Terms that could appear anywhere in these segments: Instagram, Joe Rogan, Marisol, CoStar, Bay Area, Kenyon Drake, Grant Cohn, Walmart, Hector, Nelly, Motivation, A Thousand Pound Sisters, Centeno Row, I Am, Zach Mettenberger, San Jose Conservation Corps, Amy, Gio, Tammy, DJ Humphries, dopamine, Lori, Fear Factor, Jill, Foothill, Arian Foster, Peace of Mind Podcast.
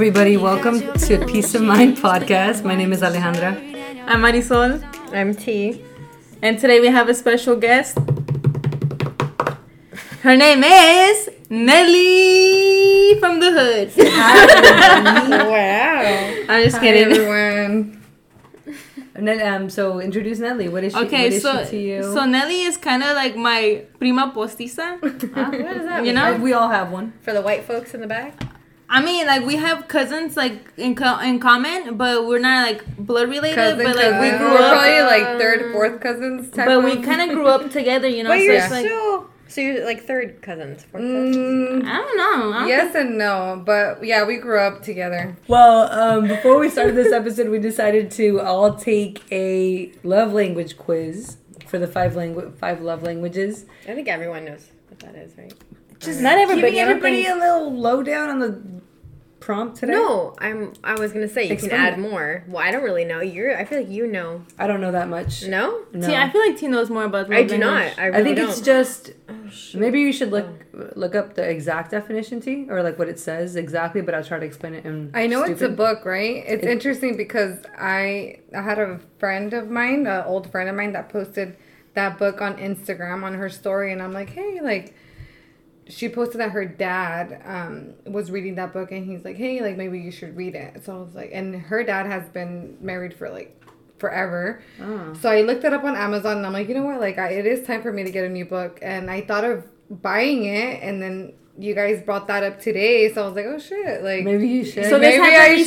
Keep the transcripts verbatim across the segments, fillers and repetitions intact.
everybody. Welcome to Peace of Mind Podcast. My name is Alejandra. I'm Marisol. I'm T. And today we have a special guest. Her name is Nelly from the hood. Hi, wow. I'm just Hi, kidding. everyone. Nelly, um, so introduce Nelly. What is she? Okay, what is so she to you? so Nelly is kind of like my prima postiza. Ah, what does that mean? You know, we all have one. For the white folks in the back. I mean, like we have cousins like in co- in common, but we're not like blood related. Cousin, but like cousin. we grew we're up probably like third, fourth cousins. Type but we kind of grew up together, you know. But so you're it's like, still. So you're like third cousins, fourth cousins? Mm, I don't know. I don't yes think... and no, but yeah, we grew up together. Well, um, before we started this episode, we decided to all take a love language quiz for the five langu- five love languages. I think everyone knows what that is, right? Just not everybody. Giving everybody think... a little lowdown on the prompt today. No, I'm. I was gonna say you Explain can add it. more. Well, I don't really know. You're. I feel like you know. I don't know that much. No. No. See, I feel like T knows more about love I language. I do not. I, really I think don't. it's just. Maybe you should look look up the exact definition, T, or like what it says exactly, but I'll try to explain it in I know stupid. It's a book, right? It's it, interesting because I, I had a friend of mine, an old friend of mine, that posted that book on Instagram on her story, and I'm like, hey, like, she posted that her dad um, was reading that book, and he's like, hey, like, maybe you should read it. So I was like, and her dad has been married for, like, forever. Oh. So I looked it up on Amazon and I'm like, you know what? Like, I, it is time for me to get a new book. And I thought of buying it, and then you guys brought that up today. So I was like, oh shit! Like, maybe you should. So maybe I recently.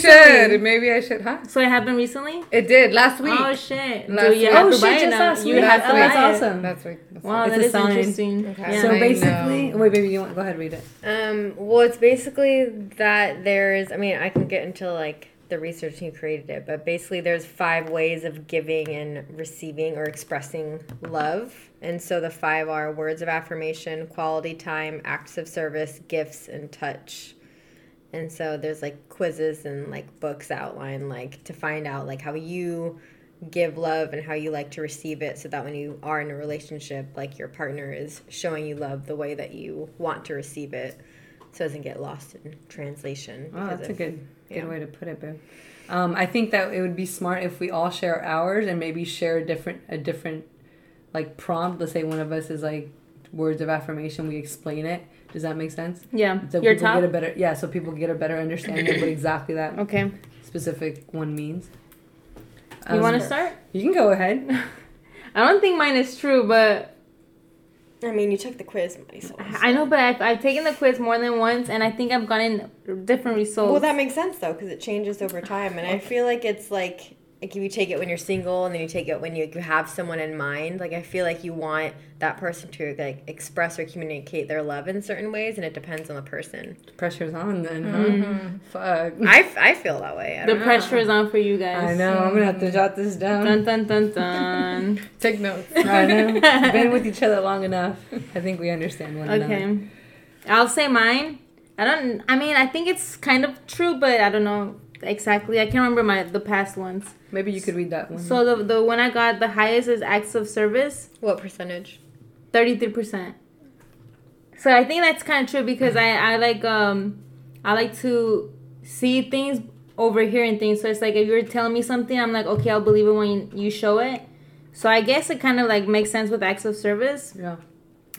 should. Maybe I should. Huh? So it happened recently. It did last week. Oh shit! Last Dude, week. Oh shit! Just last week. You have to. That's awesome. That's week. That's wow, that is interesting. Okay. Yeah. So basically, wait, baby, you want go ahead read it. Um. Well, it's basically that there's. I mean, I can get into like. the research team created it, but basically there's five ways of giving and receiving or expressing love, and so the five are words of affirmation, quality time, acts of service, gifts, and touch. And so there's like quizzes and like books outline like to find out like how you give love and how you like to receive it, so that when you are in a relationship, like your partner is showing you love the way that you want to receive it, so it doesn't get lost in translation. Oh, that's of, a good yeah. good way to put it, babe. Um, I think that it would be smart if we all share ours and maybe share a different, a different like prompt. Let's say one of us is like words of affirmation. We explain it. Does that make sense? Yeah. So Your people top? get a better yeah. So people get a better understanding of what exactly that okay. specific one means. Um, you want to start? You can go ahead. I don't think mine is true, but. I mean, you took the quiz. So. I know, but I've, I've taken the quiz more than once, and I think I've gotten different results. Well, that makes sense, though, because it changes over time. And I feel like it's like, like, if you take it when you're single, and then you take it when you, you have someone in mind. Like, I feel like you want that person to, like, express or communicate their love in certain ways, and it depends on the person. The pressure's on, then, huh? Mm-hmm. Fuck. I, I feel that way. I the pressure know. is on for you guys. I know. I'm going to have to jot this down. Dun, dun, dun, dun. Take notes. I know. We've been with each other long enough. I think we understand one okay. another. Okay. I'll say mine. I don't... I mean, I think it's kind of true, but I don't know exactly. I can't remember my the past ones. Maybe you could read that one. So the the one I got the highest is acts of service. What percentage? thirty-three percent. So I think that's kind of true because I, I like um I like to see things, overhearing things. So it's like if you're telling me something, I'm like, okay, I'll believe it when you show it. So I guess it kind of like makes sense with acts of service. Yeah.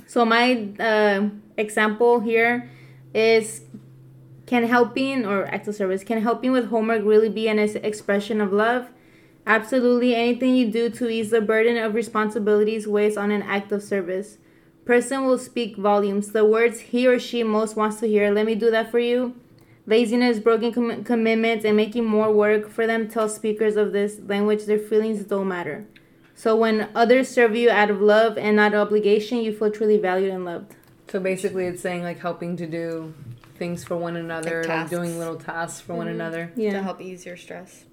So my uh, example here is, can helping or acts of service, can helping with homework really be an expression of love? Absolutely. Anything you do to ease the burden of responsibilities weighs on an act of service. Person will speak volumes. The words he or she most wants to hear, let me do that for you. Laziness, broken com- commitments, and making more work for them tell speakers of this language their feelings don't matter. So when others serve you out of love and not obligation, you feel truly valued and loved. So basically it's saying like helping to do things for one another, like, like doing little tasks for mm-hmm. one another. Yeah. To help ease your stress.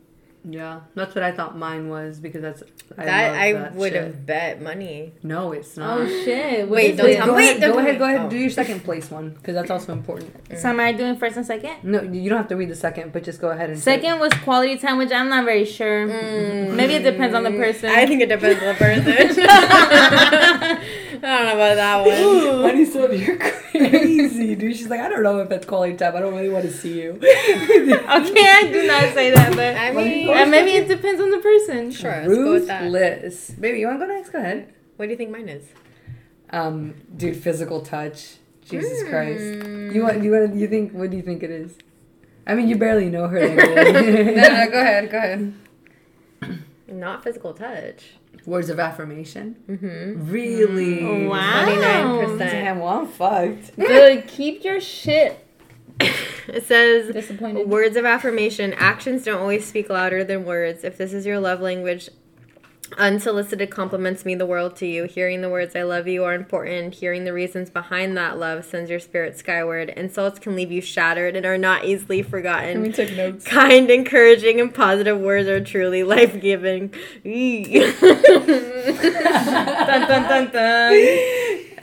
Yeah, that's what I thought mine was because that's I that I that would shit. have bet money. No, it's not. Oh shit! What wait, don't it? tell me. Go, wait, ahead, go ahead, go ahead. Oh. Do your second place one because that's also important. So am I doing first and second? No, you don't have to read the second, but just go ahead and. Second was quality time, which I'm not very sure. Mm. Maybe it depends on the person. I think it depends on the person. I don't know about that one. Ooh, money still your quiz. crazy, dude. She's like, I don't know if that's quality time. I don't really want to see you. Okay, I do not say that, but I mean, like, maybe it depends on the person. Sure, let's go with that. Ruthless. Baby, you want to go next? Go ahead. What do you think mine is? Um, dude, physical touch. Jesus mm. Christ. You want? You want? You think? What do you think it is? I mean, you barely know her. Like, no, no, go ahead. Go ahead. Not physical touch. Words of affirmation. Mm-hmm. Really? Wow. twenty-nine percent. Damn, well, I'm fucked. Dude, keep your shit. It says, disappointed. Words of affirmation. Actions don't always speak louder than words. If this is your love language, unsolicited compliments mean the world to you. Hearing the words I love you are important. Hearing the reasons behind that love sends your spirit skyward. Insults can leave you shattered and are not easily forgotten. We took notes. Kind, encouraging, and positive words are truly life-giving. Dun, dun, dun, dun.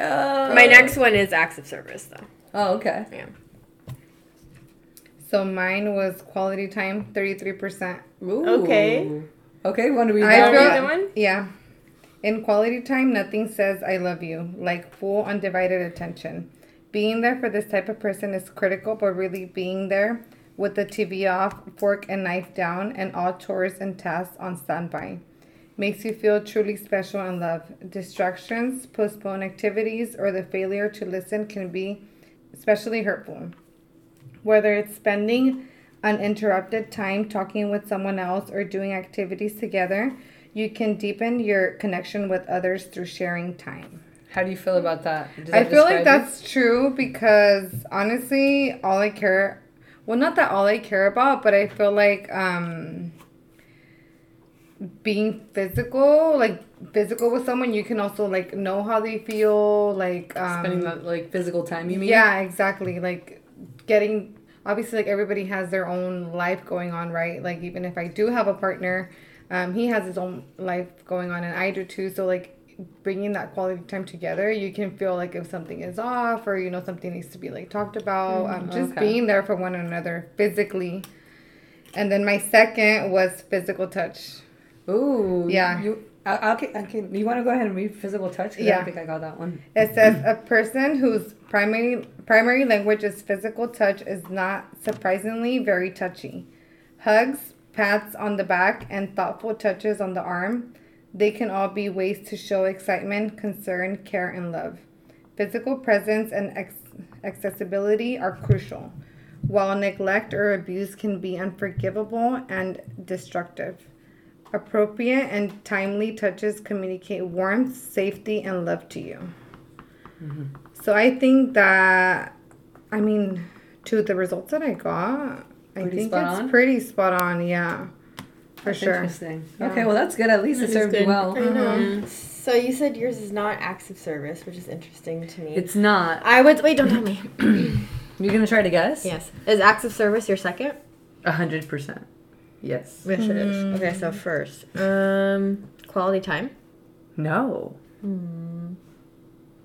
Oh. My next one is acts of service, though. Oh, okay. Yeah. So mine was quality time, thirty-three percent. Ooh. Okay. Okay, one do we I feel, one? Yeah. In quality time, nothing says I love you like full undivided attention. Being there for this type of person is critical, but really being there with the T V off, fork and knife down, and all chores and tasks on standby. Makes you feel truly special and loved. Distractions, postponed activities, or the failure to listen can be especially hurtful. Whether it's spending uninterrupted time talking with someone else or doing activities together, you can deepen your connection with others through sharing time. How do you feel about that? Does I that feel like that's you? True, because honestly, all I care, well, not that all I care about, but I feel like um, being physical, like physical with someone, you can also like know how they feel, like um, spending that, like physical time. You mean? Yeah, exactly. Like getting. Obviously, like, everybody has their own life going on, right? Like, even if I do have a partner, um, he has his own life going on, and I do, too. So, like, bringing that quality time together, you can feel like if something is off or, you know, something needs to be, like, talked about. Mm, um, just okay. being there for one another physically. And then my second was physical touch. Ooh. Yeah. You, I, I'll, I can, you want to go ahead and read physical touch? Because yeah. I don't think I got that one. It says, a person who's... Primary primary language is physical touch is not surprisingly very touchy. Hugs, pats on the back, and thoughtful touches on the arm, they can all be ways to show excitement, concern, care, and love. Physical presence and ex- accessibility are crucial, while neglect or abuse can be unforgivable and destructive. Appropriate and timely touches communicate warmth, safety, and love to you. Mm-hmm. So I think that, I mean, to the results that I got, pretty I think spot it's on? pretty spot on, yeah, for that's sure. Interesting. Yeah. Okay, well, that's good. At least it served you well. I know. Mm-hmm. So you said yours is not acts of service, which is interesting to me. It's not. I would, wait, don't tell me. You're going to try to guess? Yes. Is acts of service your second? A hundred percent. Yes. Yes, mm-hmm. It is. Okay, so first, um, quality time? No. Mm.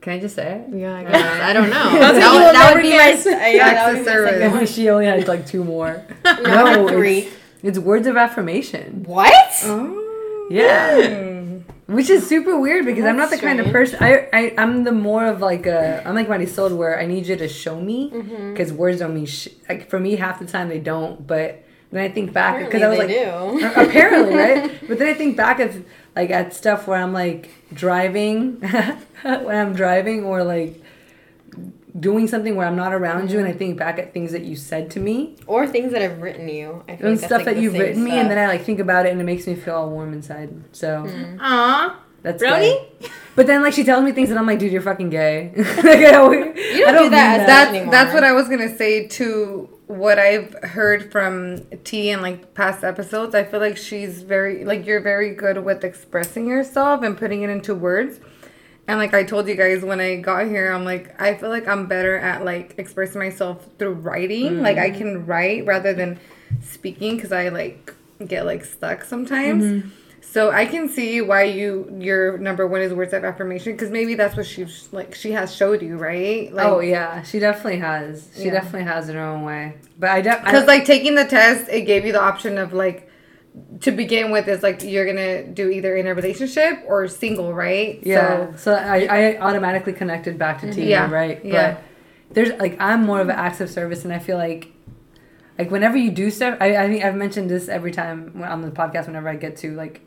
Can I just say it? Yeah, I guess. Uh, I don't know. that, would, that would be guess. my uh, yeah, that would service. Be my she only had like two more. no, three. It's, it's words of affirmation. What? Oh. Yeah. Mm. Which is super weird because That's I'm not the strange. kind of person. I, I, I'm the more of like a, I'm like Marisol where I need you to show me because mm-hmm. words don't mean shit. Like for me, half the time they don't, but then I think back because I was like, do. apparently, right? But then I think back of like at stuff where I'm like driving, when I'm driving or like doing something where I'm not around mm-hmm. you, and I think back at things that you said to me or things that I've written you, I think and that's stuff like that you've written stuff. me, and then I like think about it, and it makes me feel all warm inside. So, mm. Aww. That's really? Gay. But then, like, she tells me things and I'm like, dude, you're fucking gay. like, I don't, you don't, I don't do that. that. That's, anymore. That's what I was going to say to what I've heard from T in, like, past episodes. I feel like she's very, like, you're very good with expressing yourself and putting it into words. And, like, I told you guys when I got here, I'm like, I feel like I'm better at, like, expressing myself through writing. Mm. Like, I can write rather than speaking because I, like, get, like, stuck sometimes. Mm-hmm. So I can see why you your number one is words of affirmation because maybe that's what she like she has showed you, right? Like, oh yeah, she definitely has. She yeah. definitely has in her own way. But I definitely because like taking the test, it gave you the option of like to begin with is like you're gonna do either in a relationship or single, right? Yeah. So, so I, I automatically connected back to T, yeah. right? Yeah. But there's like I'm more of an acts of service, and I feel like like whenever you do stuff, I I mean, I've mentioned this every time on the podcast whenever I get to, like,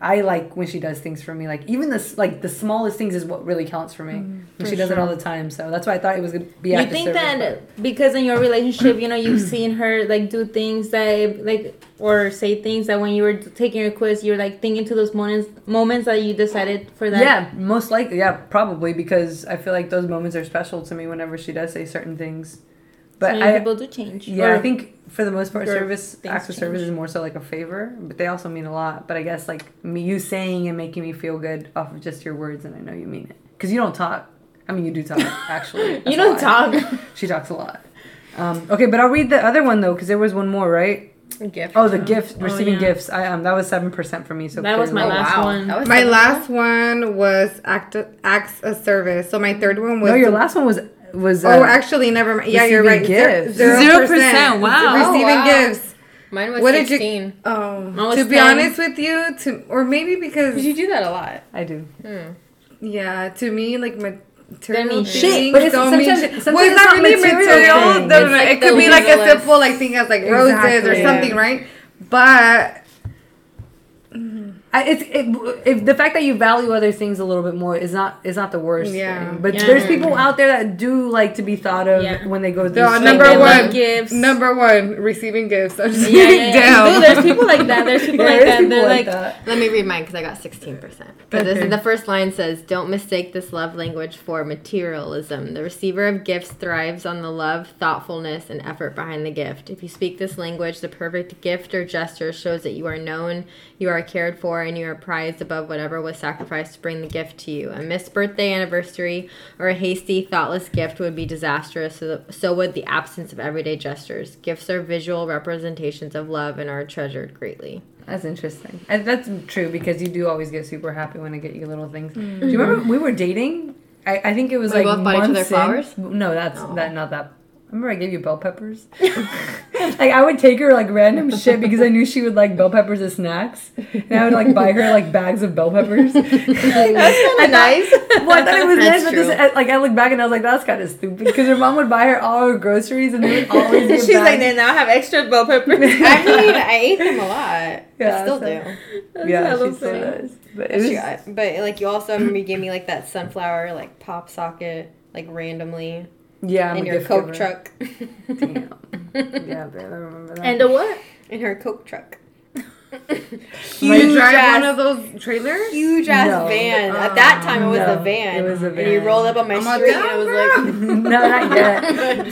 I like when she does things for me, like even this, like the smallest things is what really counts for me. Mm, for and she does sure. it all the time, so that's why I thought it was gonna be. You think that part. Because in your relationship, you know, you've seen her like do things that like or say things that when you were taking your quiz, you're like thinking to those moments, moments that you decided for that. Yeah, most likely, yeah, probably because I feel like those moments are special to me whenever she does say certain things. But so I, people do change. Yeah, I think for the most part, service, acts of service is more so like a favor, but they also mean a lot. But I guess like me, you saying and making me feel good off of just your words, and I know you mean it because you don't talk. I mean, you do talk actually. You don't talk. She talks a lot. Um, okay, but I'll read the other one though because there was one more, right? A gift. Oh, the gift, receiving oh, yeah. gifts. I um, that was seven percent for me. So that was my last one. My last one was act acts of service. So my third one was no. Your last one was. Was uh, oh, actually, never mind. Yeah, you're right. Gifts. Zero percent. Wow. Receiving oh, wow. gifts. Mine was what sixteen. Did you, oh, Mine was to ten. Be honest with you, to or maybe because you do that a lot. I do. Hmm. Yeah, to me, like my. That means shit, but it's so sometimes, mean, sometimes well, it's not, not really material. material. No, no, no. Like it could be like a simple like thing as like roses exactly, or something, yeah. right? But. I, it's it, it, the fact that you value other things a little bit more is not is not the worst yeah. thing. But yeah. there's people out there that do like to be thought of yeah. when they go through. So, number one, like gifts. Number one, receiving gifts. I'm just yeah, yeah, yeah. Dude, there's people like that. There's people yeah, like there's that. People They're like, like that. Let me read mine because I got sixteen percent. But okay. this, the first line says, "Don't mistake this love language for materialism. The receiver of gifts thrives on the love, thoughtfulness, and effort behind the gift. If you speak this language, the perfect gift or gesture shows that you are known, you are cared for." And you are prized above whatever was sacrificed to bring the gift to you. A missed birthday, anniversary, or a hasty, thoughtless gift would be disastrous, so, the, so would the absence of everyday gestures. Gifts are visual representations of love and are treasured greatly. That's interesting. And that's true because you do always get super happy when I get you little things. Mm-hmm. Do you remember we were dating? I, I think it was we like. We both bought each other flowers? In, no, that's oh. that not that. Remember I gave you bell peppers? Like I would take her like random shit because I knew she would like bell peppers as snacks. And I would like buy her like bags of bell peppers. That's kind of nice. Well, I thought it was that's nice, true. But this, like I look back and I was like, that's kind of stupid because her mom would buy her all her groceries and they would always get She's bags. Like, they now have extra bell peppers. I mean, I ate them a lot. Yeah, I still so, do. That's yeah, she still does. But, it was, got, but like you also remember you gave me like that sunflower like pop socket like randomly. Yeah, I'm in your Coke giver. Truck. Damn. Yeah, babe, I remember that. And a what? In her Coke truck. Huge drive ass, one of those trailers? Huge ass no. van. Uh, At that time, it was no, a van. It was a van. And you rolled up on my I'm street, and I was like, no, not yet.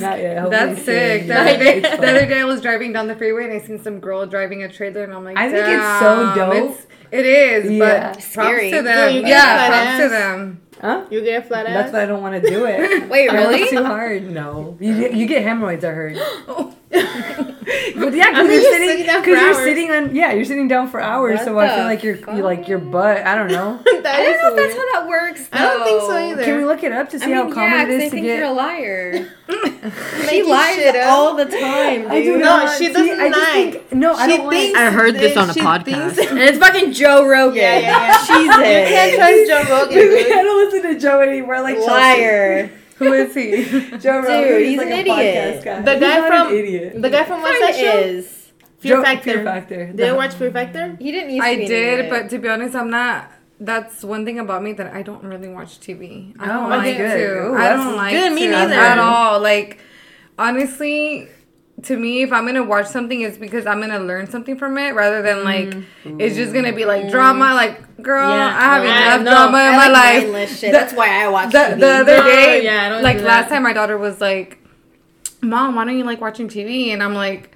Not yet. Hopefully that's sick. The other, day, the other day, I was driving down the freeway, and I seen some girl driving a trailer, and I'm like, I think it's so dope. It's, it is, yeah. but Scary. Props to them. Yeah, yeah props to them. Huh? You get a flat ass? That's why I don't want to do it. Wait, really? It's too hard. No. You get, you get hemorrhoids, I heard. Oh. But yeah, because you're, sitting, sitting you're sitting on yeah, you're sitting down for hours, what so I feel like you're, you're like your butt. I don't know. I don't know if that's how that works. Though. I don't think so either. Can we look it up to see I mean, how common yeah, it is I to think get? You're a liar. She lies all the time. Dude. I do not. No, she doesn't see, lie. Think, no, she I don't. Thinks I heard this on a podcast, and it's fucking Joe Rogan. Yeah, yeah, yeah. Jesus, you can't trust Joe Rogan. We don't listen to Joe anymore. Like liar. Who is he? Joe Rogan. Dude, he's like an idiot. Guy. The guy from idiot. The guy from what's that show? Is Fear Factor. Fear Factor. Did you watch Fear Factor? He didn't used to. I did, but to be honest, I'm not. That's one thing about me that I don't really watch T V. I don't oh, like good. To. Ooh, I don't like good. To. Me neither. At all. Like, honestly, to me, if I'm going to watch something, it's because I'm going to learn something from it rather than, like, mm-hmm. it's just going to be, like, drama. Like, girl, yeah. I have yeah, enough no, drama I in my like life. Shit. That's why I watch the, T V. The other no, day, yeah, I don't like, last time my daughter was like, Mom, why don't you like watching T V? And I'm like,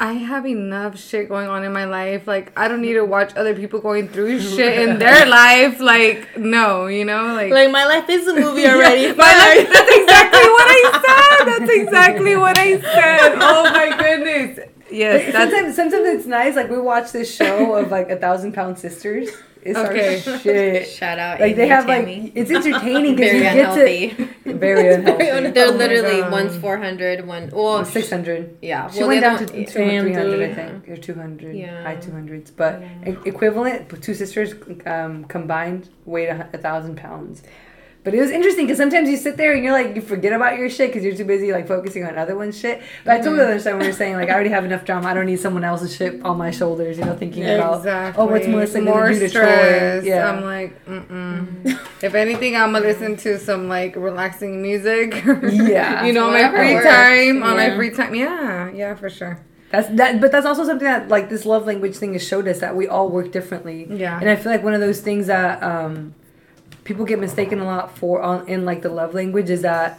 I have enough shit going on in my life. Like, I don't need to watch other people going through shit in their life. Like, no, you know? Like, like my life is a movie already. Yeah, my life, that's exactly what I said. That's exactly what I said. Oh, my goodness. Yes. That's, sometimes, sometimes it's nice. Like, we watch this show of, like, A Thousand Pound Sisters. It's okay. Shit. Shout out. Like, Amy they have, Tammy. Like, it's entertaining because you get to... Very unhealthy. They're oh literally one's four hundred, one well six hundred. Yeah, she well, went down one, to yeah. three hundred, I think, or two hundred, yeah. high two hundreds. But yeah. e- equivalent, two sisters um, combined weighed a, a thousand pounds. But it was interesting because sometimes you sit there and you're like, you forget about your shit because you're too busy like focusing on other one's shit. But mm-hmm. I told you the other time we were saying, like, I already have enough drama. I don't need someone else's shit on my shoulders, you know, thinking about, exactly. oh, what's Melissa going to do to Troy? Yeah. I'm like, mm-mm. If anything, I'm going to listen to some, like, relaxing music. Yeah. You know, on my free time. On yeah. my free time. Yeah. Yeah, for sure. That's that, but that's also something that, like, this love language thing has showed us that we all work differently. Yeah. And I feel like one of those things that... um people get mistaken a lot for on, in like the love language is that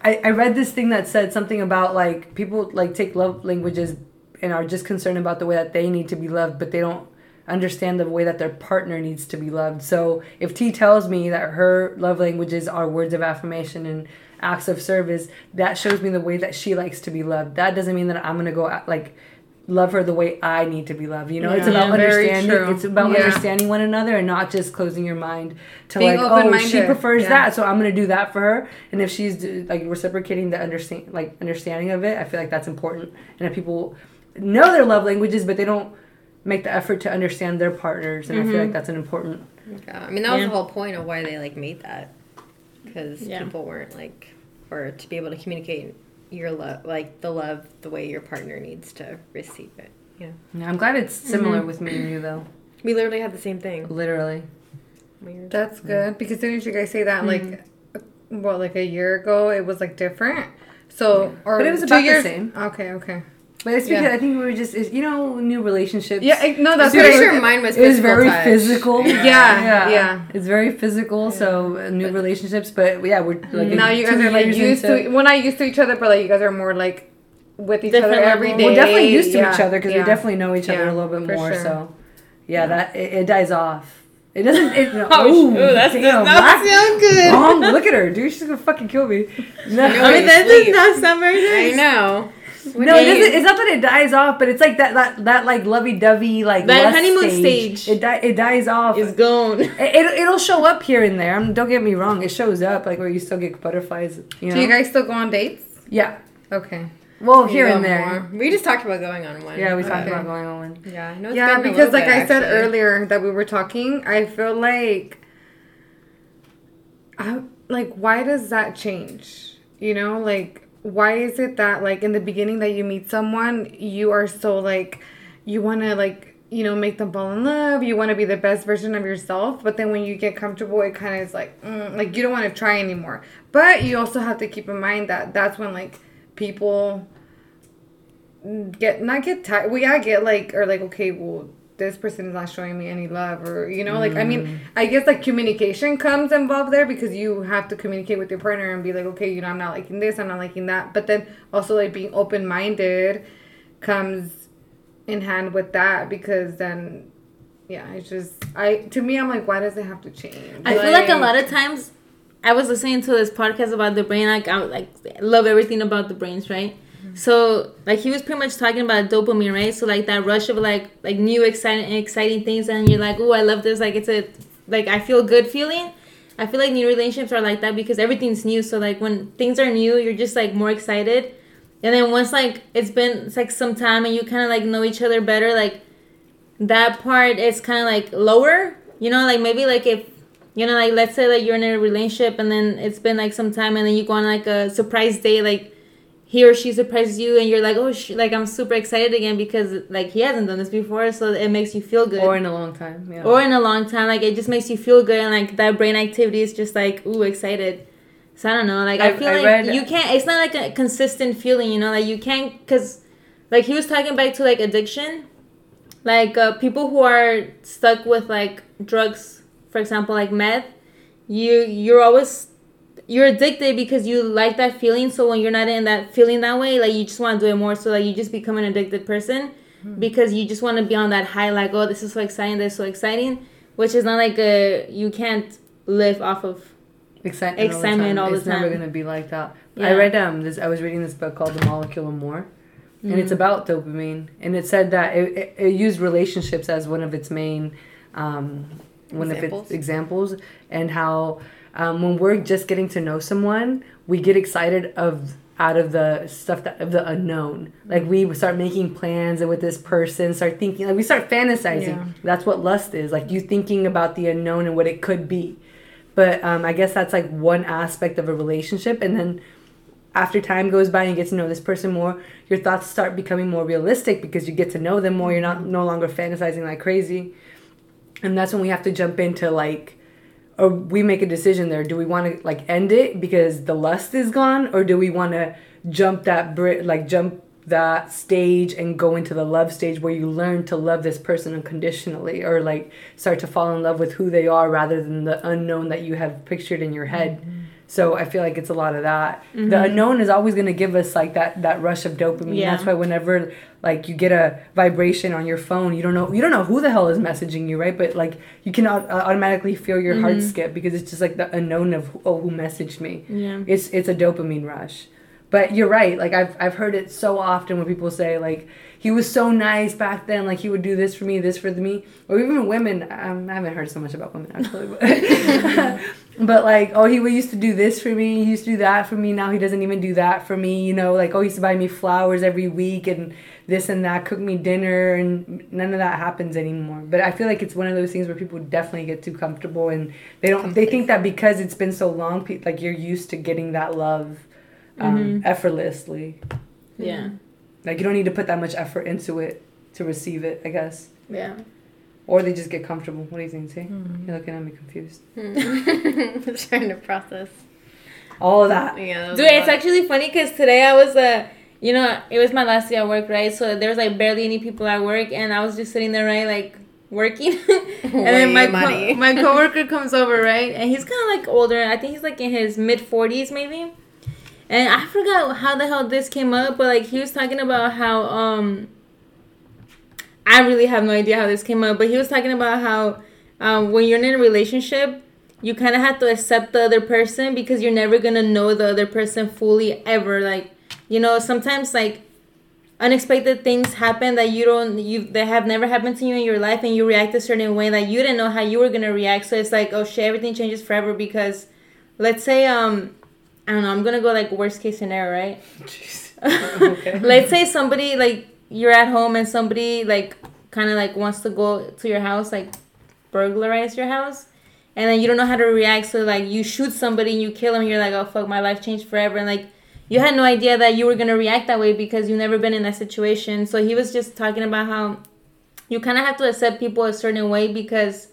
I, I read this thing that said something about like people like take love languages and are just concerned about the way that they need to be loved, but they don't understand the way that their partner needs to be loved. So if T tells me that her love languages are words of affirmation and acts of service, that shows me the way that she likes to be loved. That doesn't mean that I'm going to go out, like love her the way I need to be loved. You know, yeah. it's about yeah, understanding. It's about yeah. understanding one another and not just closing your mind to being like, oh, she prefers yeah. that, so I'm gonna do that for her. And if she's like reciprocating the understand, like understanding of it, I feel like that's important. And if people know their love languages, but they don't make the effort to understand their partners, and mm-hmm. I feel like that's an important. Yeah, I mean that was yeah. the whole point of why they like made that, because yeah. people weren't like, or to be able to communicate. Your love, like the love, the way your partner needs to receive it. Yeah. Yeah, I'm glad it's similar mm-hmm. with me and you though. We literally had the same thing. Literally. Weird. That's good yeah. because didn't you guys say that mm-hmm. like, well, like a year ago it was like different. So yeah. or but it was about two years. The same. Okay. Okay. But it's because yeah. I think we were just, you know, new relationships. Yeah, I, no, that's what I sure mine was. It was very touch. Physical. Yeah. yeah, yeah, it's very physical. Yeah. So new but, relationships, but yeah, we're like now you guys are like used into, to. We're not used to each other, but like you guys are more like with each other every level. Day. We're definitely used to yeah. each other because yeah. we definitely know each yeah. other a little bit more. Sure. So yeah, yeah. that it, it dies off. It doesn't. It, no, oh, ooh, ooh, that's damn, not sound good. Mom, look at her, dude. She's gonna fucking kill me. No, I mean that does not sound very nice. I know. When no, it doesn't, it's not that it dies off, but it's like that, that, that like lovey-dovey, like that honeymoon stage. stage. It di- it dies off. It's gone. It, it it'll show up here and there. I mean, don't get me wrong. It shows up like where you still get butterflies. You know? Do you guys still go on dates? Yeah. Okay. Well, we here and there. More. We just talked about going on one. Yeah, we talked okay. about going on one. Yeah. No, yeah, because like bit, I actually. said earlier that we were talking, I feel like, I like why does that change? You know, like. Why is it that, like, in the beginning that you meet someone, you are so, like, you want to, like, you know, make them fall in love. You want to be the best version of yourself. But then when you get comfortable, it kind of is like, mm, like, you don't want to try anymore. But you also have to keep in mind that that's when, like, people get, not get tired. We well, yeah, get, like, or, like, okay, well, this person is not showing me any love or, you know, like, mm. I mean, I guess, like, communication comes involved there because you have to communicate with your partner and be like, okay, you know, I'm not liking this, I'm not liking that. But then also, like, being open-minded comes in hand with that because then, yeah, it's just, I, to me, I'm like, why does it have to change? I like, feel like a lot of times I was listening to this podcast about the brain, like, I like, love everything about the brains, right? So, like, he was pretty much talking about dopamine, right? So, like, that rush of, like, like new, exciting exciting things. And you're like, oh, I love this. Like, it's a, like, I feel good feeling. I feel like new relationships are like that because everything's new. So, like, when things are new, you're just, like, more excited. And then once, like, it's been, it's, like, some time and you kind of, like, know each other better, like, that part is kind of, like, lower. You know, like, maybe, like, if, you know, like, let's say, like, you're in a relationship and then it's been, like, some time and then you go on, like, a surprise date, like, he or she surprises you, and you're like, oh, sh-, like, I'm super excited again because, like, he hasn't done this before, so it makes you feel good. Or in a long time, yeah. Or in a long time. Like, it just makes you feel good, and, like, that brain activity is just, like, ooh, excited. So, I don't know. Like, I, I feel I like read, you can't, it's not, like, a consistent feeling, you know? Like, you can't, because, like, he was talking back to, like, addiction. Like, uh, people who are stuck with, like, drugs, for example, like meth, you, you're always... You're addicted because you like that feeling. So when you're not in that feeling that way, like, you just want to do it more. So, like, you just become an addicted person mm-hmm. because you just want to be on that high. Like, oh, this is so exciting. This is so exciting. Which is not like a... You can't live off of excitement, excitement all the time. All the it's time. Never going to be like that. Yeah. I read... um, this. I was reading this book called The Molecule of More. Mm-hmm. And it's about dopamine. And it said that it, it, it used relationships as one of its main... Um, one examples. of its examples. And how... Um, when we're just getting to know someone, we get excited of out of the stuff that of the unknown. Like, we start making plans and with this person, start thinking, like, we start fantasizing. Yeah. That's what lust is, like, you thinking about the unknown and what it could be. But um, I guess that's like one aspect of a relationship. And then after time goes by and you get to know this person more, your thoughts start becoming more realistic because you get to know them more. You're not no longer fantasizing like crazy. And that's when we have to jump into like, or we make a decision there. Do we want to like end it because the lust is gone? Or do we want to jump that bri- like jump that stage and go into the love stage where you learn to love this person unconditionally, or like start to fall in love with who they are rather than the unknown that you have pictured in your head. Mm-hmm. So I feel like it's a lot of that. Mm-hmm. The unknown is always going to give us like that, that rush of dopamine. Yeah. That's why whenever like you get a vibration on your phone, you don't know, you don't know who the hell is messaging you. Right. But like you can au- automatically feel your mm-hmm. heart skip because it's just like the unknown of, oh, who messaged me. Yeah. It's, it's a dopamine rush. But you're right. Like, I've I've heard it so often when people say, like, he was so nice back then. Like, he would do this for me, this for me. Or even women. Um, I haven't heard so much about women, actually. But, but like, oh, he used to do this for me. He used to do that for me. Now he doesn't even do that for me. You know, like, oh, he used to buy me flowers every week and this and that. Cook me dinner. And none of that happens anymore. But I feel like it's one of those things where people definitely get too comfortable. And they don't. They think that because it's been so long, pe- like, you're used to getting that love. Um, mm-hmm. effortlessly. Yeah. Like, you don't need to put that much effort into it to receive it, I guess. Yeah. Or they just get comfortable. What do you think, T? Mm-hmm. You're looking at me confused. Mm. I'm trying to process. All of that. Yeah, that Dude, it's actually funny because today I was, uh, you know, it was my last day at work, right? So there was, like, barely any people at work, and I was just sitting there, right, like, working. and Way then my co- my coworker comes over, right? And he's kind of, like, older. I think he's, like, in his mid-forties, maybe. And I forgot how the hell this came up, but, like, he was talking about how, um, I really have no idea how this came up, but he was talking about how um, when you're in a relationship, you kind of have to accept the other person because you're never going to know the other person fully ever. Like, you know, sometimes, like, unexpected things happen that you don't, you that have never happened to you in your life, and you react a certain way that you didn't know how you were going to react. So it's like, oh, shit, everything changes forever because, let's say, um... I don't know, I'm going to go, like, worst case scenario, right? Jeez. Okay. Let's say somebody, like, you're at home and somebody, like, kind of, like, wants to go to your house, like, burglarize your house. And then you don't know how to react. So, like, you shoot somebody and you kill them. And you're like, oh, fuck, my life changed forever. And, like, you had no idea that you were going to react that way because you've never been in that situation. So he was just talking about how you kind of have to accept people a certain way because...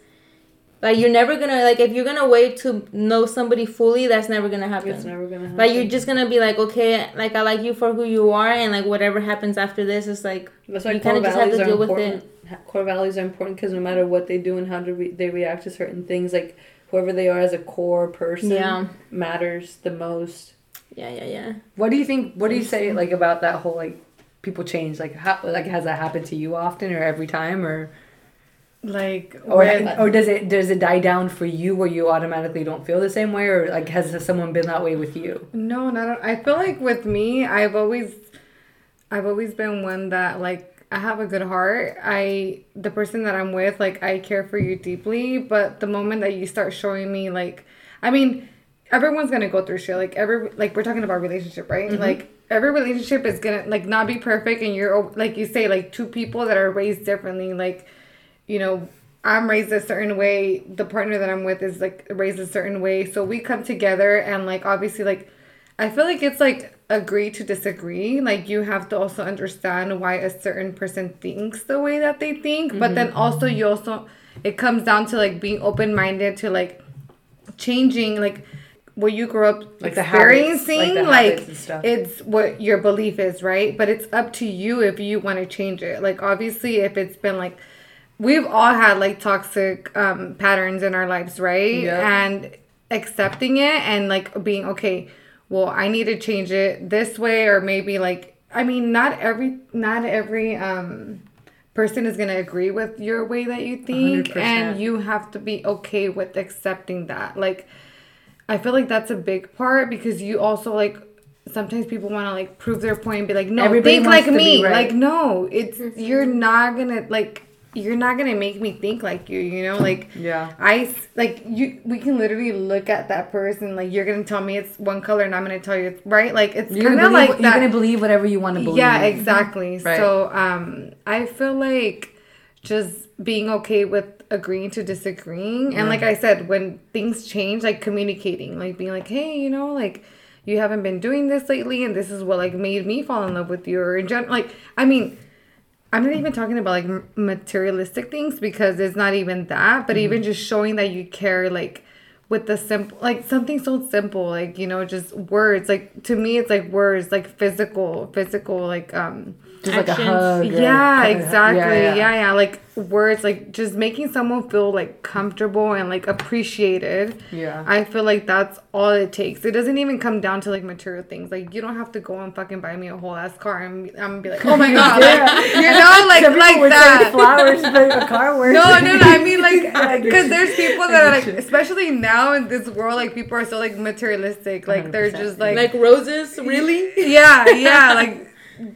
Like, you're never going to, like, if you're going to wait to know somebody fully, that's never going to happen. It's never going to happen. Like, you're just going to be like, okay, like, I like you for who you are, and, like, whatever happens after this is, like, that's why you kind of just have to deal important. with it. Core values are important because no matter what they do and how do re- they react to certain things, like, whoever they are as a core person yeah. matters the most. Yeah, yeah, yeah. What do you think, what do you say, like, about that whole, like, people change? Like, how, like, has that happened to you often or every time or... Like, or, or does it does it die down for you where you automatically don't feel the same way, or like has someone been that way with you? No, not. I feel like with me, I've always, I've always been one that like I have a good heart. I the person that I'm with, like I care for you deeply. But the moment that you start showing me, like, I mean, everyone's gonna go through shit. Like every like we're talking about relationship, right? Mm-hmm. Like. Every relationship is gonna like not be perfect, and you're like you say like two people that are raised differently, like. You know, I'm raised a certain way. The partner that I'm with is, like, raised a certain way. So we come together and, like, obviously, like, I feel like it's, like, agree to disagree. Like, you have to also understand why a certain person thinks the way that they think. Mm-hmm. But then also you also, it comes down to, like, being open-minded to, like, changing, like, what you grew up like experiencing. The habits, like, the habits and stuff. It's what your belief is, right? But it's up to you if you want to change it. Like, obviously, if it's been, like... We've all had, like, toxic um, patterns in our lives, right? Yep. And accepting it and, like, being, okay, well, I need to change it this way or maybe, like, I mean, not every not every um, person is going to agree with your way that you think. one hundred percent. And you have to be okay with accepting that. Like, I feel like that's a big part because you also, like, sometimes people want to, like, prove their point and be like, no, Everybody think like me. Right. Like, no, it's you're not going to, like... You're not going to make me think like you, you know? Like, yeah. I, like, you, we can literally look at that person, like, you're going to tell me it's one color and I'm going to tell you it's, right? Like, it's kind of like that. You're going to believe whatever you want to believe. Yeah, exactly. Right. So, um, I feel like just being okay with agreeing to disagreeing. And yeah. like I said, when things change, like communicating, like being like, hey, you know, like you haven't been doing this lately. And this is what like made me fall in love with you, or in general. Like, I mean, I'm not even talking about like materialistic things, because it's not even that, but mm-hmm. even just showing that you care, like with the simple, like something so simple, like, you know, just words. Like to me, it's like words, like physical, physical, like, um, just actions. Like a hug. Yeah, like, exactly. Hug. Yeah, yeah. yeah, yeah. Like words, like just making someone feel like comfortable and like appreciated. Yeah. I feel like that's all it takes. It doesn't even come down to like material things. Like you don't have to go and fucking buy me a whole ass car. And I'm, I'm gonna be like, oh my God. Yeah. Like, you know, like, some like would that. Say flowers, but a car works. No, no, no. I mean like, because there's people that are like, especially now, Now in this world, like people are so like materialistic, like one hundred percent. They're just like like roses, really? Yeah, yeah. Like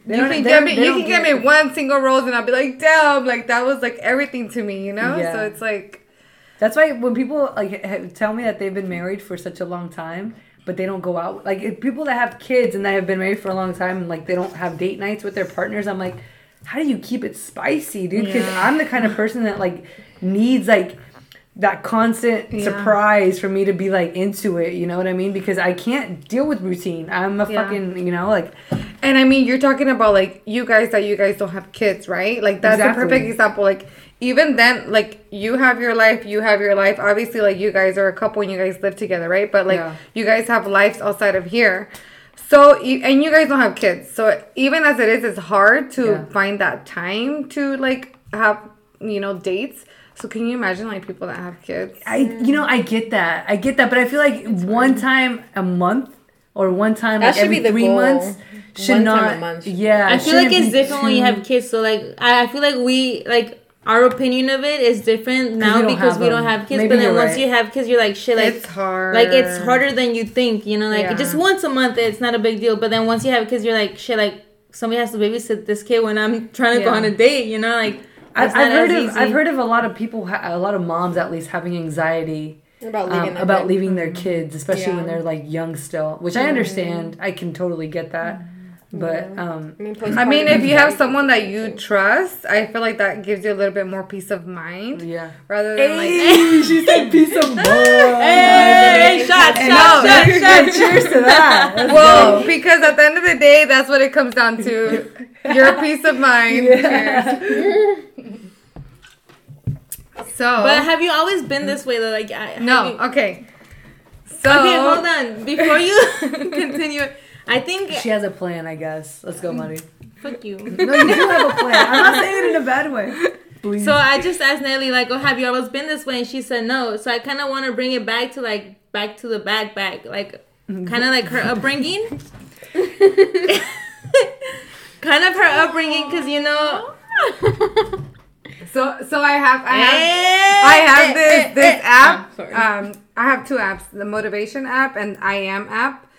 they you can get me, you can get, get me one single rose, and I'll be like, damn, like that was like everything to me, you know? Yeah. So it's like that's why when people like tell me that they've been married for such a long time, but they don't go out, like if people that have kids and that have been married for a long time, and like they don't have date nights with their partners, I'm like, how do you keep it spicy, dude? Because yeah. I'm the kind of person that like needs like. That constant yeah. surprise for me to be like into it, you know what I mean? Because I can't deal with routine. I'm a yeah. fucking, you know, like. And I mean, you're talking about like you guys that you guys don't have kids, right? Like that's exactly. a perfect example. Like even then, like you have your life, you have your life. Obviously, like you guys are a couple and you guys live together, right? But like yeah. you guys have lives outside of here. So, and you guys don't have kids. So even as it is, it's hard to yeah. find that time to like have, you know, dates. So can you imagine like people that have kids? I you know I get that I get that, but I feel like it's one weird. Time a month or one time that like should every be the three goal. Months should one not. Time a month. Yeah, I feel like it's different too. When you have kids. So like I feel like we like our opinion of it is different now because we don't have kids. Maybe but then once right. you have kids, you're like shit. Like it's hard. Like it's harder than you think. You know, like yeah. just once a month, it's not a big deal. But then once you have kids, you're like shit. Like somebody has to babysit this kid when I'm trying to yeah. go on a date. You know, like. I've, I've heard of easy. I've heard of a lot of people, a lot of moms at least, having anxiety about leaving, um, their, about leaving their kids, especially yeah. when they're like young still. Which mm-hmm. I understand. I can totally get that. Mm-hmm. But um, I mean, I mean if you have someone that you trust, I feel like that gives you a little bit more peace of mind. Yeah. Rather than hey, like she said peace of mind. Hey, hey, shot, and shot, shot, shot, shot. Cheers to that. Let's well, go. Because at the end of the day, that's what it comes down to. Your peace of mind. Yeah. Cheers. So, but have you always been this way though? Like, I, no, you, okay. So, okay, hold on. Before you continue, I think she has a plan. I guess let's go, Mari. Fuck you. No, you do have a plan. I'm not saying it in a bad way. Please. So I just asked Nelly, like, "Oh, have you always been this way?" And she said no. So I kind of want to bring it back to like back to the back back, like kind of like her upbringing, kind of her upbringing, because you know. So so I have I have I have this this app. Um, I have two apps: the Motivation app and I Am app.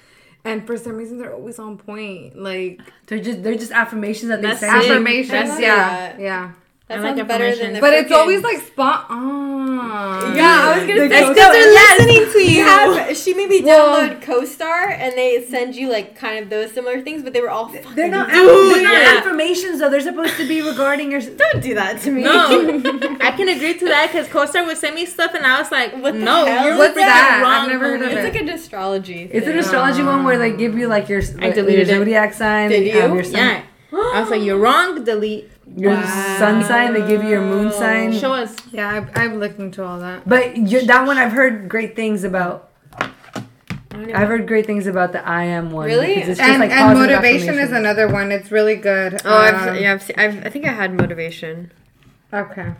And for some reason, they're always on point. Like they're just they're just affirmations that they say. Affirmations, yeah, yeah. That sounds like better than the but freaking. It's always like spot on. Yeah, yeah I was gonna say that's because they're listening to you. Have, she made me download well, CoStar, and they send you like kind of those similar things, but they were all fucking they're not, dude, they're not yeah. affirmations though. They're supposed to be regarding your. Don't do that to me. No, I can agree to that because CoStar would send me stuff, and I was like, "What the no, hell? You're what's that? Wrong I've never heard of it." It's like an astrology. Thing. It's an astrology um, one where they give you like your like, your zodiac sign. Did you? Um, your sun. Yeah. I was like, "You're wrong." Delete. Your wow. sun sign, they give you your moon sign. Show us. Yeah, I've, I've looked into all that. But you, that one, I've heard great things about. I've heard great things about the I Am one. Really? It's just and like and motivation is another one. It's really good. Oh, um, I've, yeah, I've, seen, I've I think I had motivation. Okay.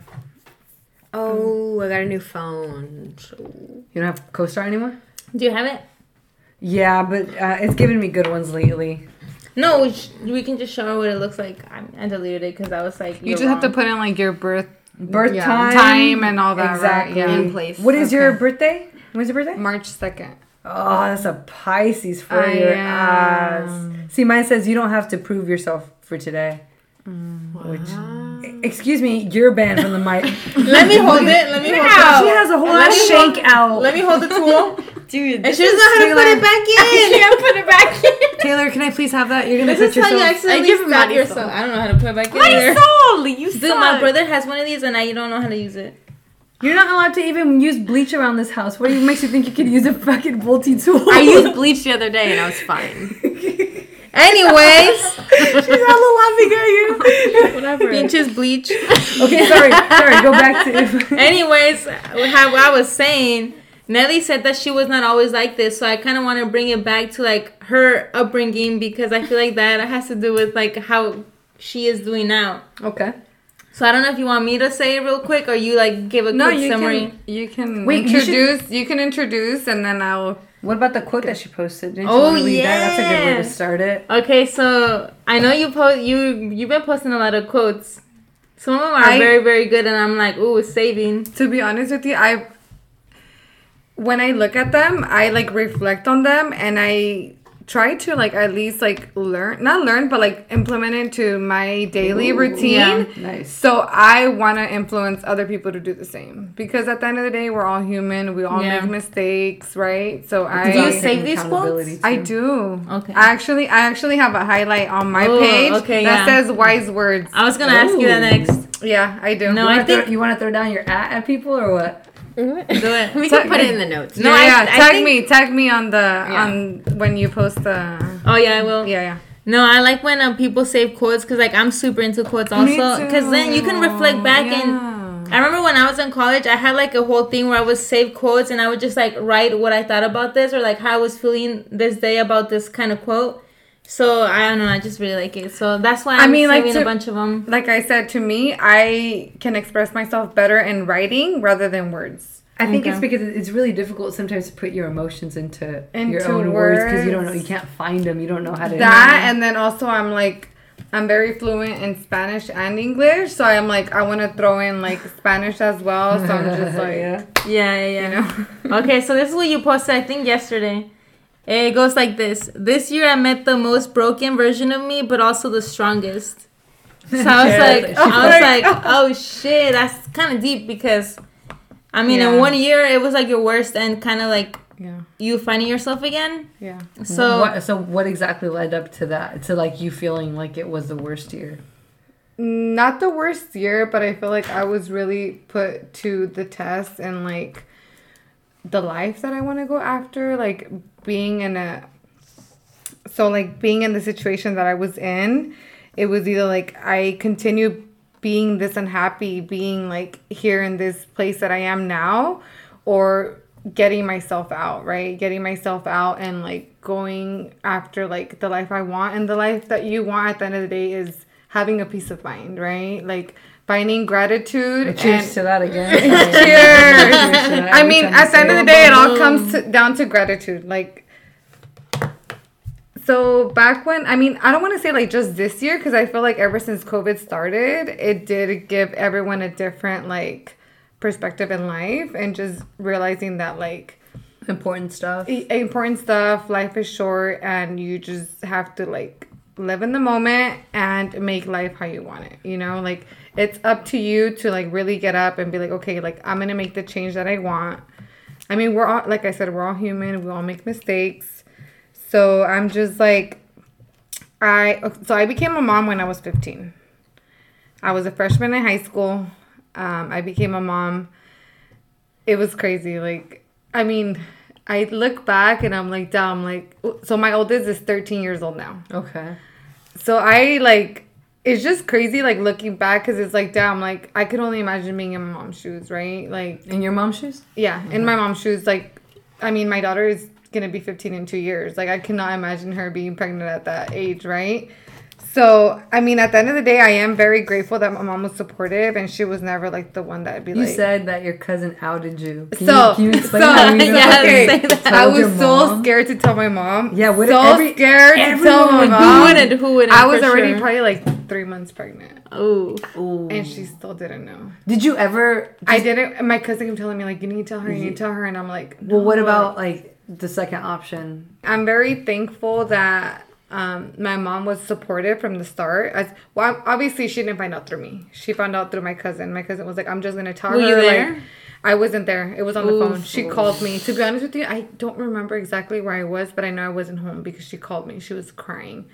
Oh, I got a new phone. So. You don't have CoStar anymore? Do you have it? Yeah, but uh, it's given me good ones lately. No, we, sh- we can just show her what it looks like. I deleted it because I was like, you just wrong. Have to put in like your birth, birth yeah. time, time, and all that. Exactly. Right? Yeah. In place. What is okay. your birthday? When's your birthday? March second. Oh, that's a Pisces for I your am. Ass. See, mine says you don't have to prove yourself for today. Mm, wow. Which, excuse me, you're banned from the mic. Let me hold it. Let me hold out. It. She has a whole lot of shake hold, out. Let me hold the tool, dude. And she doesn't know how to put like, it back in. I can't put it back in. Taylor, can I please have that? You're gonna this put yourself. This is how you accidentally snap yourself. I don't know how to put it back in there. Marisol, you suck. Dude, my brother has one of these and I don't know how to use it. You're not allowed to even use bleach around this house. What makes you think you can use a fucking multi-tool? I used bleach the other day and I was fine. Anyways, she's hella laughing at you. Whatever. Beaches bleach. Okay, sorry, sorry. Go back to. Anyways, how I was saying, Nelly said that she was not always like this, so I kind of want to bring it back to like her upbringing because I feel like that has to do with like how she is doing now. Okay. So I don't know if you want me to say it real quick or you like give a no, quick you summary. Can, you can Wait, introduce. You, should... you can introduce, and then I'll. What about the quote that she posted? Didn't oh you yeah, that? That's a good way to start it. Okay, so I know you post you you've been posting a lot of quotes. Some of them are I, very very good, and I'm like, ooh, it's saving. To be honest with you, I when I look at them, I like reflect on them, and I try to like at least like learn, not learn, but like implement it to my daily ooh, routine. Yeah, nice. So I want to influence other people to do the same because at the end of the day, we're all human. We all yeah. make mistakes, right? So I do you save these quotes? Too. I do. Okay. I actually, I actually have a highlight on my ooh, page okay, that yeah. says wise words. I was gonna ooh. ask you that next. Yeah, I do. No, you I think throw, you want to throw down your at at people or what? Do it. We can put it in the notes. No, yeah, I, yeah. I tag think, me, tag me on the yeah. on when you post the. Oh yeah, I will. Yeah, yeah. No, I like when um, people save quotes because like I'm super into quotes also because then you can reflect back yeah. and I remember when I was in college I had like a whole thing where I would save quotes and I would just like write what I thought about this or like how I was feeling this day about this kind of quote. So I don't know, I just really like it. So that's why I'm I mean, saving like to, a bunch of them. Like I said, to me, I can express myself better in writing rather than words. I think okay. it's because it's really difficult sometimes to put your emotions into, into your own words because you don't know, you can't find them, you don't know how to. That and then also I'm like, I'm very fluent in Spanish and English, so I'm like, I want to throw in like Spanish as well. So I'm just like, yeah, yeah, yeah. You know? Okay, so this is what you posted, I think, yesterday. It goes like this. This year I met the most broken version of me, but also the strongest. So I was like, I was like, oh shit, that's kind of deep because, I mean, yeah. in one year it was like your worst and kind of like yeah. you finding yourself again. Yeah. So what, so what exactly led up to that? To like you feeling like it was the worst year? Not the worst year, but I feel like I was really put to the test and like the life that I want to go after, like. Being in a, so like being in the situation that I was in, it was either like I continue being this unhappy, being like here in this place that I am now, or getting myself out, right? Getting myself out and like going after like the life I want. And the life that you want at the end of the day is having a peace of mind, right? Like finding gratitude. And cheers and to that again. Cheers. I mean, at the end of the day, it all comes to, down to gratitude. Like, so back when, I mean, I don't want to say like just this year, because I feel like ever since COVID started, it did give everyone a different like perspective in life and just realizing that like important stuff, important stuff, life is short and you just have to like live in the moment and make life how you want it. You know, like it's up to you to like really get up and be like, okay, like I'm going to make the change that I want. I mean, we're all, like I said, we're all human. We all make mistakes. So I'm just like, I, so I became a mom when I was fifteen. I was a freshman in high school. Um, I became a mom. It was crazy. Like, I mean, I look back and I'm like, damn, like, so my oldest is thirteen years old now. Okay. So I like, it's just crazy, like, looking back, because it's like, damn, like, I could only imagine being in my mom's shoes, right? Like, in your mom's shoes? Yeah, mm-hmm. in my mom's shoes. Like, I mean, my daughter is going to be fifteen in two years. Like, I cannot imagine her being pregnant at that age, right? So, I mean, at the end of the day, I am very grateful that my mom was supportive, and she was never, like, the one that would be you like... You said that your cousin outed you. Can so, you, can you explain so, that? Yeah, okay. Say that. I was so scared to tell my mom. Yeah, what? So every, scared to tell my mom. Who wouldn't? Who wouldn't? I was already sure. probably, like... three months pregnant. Oh, and she still didn't know. Did you ever? I didn't. My cousin kept telling me like, you need to tell her, you need to tell her, and I'm like, no, well, what about like the second option? I'm very thankful that um my mom was supportive from the start. As well, obviously she didn't find out through me. She found out through my cousin. My cousin was like, I'm just gonna tell her. Were you there? Like, I wasn't there. It was on the oof, phone. She oof. called me. To be honest with you, I don't remember exactly where I was, but I know I wasn't home because she called me. She was crying.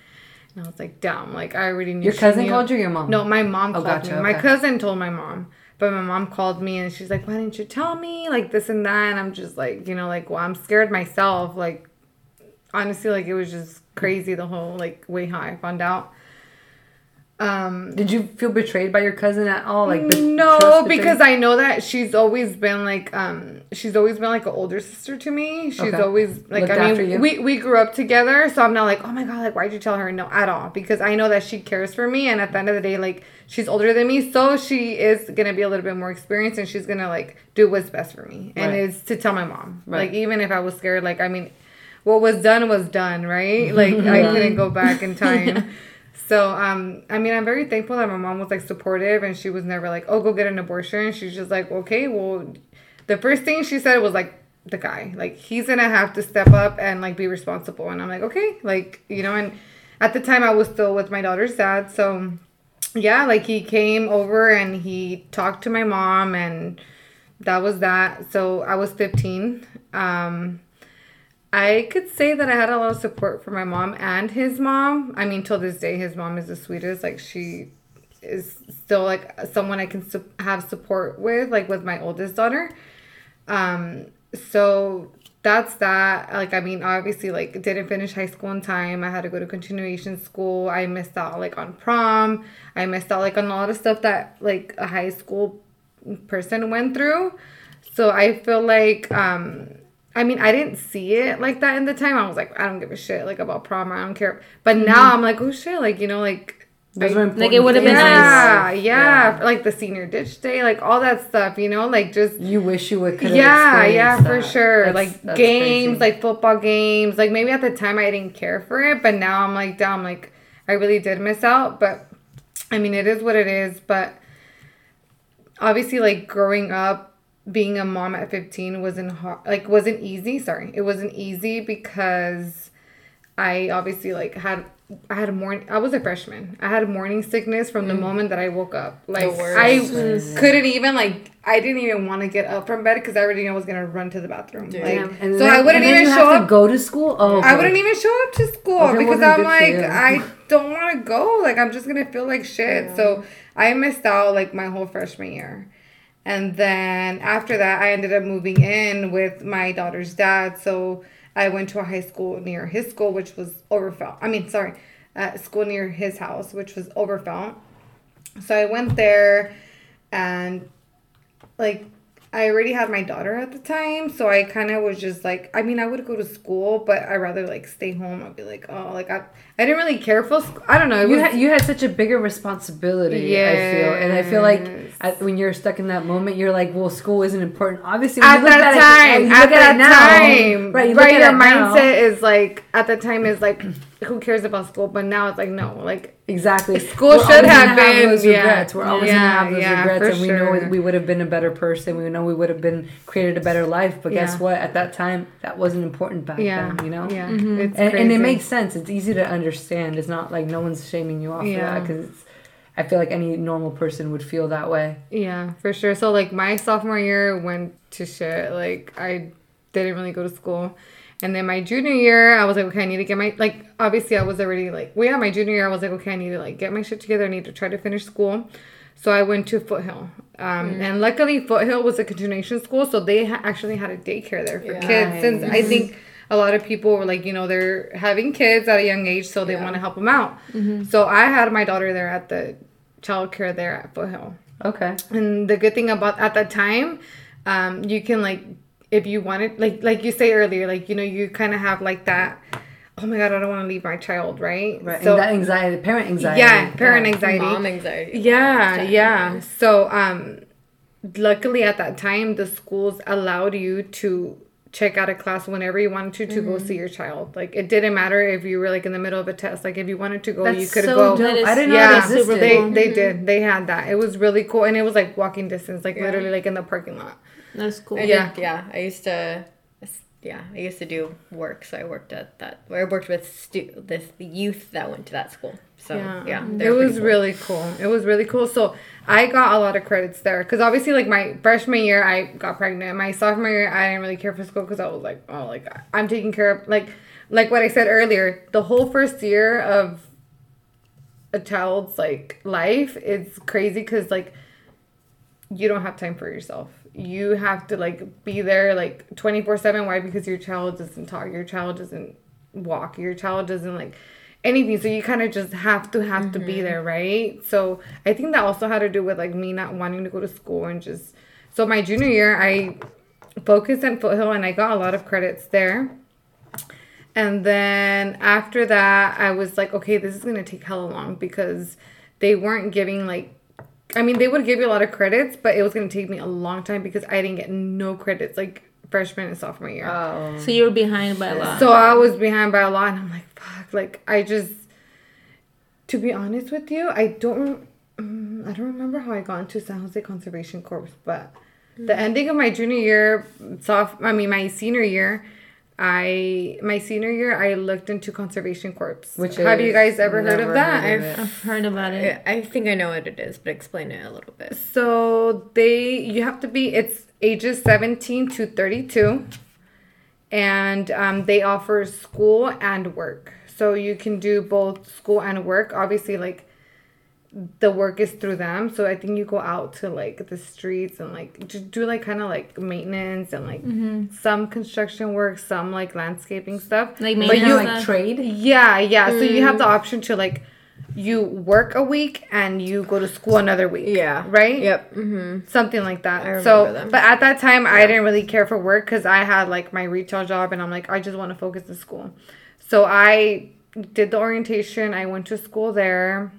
And I was like, damn. Like, I already knew. Your cousin knew. Called you or your mom? No, my mom called oh, gotcha, me. Okay. My cousin told my mom. But my mom called me and she's like, why didn't you tell me? Like, this and that. And I'm just like, you know, like, well, I'm scared myself. Like, honestly, like, it was just crazy the whole, like, way how I found out. Um, Did you feel betrayed by your cousin at all? Like bet- No, because I know that she's always been like, um, she's always been like an older sister to me. She's okay. always like, Looked I mean, you. we we grew up together. So I'm not like, oh my God, like, why'd you tell her? No, at all. Because I know that she cares for me. And at the end of the day, like, she's older than me. So she is going to be a little bit more experienced and she's going to like do what's best for me. And right. it's to tell my mom, right. like, even if I was scared, like, I mean, what was done was done, right? Like yeah. I couldn't go back in time. yeah. So, um, I mean, I'm very thankful that my mom was, like, supportive, and she was never like, oh, go get an abortion. She's just like, okay, well, the first thing she said was, like, the guy. Like, he's going to have to step up and, like, be responsible. And I'm like, okay. Like, you know, and at the time, I was still with my daughter's dad. So, yeah, like, he came over, and he talked to my mom, and that was that. So, I was fifteen. Um I could say that I had a lot of support from my mom and his mom. I mean, till this day, his mom is the sweetest. Like, she is still, like, someone I can su- have support with, like, with my oldest daughter. Um, so that's that. Like, I mean, obviously, like, didn't finish high school in time. I had to go to continuation school. I missed out, like, on prom. I missed out, like, on a lot of stuff that, like, a high school person went through. So I feel like... um I mean, I didn't see it like that in the time. I was like, I don't give a shit, like, about prom. I don't care. But now mm-hmm. I'm like, oh, shit. Like, you know, like... I, like, it would have been yeah, nice. Yeah, yeah. Like, the senior ditch day. Like, all that stuff, you know? Like, just... You wish you would could have Yeah, yeah, that. for sure. That's, like, that's games, crazy. Like, football games. Like, maybe at the time I didn't care for it. But now I'm like, damn, like, I really did miss out. But, I mean, it is what it is. But, obviously, like, growing up, being a mom at fifteen wasn't hard, like wasn't easy. Sorry, it wasn't easy because I obviously like had I had a morning. I was a freshman. I had morning sickness from the mm. moment that I woke up. Like I mm. couldn't even like I didn't even want to get up from bed because I already knew I was gonna run to the bathroom. Dude. Like and so, then, I wouldn't and then even you show have up. To go to school. Oh, okay. I wouldn't even show up to school okay, because I'm like I don't want to go. Like I'm just gonna feel like shit. Yeah. So I missed out like my whole freshman year. And then after that, I ended up moving in with my daughter's dad. So I went to a high school near his school, which was overfilled. I mean, sorry, uh, school near his house, which was overfilled. So I went there and, like, I already had my daughter at the time. So I kind of was just like, I mean, I would go to school, but I'd rather, like, stay home. I'd be like, oh, like, I I didn't really care for school. I don't know. You, was, had, you had such a bigger responsibility, yes. I feel. And I feel like... At, when you're stuck in that moment, you're like, well, school isn't important. Obviously, when at you look that at time, it, you at look that at it now, time, right? You right, your mindset now. Is like, at the time is like, who cares about school? But now it's like, no, like exactly. School We're should have been. Have those regrets. Yeah. We're always yeah, gonna have those yeah, regrets, and we sure. know we would have been a better person. We know we would have been created a better life. But yeah. guess what? At that time, that wasn't important back yeah. then. You know, yeah, mm-hmm. it's and, and it makes sense. It's easy to understand. It's not like no one's shaming you off yeah. for that because. I feel like any normal person would feel that way. Yeah, for sure. So, like, my sophomore year went to shit. Like, I didn't really go to school. And then my junior year, I was like, okay, I need to get my... Like, obviously, I was already, like... Well, yeah, my junior year, I was like, okay, I need to, like, get my shit together. I need to try to finish school. So, I went to Foothill. Um, mm-hmm. And luckily, Foothill was a continuation school. So, they ha- actually had a daycare there for yeah. kids. Since I think... A lot of people were like, you know, they're having kids at a young age, so they yeah. want to help them out. Mm-hmm. So I had my daughter there at the childcare there at Foothill. Okay. And the good thing about at that time, um, you can like, if you wanted, like, like you say earlier, like, you know, you kind of have like that. Oh my God, I don't want to leave my child, right? Right. So and that anxiety, parent anxiety. Yeah, parent yeah. anxiety, mom anxiety. Yeah, anxiety. yeah. So, um, luckily at that time, the schools allowed you to. Check out a class whenever you wanted to to mm-hmm. go see your child. Like, it didn't matter if you were, like, in the middle of a test. Like, if you wanted to go, That's you could so go. Dope. I didn't yeah, know that existed. They, they mm-hmm. did. They had that. It was really cool. And it was, like, walking distance. Like, yeah. literally, like, in the parking lot. That's cool. I yeah. Think, yeah. I used to... Yeah, I used to do work, so I worked at that. Where I worked with stu- this youth that went to that school. So yeah, yeah it was cool. really cool. It was really cool. So I got a lot of credits there because obviously, like my freshman year, I got pregnant. My sophomore year, I didn't really care for school because I was like, oh, like I'm taking care of like, like what I said earlier. The whole first year of a child's like life is crazy because like you don't have time for yourself. You have to, like, be there, like, twenty-four seven. Why? Because your child doesn't talk. Your child doesn't walk. Your child doesn't, like, anything. So you kind of just have to have mm-hmm. to be there, right? So I think that also had to do with, like, me not wanting to go to school and just... So my junior year, I focused on Foothill, and I got a lot of credits there. And then after that, I was like, okay, this is going to take hella long because they weren't giving, like... I mean, they would give you a lot of credits, but it was going to take me a long time because I didn't get no credits, like, freshman and sophomore year. Oh. So you were behind by a lot. So I was behind by a lot, and I'm like, fuck. Like, I just, to be honest with you, I don't, um, I don't remember how I got into San Jose Conservation Corps, but mm-hmm. the ending of my junior year, soft, I mean, my senior year, I, my senior year, I looked into Conservation Corps. Which Have is, you guys ever heard of that? Heard of I've, I've heard about it. I think I know what it is, but explain it a little bit. So they, you have to be, it's ages seventeen to thirty-two. And um, they offer school and work. So you can do both school and work. Obviously, like, the work is through them. So I think you go out to, like, the streets and, like, just do, like, kind of, like, maintenance and, like, mm-hmm. some construction work, some, like, landscaping stuff. Like, but you like, stuff. trade? Yeah, yeah. Mm. So you have the option to, like, you work a week and you go to school another week. Yeah. Right? Yep. Mm-hmm. Something like that. I remember so, them. But at that time, yeah. I didn't really care for work because I had, like, my retail job and I'm like, I just want to focus on school. So I did the orientation. I went to school there.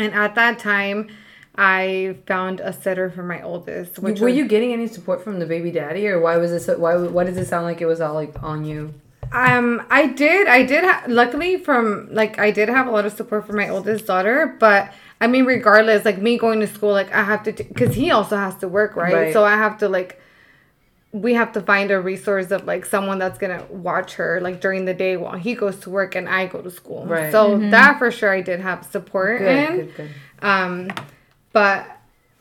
And at that time, I found a sitter for my oldest. Which Were was, you getting any support from the baby daddy, or why was this? Why? Why does it sound like it was all like on you? Um, I did. I did. Ha- luckily, from like I did have a lot of support from my oldest daughter. But I mean, regardless, like me going to school, like I have to, because he also has to work, right? right? So I have to like, we have to find a resource of like someone that's gonna watch her like during the day while he goes to work and I go to school. Right. So mm-hmm. that for sure I did have support good, in. Good, good. Um, but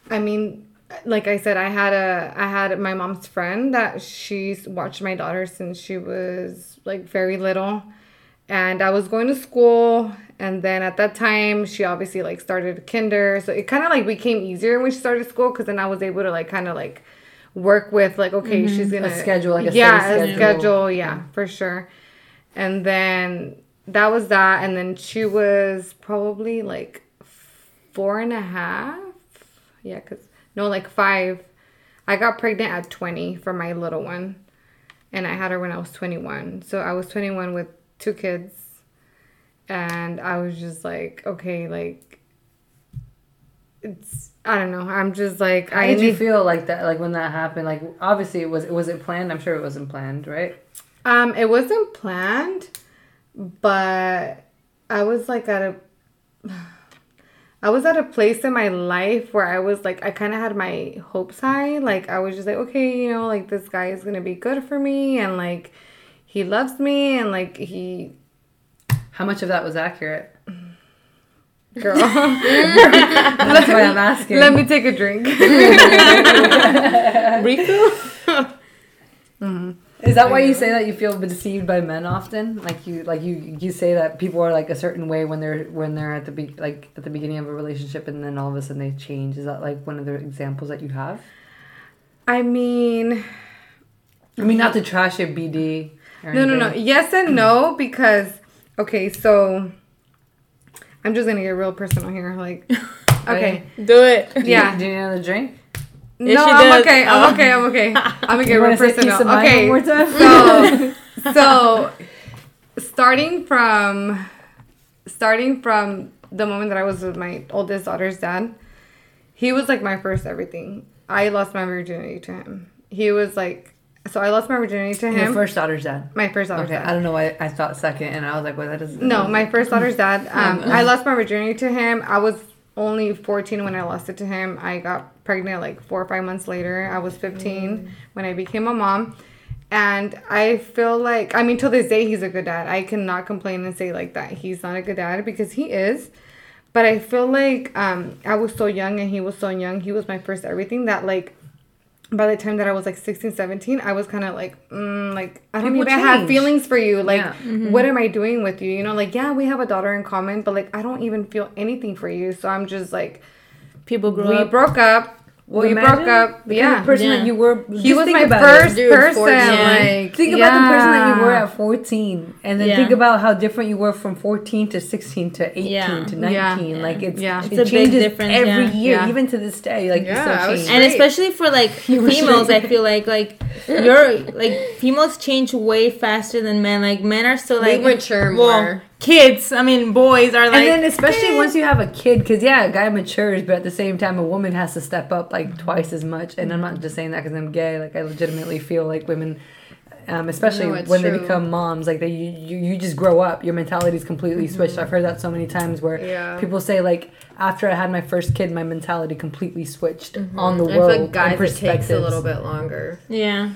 I mean, like I said, I had a I had my mom's friend that she's watched my daughter since she was like very little, and I was going to school. And then at that time, she obviously like started kinder, so it kind of like became easier when she started school because then I was able to like kind of like. work with like okay mm-hmm. she's gonna a schedule like a yeah a schedule. schedule yeah for sure. And then that was that, and then she was probably like four and a half yeah cause no like five. I got pregnant at twenty for my little one, and I had her when I was twenty-one, so I was twenty-one with two kids, and I was just like okay like it's I don't know. I'm just like. How I did need... you feel like that? Like when that happened? Like obviously it was. Was it planned? I'm sure it wasn't planned, right? Um, it wasn't planned, but I was like at a. I was at a place in my life where I was like I kind of had my hopes high. Like I was just like okay, you know, like this guy is gonna be good for me, and like he loves me, and like he. How much of that was accurate? Girl, that's why I'm asking. Let me take a drink. Rico? Mm-hmm. Is that why you say that you feel deceived by men often? Like you, like you, you say that people are like a certain way when they're when they're at the be- like at the beginning of a relationship, and then all of a sudden they change. Is that like one of the examples that you have? I mean, I mean not to trash your B D. Or no, anything. no, no. Yes and no, because okay, so. I'm just gonna get real personal here. Like, okay, do it. Yeah. Do you need another drink? No, yes, I'm okay. Oh. I'm okay. I'm okay. I'm gonna get real personal. Okay. So, so starting from starting from the moment that I was with my oldest daughter's dad, he was like my first everything. I lost my virginity to him. He was like. So I lost my virginity to him. Your first daughter's dad. My first daughter's okay, dad. Okay, I don't know why I thought second, and I was like, well, that doesn't... No, my first daughter's dad. Um, I lost my virginity to him. I was only fourteen when I lost it to him. I got pregnant like four or five months later. I was fifteen mm. when I became a mom. And I feel like, I mean, till this day, he's a good dad. I cannot complain and say like that he's not a good dad, because he is. But I feel like um, I was so young and he was so young. He was my first everything, that like by the time that I was like sixteen, seventeen, I was kind of like, mm, like, I don't People even change. have feelings for you. Like, yeah. mm-hmm. what am I doing with you? You know, like, yeah, we have a daughter in common, but like, I don't even feel anything for you. So I'm just like, people grew we up. We broke up. Well, you imagine? broke up. Yeah. The person yeah. that you were. He was my first Dude, person. Yeah. Like, think yeah. about the person that you were at fourteen. And then yeah. think about how different you were from fourteen to sixteen to eighteen yeah. to nineteen. Yeah. Like, it's, yeah. it's it a changes big difference every yeah. year, yeah. even to this day. Like, yeah, it's so And especially for, like, females, I feel like, like, you're, like, females change way faster than men. Like, men are still, like, we mature well, more. Kids, I mean, boys are like... And then especially once you have a kid, because, yeah, a guy matures, but at the same time, a woman has to step up, like, twice as much. And I'm not just saying that because I'm gay. Like, I legitimately feel like women, um, especially no, when true. they become moms, like, they, you, you just grow up. Your mentality's completely switched. Mm-hmm. I've heard that so many times where yeah. people say, like, after I had my first kid, my mentality completely switched mm-hmm. on the world. I feel like guys, it takes a little bit longer. Yeah.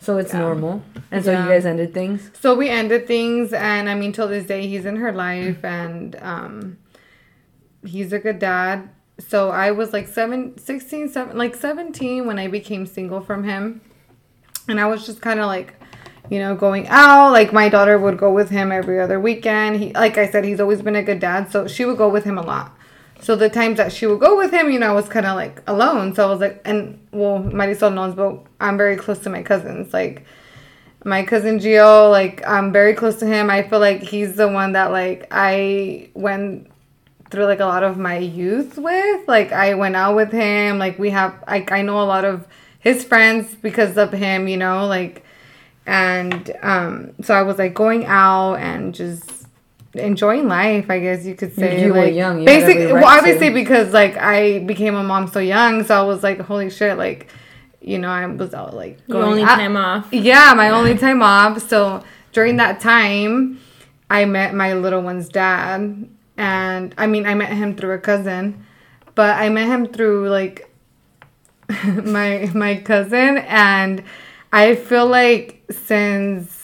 So it's yeah. normal. And so yeah. you guys ended things? So we ended things. And I mean, till this day, he's in her life. And um, he's a good dad. So I was like seven, sixteen, seven, like seventeen when I became single from him. And I was just kind of like, you know, going out. Like, my daughter would go with him every other weekend. He, like I said, he's always been a good dad. So she would go with him a lot. So the times that she would go with him, you know, I was kind of, like, alone. So I was, like, and, well, Marisol knows, but I'm very close to my cousins. Like, my cousin Gio, like, I'm very close to him. I feel like he's the one that, like, I went through, like, a lot of my youth with. Like, I went out with him. Like, we have, like, I know a lot of his friends because of him, you know, like, and um, so I was, like, going out and just enjoying life, I guess you could say. You like, were young. You basically, right well, obviously, to. because like I became a mom so young, so I was like, holy shit, like, you know, I was out like going Your only out. time off. Yeah, my yeah. only time off. So during that time, I met my little one's dad, and I mean, I met him through a cousin, but I met him through like my my cousin, and I feel like since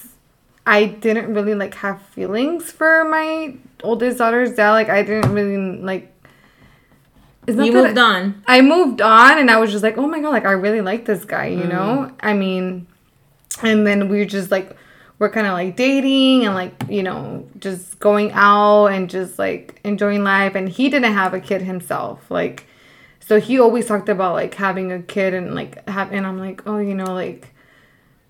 I didn't really, like, have feelings for my oldest daughter's dad. Like, I didn't really, like... It's not you moved I, on. I moved on, and I was just like, oh, my God, like, I really like this guy, you mm. know? I mean, and then we were just, like, we're kind of, like, dating and, like, you know, just going out and just, like, enjoying life. And he didn't have a kid himself. Like, so he always talked about, like, having a kid and, like, have, and I'm like, oh, you know, like...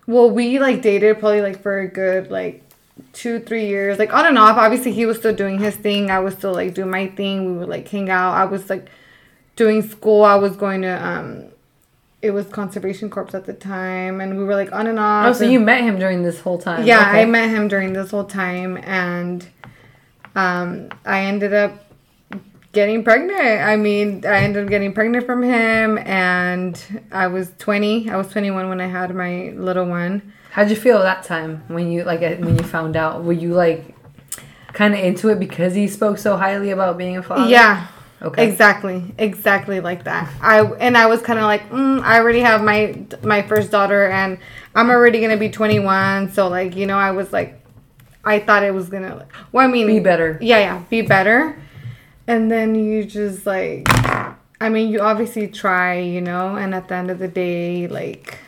Well, we, like, dated probably, like, for a good, like, two, three years. Like, on and off. Obviously, he was still doing his thing. I was still, like, doing my thing. We would, like, hang out. I was, like, doing school. I was going to, um, it was Conservation Corps at the time. And we were, like, on and off. Oh, so and, you met him during this whole time. Yeah, okay. I met him during this whole time. And um, I ended up getting pregnant. I mean, I ended up getting pregnant from him, and I was twenty. I was twenty-one when I had my little one. How'd you feel that time when you like when you found out? Were you like kind of into it because he spoke so highly about being a father? Yeah. Okay. Exactly. Exactly like that. I and I was kind of like, mm, I already have my my first daughter, and I'm already gonna be twenty-one. So like, you know, I was like, I thought it was gonna. Like, well, I mean, be better. Yeah, yeah, be better. And then you just, like, I mean, you obviously try, you know, and at the end of the day, like,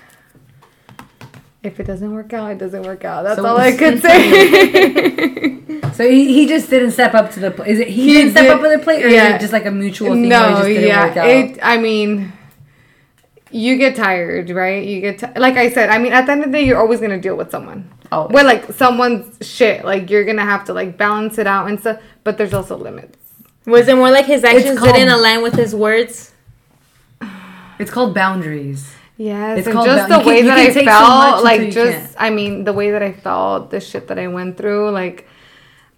if it doesn't work out, it doesn't work out. That's so, all I could say. So he, he just didn't step up to the plate. Is it he, he didn't step did, up to the plate, or yeah. is it just, like, a mutual thing? No, just didn't yeah. work out? It, I mean, you get tired, right? You get t- Like I said, I mean, at the end of the day, you're always going to deal with someone. Oh. With, like, someone's shit. Like, you're going to have to, like, balance it out and stuff. But there's also limits. Was it more like his actions didn't align with his words? It's called boundaries. Yes. It's and called just ba- the way can, that I felt. So like, just, can't. I mean, the way that I felt, the shit that I went through, like,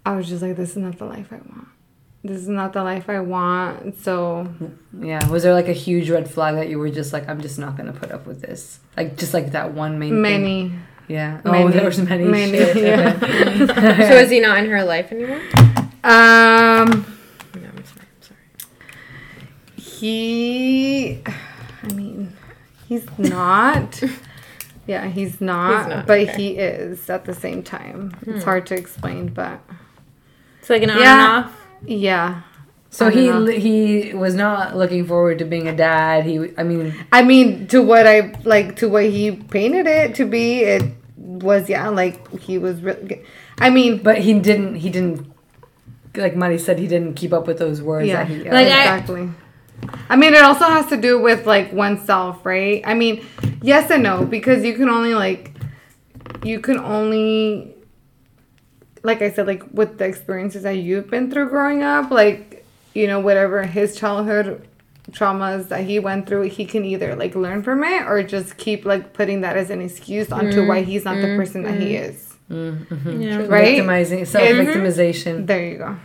I was just like, this is not the life I want. This is not the life I want. So, yeah. Was there, like, a huge red flag that you were just like, I'm just not going to put up with this? Like, just like that one main Many. thing. Many. Yeah. Many. Oh, there was many. Many. Shit. Yeah. Yeah. So, is he not in her life anymore? Um... He, I mean, he's not, Yeah, he's not, he's not but okay. he is at the same time. Hmm. It's hard to explain, but... It's like an on yeah. and off? Yeah. So he he was not looking forward to being a dad. He, I mean... I mean, to what I, like, to what he painted it to be, it was, yeah, like, he was really... I mean... But he didn't, he didn't, like Mari said, he didn't keep up with those words. Yeah, that he, like, exactly. I, I mean, it also has to do with, like, oneself, right? I mean, yes and no, because you can only, like, you can only, like I said, like, with the experiences that you've been through growing up, like, you know, whatever his childhood traumas that he went through, he can either, like, learn from it or just keep, like, putting that as an excuse onto mm-hmm. why he's not mm-hmm. the person that he is. Mm-hmm. Yeah. Right? Victimizing, self-victimization. Mm-hmm. There you go.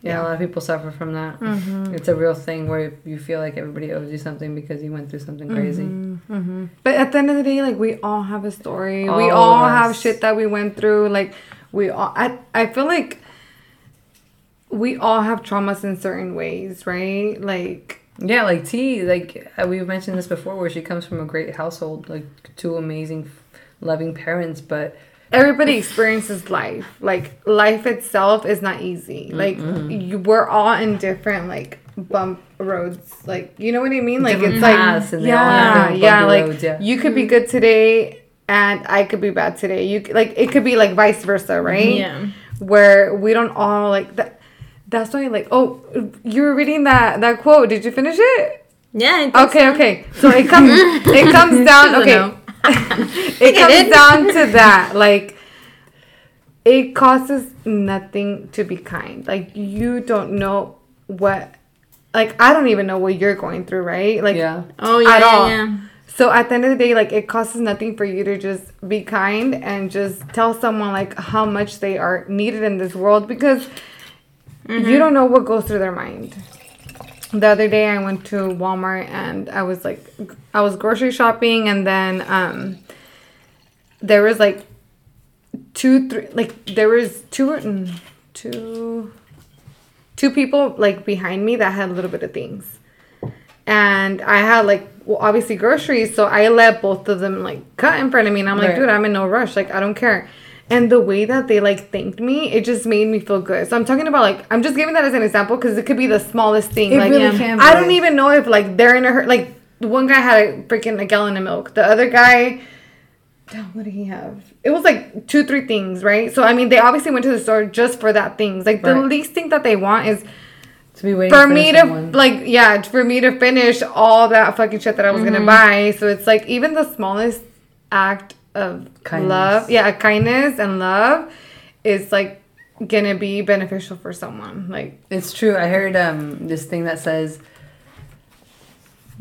Yeah, a lot of people suffer from that. Mm-hmm. It's a real thing where you feel like everybody owes you something because you went through something crazy. Mm-hmm. Mm-hmm. But at the end of the day, like, we all have a story. All we all have shit that we went through. Like, we all... I, I feel like we all have traumas in certain ways, right? Like... Yeah, like T, like, we've mentioned this before where she comes from a great household. Like, two amazing, loving parents, but... Everybody experiences life. Like, life itself is not easy. Like, you, we're all in different, like, bump roads. Like, you know what I mean? Like, different it's paths like, and yeah, yeah. Like, roads, yeah. You could be good today, and I could be bad today. You like, it could be, like, vice versa, right? Yeah. Where we don't all, like, that. That's why, like, oh, you were reading that, that quote. Did you finish it? Yeah. I okay, so. okay. So it comes, it comes down, okay. It comes down to that. Like, it costs nothing to be kind. Like, you don't know what, like, I don't even know what you're going through, right? Like, yeah. Oh, yeah, at yeah, all. Yeah. So at the end of the day, like, it costs nothing for you to just be kind and just tell someone, like, how much they are needed in this world because mm-hmm. you don't know what goes through their mind. The other day, I went to Walmart, and I was, like, I was grocery shopping, and then um, there was, like, two, three, like, there was two, two, two people, like, behind me that had a little bit of things. And I had, like, well, obviously groceries, so I let both of them, like, cut in front of me, and I'm like, right. Dude, I'm in no rush. Like, I don't care. And the way that they, like, thanked me, it just made me feel good. So I'm talking about, like, I'm just giving that as an example because it could be the smallest thing. It like, really yeah, can I don't even know if, like, they're in a hurt. Like, one guy had a freaking a gallon of milk. The other guy, what did he have? It was, like, two, three things, right? So, I mean, they obviously went to the store just for that things. Like, right. The least thing that they want is to be waiting for, for me someone. to, like, yeah, for me to finish all that fucking shit that I was mm-hmm. going to buy. So it's, like, even the smallest act of kindness. love yeah kindness and love is like gonna be beneficial for someone. Like, it's true. I heard um this thing that says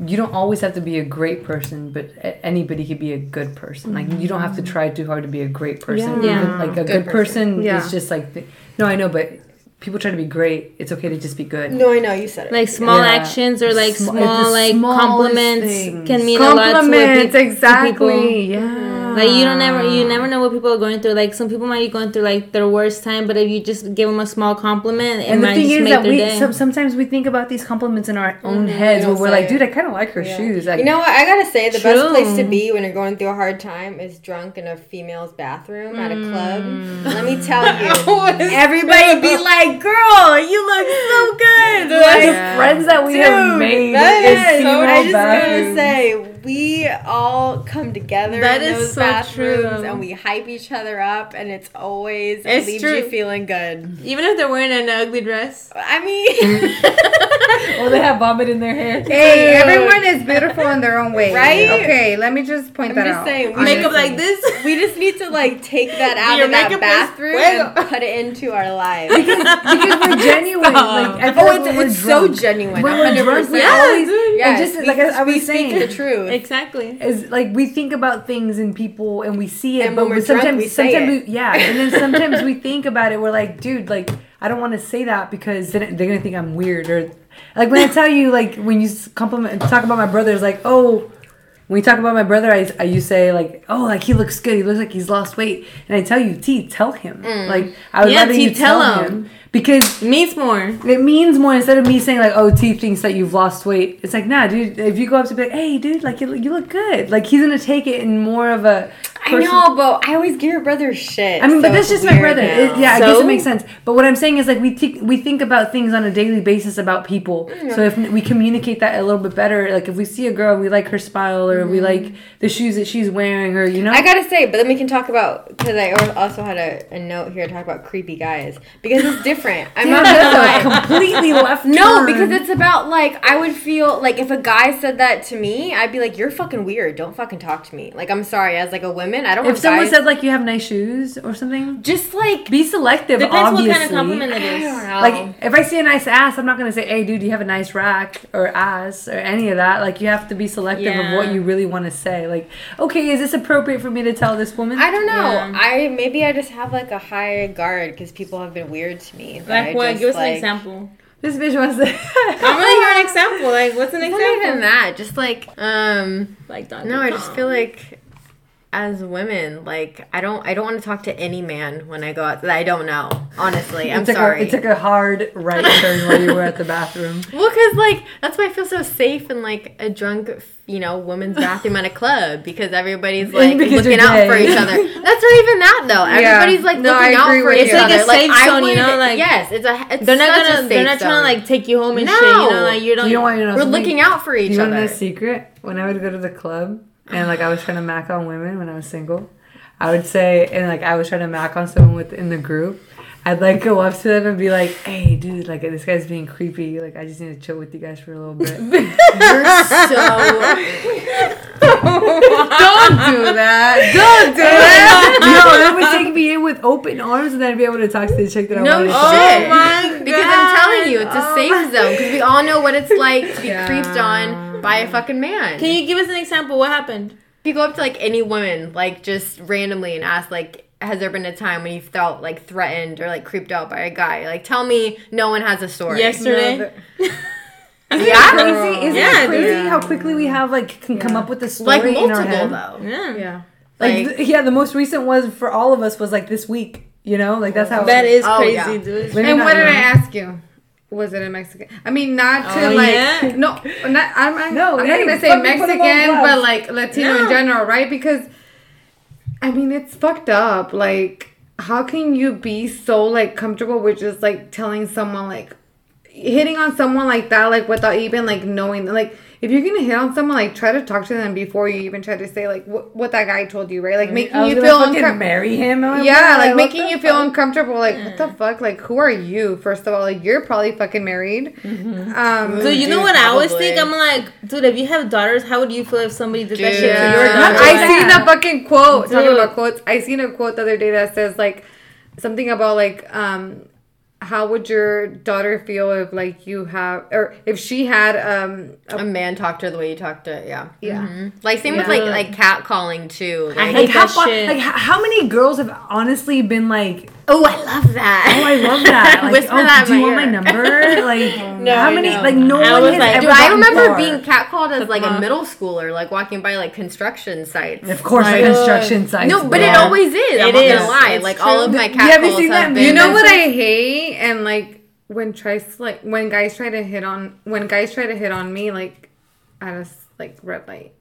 you don't always have to be a great person, but anybody could be a good person. Like, you don't have to try too hard to be a great person. Yeah, yeah. Like, a good, good person, person yeah. is just like the, no I know but people try to be great. It's okay to just be good. No, I know. You said it. Like, small yeah. actions or, like, Sm- small, like, compliments things. can mean compliments, a lot to people. Exactly. Yeah. Like, you don't ever, you never know what people are going through. Like, some people might be going through, like, their worst time, but if you just give them a small compliment, it and might just make their day. And the thing is that we, sometimes we think about these compliments in our own mm-hmm. heads where we're like, dude, I kind of like her yeah. shoes. Like, you know what? I got to say, the true. best place to be when you're going through a hard time is drunk in a female's bathroom mm. at a club. Let me tell you. Everybody be like, girl, you look so good. Like, yeah. friends that we Dude, have made. That is so I just gotta say, we all come together that in those so bathrooms true. and we hype each other up, and it's always it's leaves true. you feeling good. Even if they're wearing an ugly dress. I mean, or they have vomit in their hair. Hey, everyone is beautiful in their own way, right? Okay, let me just point I'm that just out. Saying, we makeup like this. We just need to like take that out of that bathroom and put it into our lives. Because we're genuine. Like, I oh, it's, it's so genuine. When we're drunk, we always, yeah, just, we, like I, I was we saying, speak the truth. Exactly. Is like we think about things and people, and we see it, and but we sometimes, drunk, we say sometimes, it. We, yeah, and then sometimes we think about it. We're like, dude, like I don't want to say that because then they're gonna think I'm weird, or like when I tell you, like when you compliment, talk about my brother, it's like, oh. When you talk about my brother, I, I you say like, oh, like he looks good. He looks like he's lost weight. And I tell you, T, tell him. Mm. Like I would yeah, rather T, you tell, tell him. him because it means more. It means more instead of me saying like, oh, T thinks that you've lost weight. It's like, nah, dude. If you go up to be like, hey, dude, like you, you look good. Like he's gonna take it in more of a. Person. I know, but I always give your brother shit. I mean, so but that's just my brother. It, yeah, so? I guess it makes sense. But what I'm saying is like we th- we think about things on a daily basis about people. Mm. So if we communicate that a little bit better, like if we see a girl and we like her smile or. Or we like the shoes that she's wearing, or you know. I gotta say, but then we can talk about because I also had a, a note here to talk about creepy guys because it's different. I'm yeah, not no, completely left. No, turn. Because it's about like I would feel like if a guy said that to me, I'd be like, "You're fucking weird. Don't fucking talk to me." Like I'm sorry, as like a woman, I don't. If want someone guys. Said like you have nice shoes or something, just like be selective. Depends obviously. What kind of compliment it is. I don't know. Like if I see a nice ass, I'm not gonna say, "Hey, dude, you have a nice rack or ass or any of that." Like you have to be selective yeah. of what you. Really want to say like okay is this appropriate for me to tell this woman I don't know yeah. I maybe I just have like a high guard because people have been weird to me like what just, give us like, an example this bitch wants to I'm really hearing an example like what's an example not even that just like um like Doctor no I just feel like as women like I don't I don't want to talk to any man when I go out that I don't know honestly I'm sorry a, it took a hard right turn while you were at the bathroom well because like that's why I feel so safe in like a drunk you know, women's bathroom at a club because everybody's like because looking out for each other. That's not even that though. Everybody's yeah. like no, looking out for each other. It's like a safe like, zone, would, you know. Like yes, it's a. It's they're not such gonna. A safe they're not trying zone. To like take you home and no. shit. You know, like you don't. You don't want to know. We're something. Looking out for each you other. You want to know a secret? When I would go to the club and like I was trying to mack on women when I was single, I would say and like I was trying to mack on someone within the group. I'd like go up to them and be like, "Hey, dude, like this guy's being creepy. Like I just need to chill with you guys for a little bit." You're so don't do that. Don't do that. No, that would take me in with open arms, and then I'd be able to talk to the chick that I no wanted. No shit. Oh my because God. I'm telling you, it's a oh safe zone because we all know what it's like to be yeah. creeped on by a fucking man. Can you give us an example? What happened? You go up to like any woman, like just randomly, and ask like. Has there been a time when you felt like threatened or like creeped out by a guy? Like, tell me no one has a story. Yesterday. No, yeah, crazy. Isn't yeah, it crazy yeah. how quickly we have like can yeah. come up with a story like multiple, in our head? Though. Yeah, yeah. Like, like th- yeah, the most recent one for all of us was like this week. You know, like that's how that it is oh, crazy, yeah. dude. When and what did I ask you? Was it a Mexican? I mean, not to oh, like yeah. no, not I'm, I'm, no, I'm hey, not gonna say Mexican, but like Latino no. in general, right? Because. I mean, it's fucked up. Like, how can you be so, like, comfortable with just, like, telling someone, like, hitting on someone like that, like, without even, like, knowing. Like, if you're going to hit on someone, like, try to talk to them before you even try to say, like, wh- what that guy told you, right? Like, making you feel uncomfortable. Marry him? Yeah, like, making you feel uncomfortable. Like, what the fuck? Like, who are you, first of all? Like, you're probably fucking married. Mm-hmm. Um, so, you know what I always think? I'm like, dude, if you have daughters, how would you feel if somebody did that shit to your daughter? I seen a fucking quote. Talking about quotes. I seen a quote the other day that says, like, something about, like, um... how would your daughter feel if, like, you have... Or if she had... um A, a man talked to her the way you talked to her, yeah. Yeah. Mm-hmm. Like, same yeah. with, like, like catcalling, too. Like, I hate like, that how, shit. Like, how many girls have honestly been, like... Oh, I love that. Oh, I love that. Like, whisper oh, that do you want ear. My number? Like, no, how many? Like, no I one has like, ever. I remember far. Being catcalled as like a middle schooler, like walking by like construction sites. Of course, like, like construction sites. No, but yeah. it always is. It I'm is. Not gonna lie. It's like true. All of my catcalls have been. That? You know what I hate? And like when tries like when guys try to hit on when guys try to hit on me like at a like red light.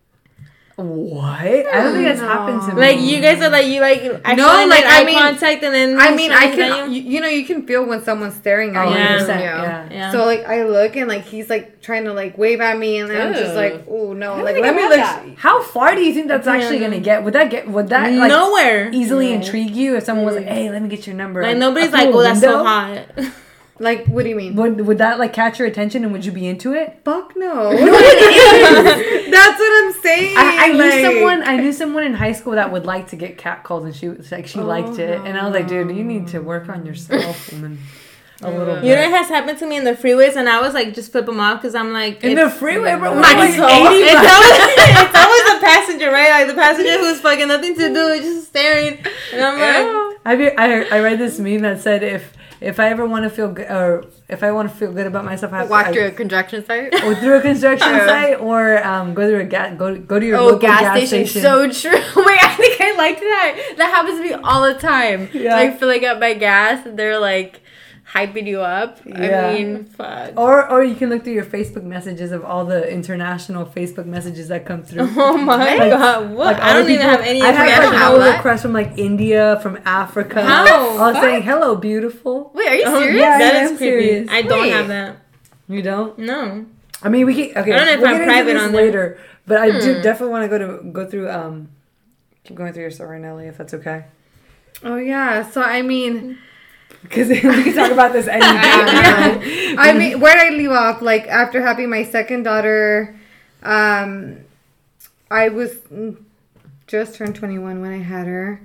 What? I don't think that's no. happened to me. Like you guys are like you like actually no, like I eye mean, contact and then I mean I can you? You know you can feel when someone's staring at oh, you. Yeah. Yeah. yeah. So like I look and like he's like trying to like wave at me and then I'm just like oh no like let me look. That. How far do you think that's yeah. actually gonna get? Would that get would that like, nowhere easily yeah. intrigue you if someone was like hey let me get your number? Like, like nobody's like oh that's window? So hot. Like, what do you mean? Would, would that, like, catch your attention and would you be into it? Fuck no. No, it is. That's what I'm saying. I, I like... knew someone I knew someone in high school that would like to get catcalled and she was like, she oh, liked it. No, and I was like, dude, you need to work on yourself, woman. A little bit. You know, it has happened to me in the freeways, and I was like, just flip them off because I'm like, in the freeway, bro. Like it's, always, it's always the passenger, right? Like the passenger who's fucking nothing to do, just staring. And I'm like, oh. I I read this meme that said if If I ever want to feel good, or if I want to feel good about myself, I have walk to walk through I, a construction site, or through a construction site, or um, go through a ga- go go to your oh, local gas, gas station. So true. Wait, I think I liked that. That happens to me all the time. Yeah. Like filling up my gas, and they're like hyping you up. Yeah. I mean, fuck. Or or you can look through your Facebook messages of all the international Facebook messages that come through. Oh my like, god! What? Like I don't even people, have any. I have like all the requests from like India, from Africa. How? All fuck? Saying hello, beautiful. Wait, are you serious? Um, yeah, that I is am creepy. Serious. I don't Wait. Have that. You don't? No. I mean, we can. Okay, I don't know if we're I'm private on later, there. But I hmm. do definitely want to go to go through. Um, keep going through your story, Nelly, if that's okay. Oh yeah. So I mean. Because we can talk about this anytime. Yeah. I mean, where did I leave off? Like, after having my second daughter, um, I was just turned twenty-one when I had her.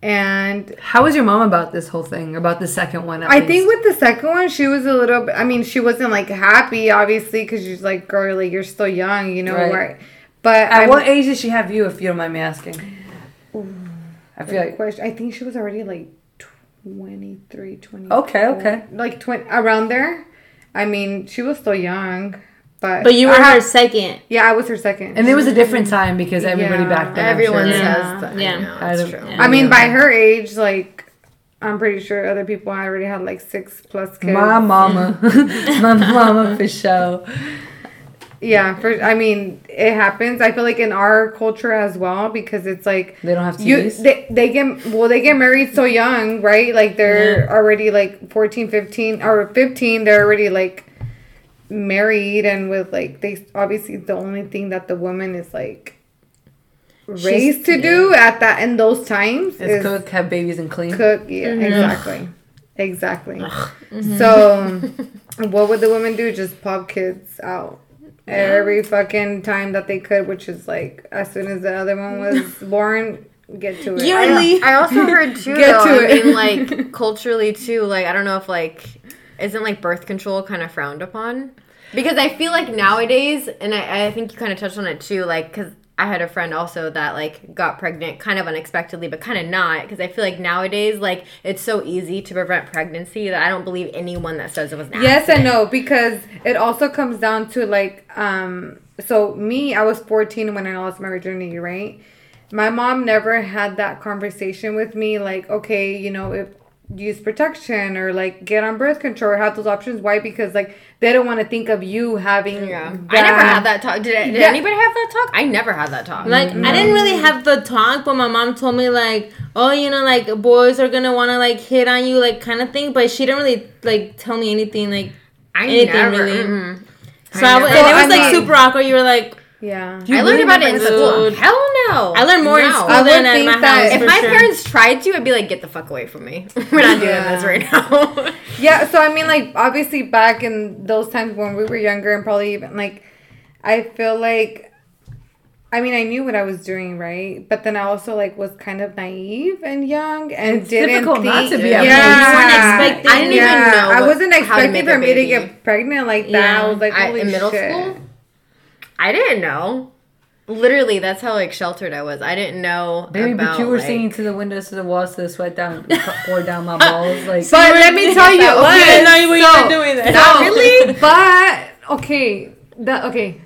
And how was your mom about this whole thing, about the second one? I least? think with the second one, she was a little bit, I mean, she wasn't, like, happy, obviously, because she's like, girl, like, you're still young, you know. Right. Right? But At I'm, what age did she have you, if you don't mind me asking? Ooh, I feel like... Question. I think she was already, like... twenty-three, twenty-four Okay, okay. Like twenty around there. I mean, she was still young, but But you were I, her second. Yeah, I was her second. And it was a different time because everybody yeah, back then everyone sure. yeah. says that. Yeah. You know, that's true. Yeah. I mean, by her age, like I'm pretty sure other people already had like six plus kids. My mama. My mama for sure. Yeah, for I mean, it happens. I feel like in our culture as well because it's like they don't have to you, they, they get well they get married so young, right? Like they're yeah. already like fourteen, fifteen or fifteen, they're already like married and with like they obviously the only thing that the woman is like raised She's, to yeah. do at that in those times is, is cook, have babies and clean. Cook, yeah, mm-hmm. exactly. Exactly. Mm-hmm. So what would the women do? Just pop kids out. Yeah. Every fucking time that they could, which is like as soon as the other one was born, get to it. Yearly. I, I also heard too, get though, to I it. mean, like culturally too, like I don't know if like isn't like birth control kind of frowned upon because I feel like nowadays, and I, I think you kind of touched on it too, like because I had a friend also that like got pregnant kind of unexpectedly, but kind of not because I feel like nowadays like it's so easy to prevent pregnancy that I don't believe anyone that says it was an yes accident. And no because it also comes down to like um so me I was fourteen when I lost my virginity, right? My mom never had that conversation with me like okay you know if use protection or like get on birth control or have those options. Why? Because like they don't want to think of you having yeah. that. I never had that talk. Did, I, did yeah. anybody have that talk? I never had that talk. Like no. I didn't really have the talk, but my mom told me like, oh, you know, like boys are gonna want to like hit on you, like kind of thing. But she didn't really like tell me anything like I anything never. really. Mm-hmm. So I, I was, and it was I like mean, super awkward. You were like. Yeah. You I learned about it in school. Hell no. I learned more no. in school than at my house. If my sure. parents tried to, I'd be like, get the fuck away from me. We're not yeah. doing this right now. Yeah, so I mean, like, obviously back in those times when we were younger and probably even, like, I feel like, I mean, I knew what I was doing, right? But then I also, like, was kind of naive and young and it's didn't difficult think. Not to be yeah. yeah. You weren't expecting. I didn't yeah. even know what, I wasn't expecting for me to get pregnant like that. Yeah. I was like, holy I, in shit. Middle school? I didn't know. Literally, that's how, like, sheltered I was. I didn't know Baby, about, but you were like, singing to the windows, to the walls, to the sweat down, pour down my balls. Like, but let me tell you, what? Okay, I know you so, were doing that. Not really, but, okay, that, okay.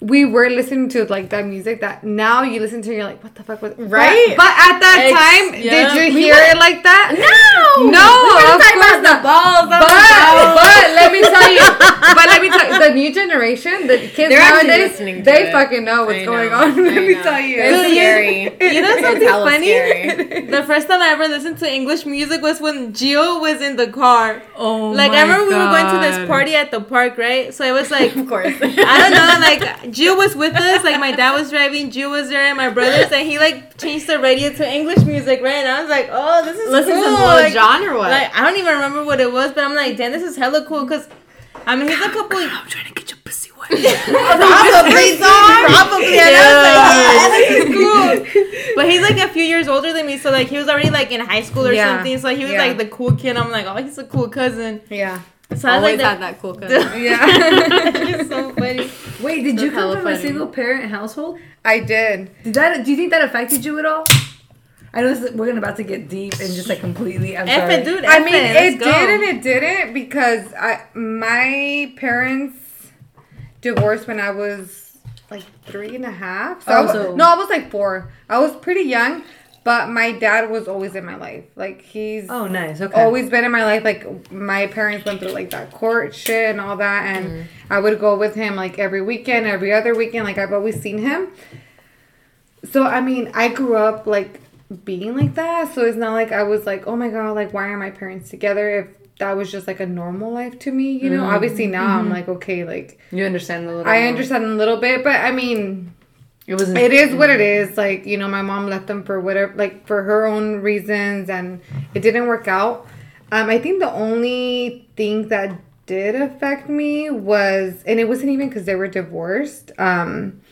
We were listening to, like, that music that now you listen to and you're like, what the fuck was... Right? But, but at that Ex- time, yeah. did you we hear were, it like that? No! No, we of course not. The balls, but, the balls. But let me tell you, but let me tell you, the new generation, the kids They're nowadays, they it. fucking know what's know, going on. Let me tell you. It's scary. You know something funny? Scary. The first time I ever listened to English music was when Gio was in the car. Oh, Like, my I remember God. we were going to this party at the park, right? So it was like... Of course. I don't know, like... Jill was with us, like my dad was driving, Jill was there, and my brothers, and he like changed the radio to English music, right? And I was like, oh, this is Listen cool. Listen to what like, genre was. Like, I don't even remember what it was, but I'm like, damn, this is hella cool, because, I mean, he's a couple... God, I'm trying to get your pussy wet. Probably, probably. And yeah. I was like, yeah, this is cool. But he's like a few years older than me, so like he was already like in high school or yeah. something, so he was yeah. like the cool kid. I'm like, oh, he's a cool cousin. Yeah. So I always had that cool cousin. Yeah. It's so funny. Wait, did so you come from funny. a single parent household? I did. Did that? Do you think that affected you at all? I know this, we're about to get deep and just like completely. I'm sorry. It, dude, I mean, it, it did and it didn't because I my parents divorced when I was like three and a half. So oh, I was, so. No, I was like four. I was pretty young. But my dad was always in my life. Like, he's oh, nice. Okay. always been in my life. Like, my parents went through, like, that court shit and all that. And mm. I would go with him, like, every weekend, every other weekend. Like, I've always seen him. So, I mean, I grew up, like, being like that. So, it's not like I was like, oh, my God, like, why are my parents together? If that was just, like, a normal life to me, you know? Mm-hmm. Obviously, now mm-hmm. I'm like, okay, like. You understand a little bit. I understand a little bit. But, I mean. It was. It is what it is. Like, you know, my mom left them for whatever, like, for her own reasons, and it didn't work out. Um, I think the only thing that did affect me was, and it wasn't even because they were divorced. Um,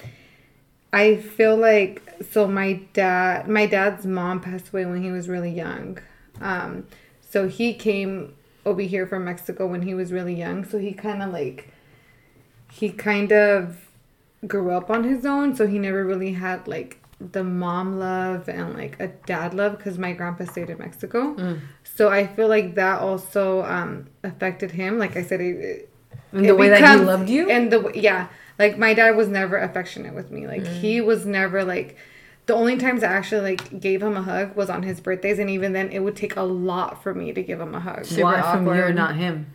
I feel like so my dad, my dad's mom passed away when he was really young. Um, so he came over here from Mexico when he was really young. So he kind of like, he kind of. grew up on his own, so he never really had like the mom love and like a dad love because my grandpa stayed in Mexico. Mm. So I feel like that also um affected him. Like I said, it, and the it way becomes, that he loved you, and the yeah, like my dad was never affectionate with me. Like mm. he was never like. The only times I actually like gave him a hug was on his birthdays, and even then, it would take a lot for me to give him a hug. Super Why awkward. From you or not him?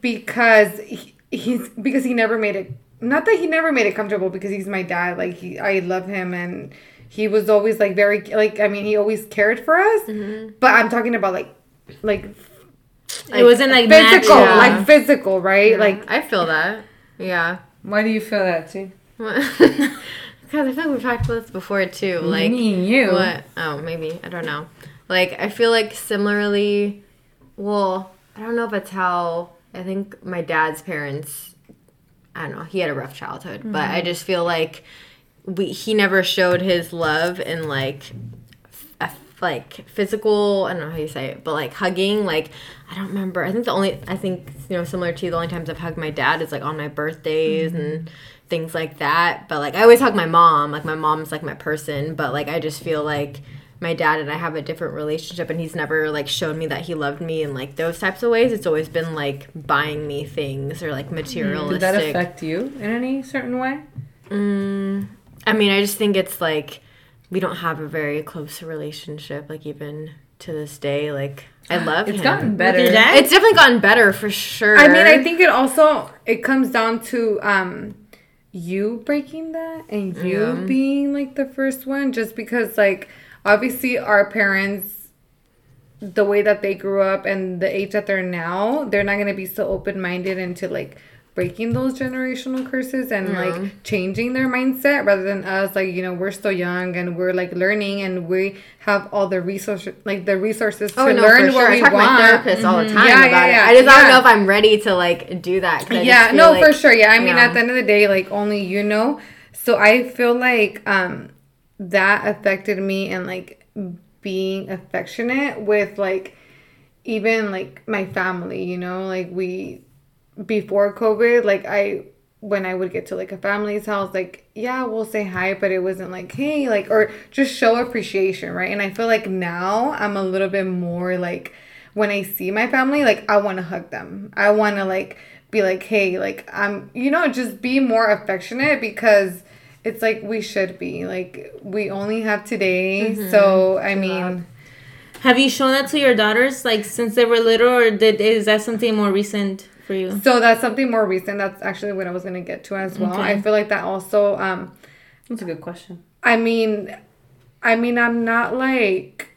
Because he, he's because he never made it. Not that he never made it comfortable because he's my dad. Like, he, I love him. And he was always, like, very, like, I mean, he always cared for us. Mm-hmm. But I'm talking about, like, like, it like, wasn't, like, physical. Yeah. Like, physical, right? Yeah. Like, I feel that. Yeah. Why do you feel that, too? Because I feel like we've talked about this before, too. Like, me and you. What? Oh, maybe. I don't know. Like, I feel like similarly, well, I don't know if it's how, I think my dad's parents. I don't know. He had a rough childhood, mm-hmm. but I just feel like we he never showed his love in like f- like physical. I don't know how you say it, but like hugging. Like I don't remember. I think the only I think you know similar to you, the only times I've hugged my dad is like on my birthdays mm-hmm. and things like that. But like I always hug my mom. Like my mom's like my person. But like I just feel like my dad and I have a different relationship, and he's never like shown me that he loved me in like those types of ways. It's always been like buying me things or like materialistic. Did that affect you in any certain way? Mm, I mean, I just think it's like we don't have a very close relationship. Like even to this day, like I love it's him. It's gotten better. It's definitely gotten better for sure. I mean, I think it also it comes down to. Um, You breaking that and you yeah. being, like, the first one just because, like, obviously our parents, the way that they grew up and the age that they're now, they're not going to be so open-minded into, like, breaking those generational curses and, yeah. like, changing their mindset rather than us, like, you know, we're still young and we're, like, learning and we have all the resources, like, the resources to oh, no, learn what sure. we want. I talk to my therapist all the time yeah, about yeah, yeah. it. I just yeah. don't know if I'm ready to, like, do that. Yeah, no, like, for sure. Yeah, I mean, yeah. at the end of the day, like, only you know. So I feel like um, that affected me and, like, being affectionate with, like, even, like, my family, you know? Like, we... Before COVID, like, I, when I would get to, like, a family's house, like, yeah, we'll say hi, but it wasn't like, hey, like, or just show appreciation, right? And I feel like now I'm a little bit more, like, when I see my family, like, I want to hug them. I want to, like, be like, hey, like, I'm, you know, just be more affectionate because it's like we should be. Like, we only have today, mm-hmm. so, I mean... Love. Have you shown that to your daughters, like, since they were little, or did is that something more recent? You. So that's something more recent. That's actually what I was going to get to as well. Okay. I feel like that also... Um, that's a good question. I mean, I mean, I'm not like...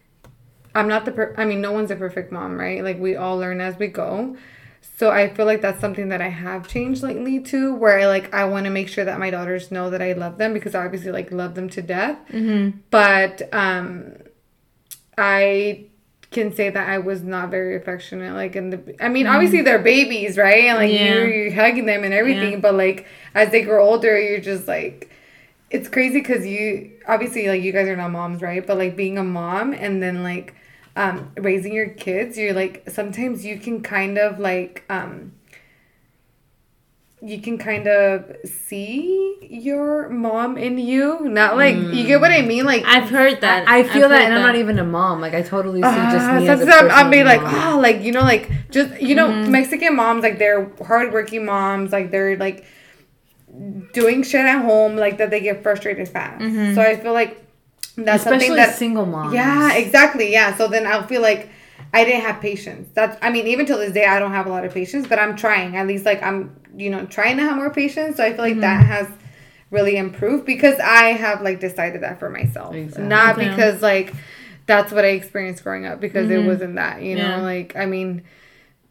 I'm not the... Per- I mean, no one's a perfect mom, right? Like, we all learn as we go. So I feel like that's something that I have changed lately, too, where I, like, I want to make sure that my daughters know that I love them because I obviously, like, love them to death. Mm-hmm. But um, I... can say that I was not very affectionate, like, in the, I mean, obviously they're babies, right, and, like, yeah. you're, you're hugging them and everything, yeah. but, like, as they grow older, you're just, like, it's crazy, because you, obviously, like, you guys are not moms, right, but, like, being a mom, and then, like, um, raising your kids, you're, like, sometimes you can kind of, like, um, you can kind of see your mom in you. Not like, mm. you get what I mean? Like, I've heard that. I, I feel I've that, and that. I'm not even a mom. Like, I totally see uh, just me as a person. I'll be like, mom. oh, like, you know, like, just, you know, mm-hmm. Mexican moms, like, they're hardworking moms. Like, they're, like, doing shit at home, like, that they get frustrated fast. Mm-hmm. So I feel like that's Especially something that... single moms. Yeah, exactly. Yeah. So then I'll feel like I didn't have patience. That's, I mean, even till this day, I don't have a lot of patience, but I'm trying. At least, like, I'm... you know, trying to have more patience. So I feel like mm-hmm. that has really improved because I have, like, decided that for myself. Exactly. Not yeah. because, like, that's what I experienced growing up because mm-hmm. it wasn't that, you yeah. know. Like, I mean,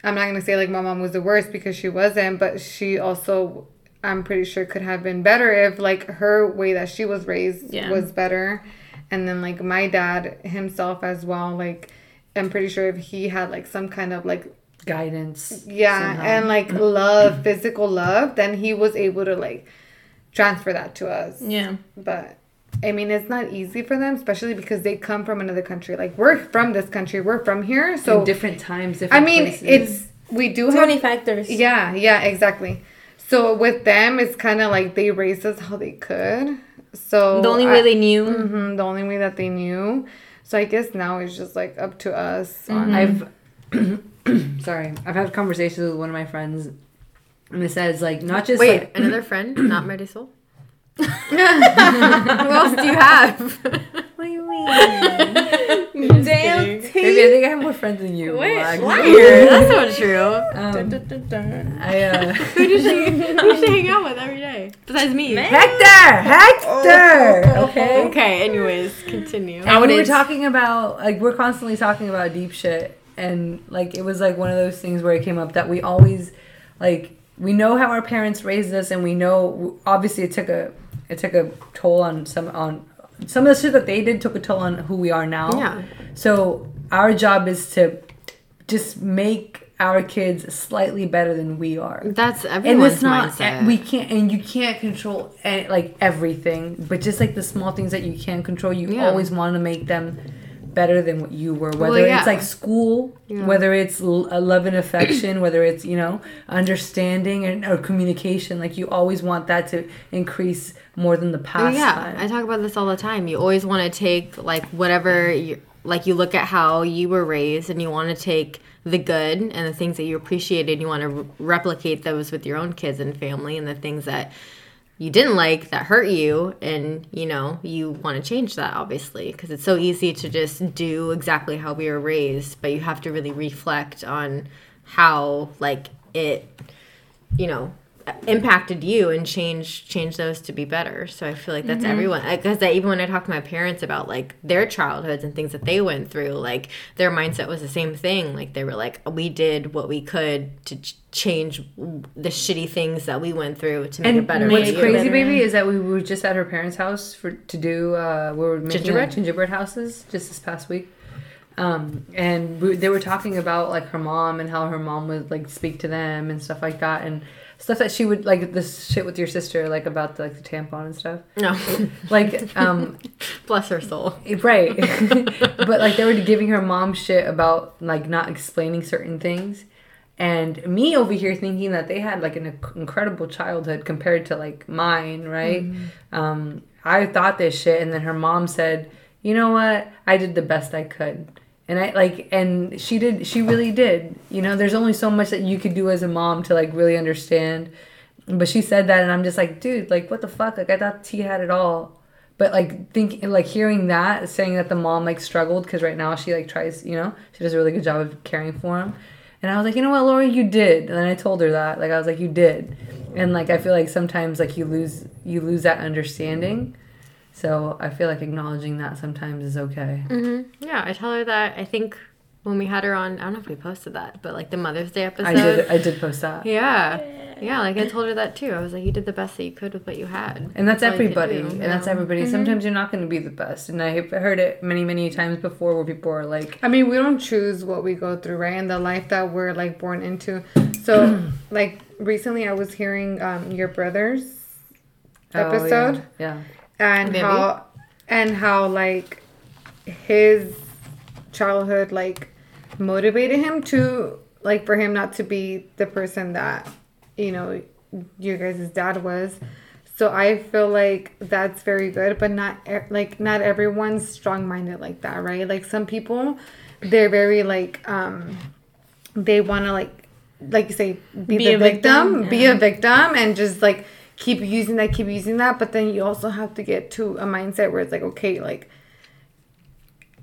I'm not going to say, like, my mom was the worst because she wasn't, but she also, I'm pretty sure, could have been better if, like, her way that she was raised yeah. was better. And then, like, my dad himself as well, like, I'm pretty sure if he had, like, some kind of, like, guidance yeah somehow. and like love physical love, then he was able to like transfer that to us. Yeah but I mean, it's not easy for them, especially because they come from another country. Like, we're from this country, we're from here, so in different times, different I mean places. It's we do so have many factors. Yeah yeah exactly so with them it's kind of like they raised us how they could, so the only I, way they knew mm-hmm, the only way that they knew. So I guess now it's just like up to us. mm-hmm. I've sorry, I've had conversations with one of my friends, and it says, like, not just... Wait, like, another friend? Not Marisol? Who else do you have? What do you mean? Damn, T. Maybe I think I have more friends than you. Wait, liar. That's not true. Um, dun, dun, dun, dun. I, uh... who do you, you should hang out with every day? Besides me. Man. Hector! Hector! Oh, oh, oh, okay. Okay, anyways, continue. And we were talking about, like, we're constantly talking about deep shit. And, like, it was, like, one of those things where it came up that we always, like, we know how our parents raised us, and we know, obviously, it took a it took a toll on some, on some of the shit that they did took a toll on who we are now. Yeah. So our job is to just make our kids slightly better than we are. That's everyone's mindset. And it's not, we can't, and you can't control, any, like, everything, but just, like, the small things that you can control, you yeah. always want to make them better than what you were, whether well, yeah. it's like school, yeah. whether it's l- love and affection, whether it's, you know, understanding and or communication. Like, you always want that to increase more than the past. Yeah, time. I talk about this all the time. You always want to take, like, whatever, you, like, you look at how you were raised, and you want to take the good and the things that you appreciated. You want to re- replicate those with your own kids and family, and the things that you didn't like that hurt you, and you know you want to change that, obviously, because it's so easy to just do exactly how we were raised, but you have to really reflect on how, like, it, you know, impacted you, and change change those to be better. So I feel like that's mm-hmm. everyone, because even when I talk to my parents about, like, their childhoods and things that they went through, like, their mindset was the same thing. Like, they were like, we did what we could to ch- change the shitty things that we went through to make and it better. What's crazy, better. Baby, is that we were just at her parents' house for to do uh, we were making gingerbread, like, gingerbread houses just this past week. Um, and we, they were talking about, like, her mom and how her mom would, like, speak to them and stuff like that, and stuff that she would, like, this shit with your sister, like, about the, like, the tampon and stuff. No. Like, um... bless her soul. Right. But, like, they were giving her mom shit about, like, not explaining certain things. And me over here thinking that they had, like, an incredible childhood compared to, like, mine, right? Mm-hmm. Um, I thought this shit, and then her mom said, you know what? I did the best I could. And I, like, and she did, she really did. You know, there's only so much that you could do as a mom to, like, really understand. But she said that, and I'm just like, dude, like, what the fuck? Like, I thought T had it all. But, like, thinking, like, hearing that, saying that the mom, like, struggled, because right now she, like, tries, you know, she does a really good job of caring for him. And I was like, you know what, Lori, you did. And then I told her that. Like, I was like, you did. And, like, I feel like sometimes, like, you lose, you lose that understanding. So I feel like acknowledging that sometimes is okay. Mm-hmm. Yeah, I tell her that. I think when we had her on, I don't know if we posted that, but, like, the Mother's Day episode. I did, I did post that. Yeah. Yeah, like, I told her that, too. I was like, you did the best that you could with what you had. And that's, that's everybody. Do, and know? that's everybody. Mm-hmm. Sometimes you're not going to be the best. And I've heard it many, many times before where people are like... I mean, we don't choose what we go through, right? And the life that we're, like, born into. So, like, recently I was hearing um, your brother's episode. Oh, yeah. yeah. And Maybe. how, and how, like, his childhood, like, motivated him to, like, for him not to be the person that, you know, your guys' dad was. So I feel like that's very good, but not like not everyone's strong-minded like that, right? Like some people, they're very like um, they want to like like you say be, be the victim, victim. Yeah. be a victim, and just like keep using that, keep using that. But then you also have to get to a mindset where it's like, okay, like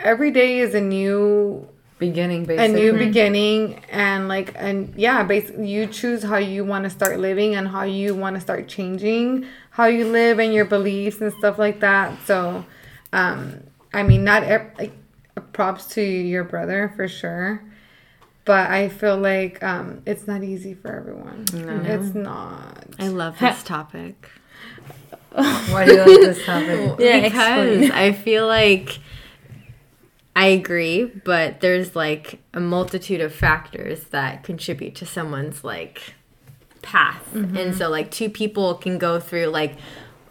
every day is a new beginning, basically. A new beginning, and like and yeah, basically you choose how you want to start living and how you want to start changing how you live and your beliefs and stuff like that. So, um, I mean, not ev- like props to your brother for sure, but I feel like um, it's not easy for everyone. No. It's not. I love this topic. Why do you like this topic? Yeah, because I feel like. I agree, but there's, like, a multitude of factors that contribute to someone's, like, path. Mm-hmm. And so, like, two people can go through, like,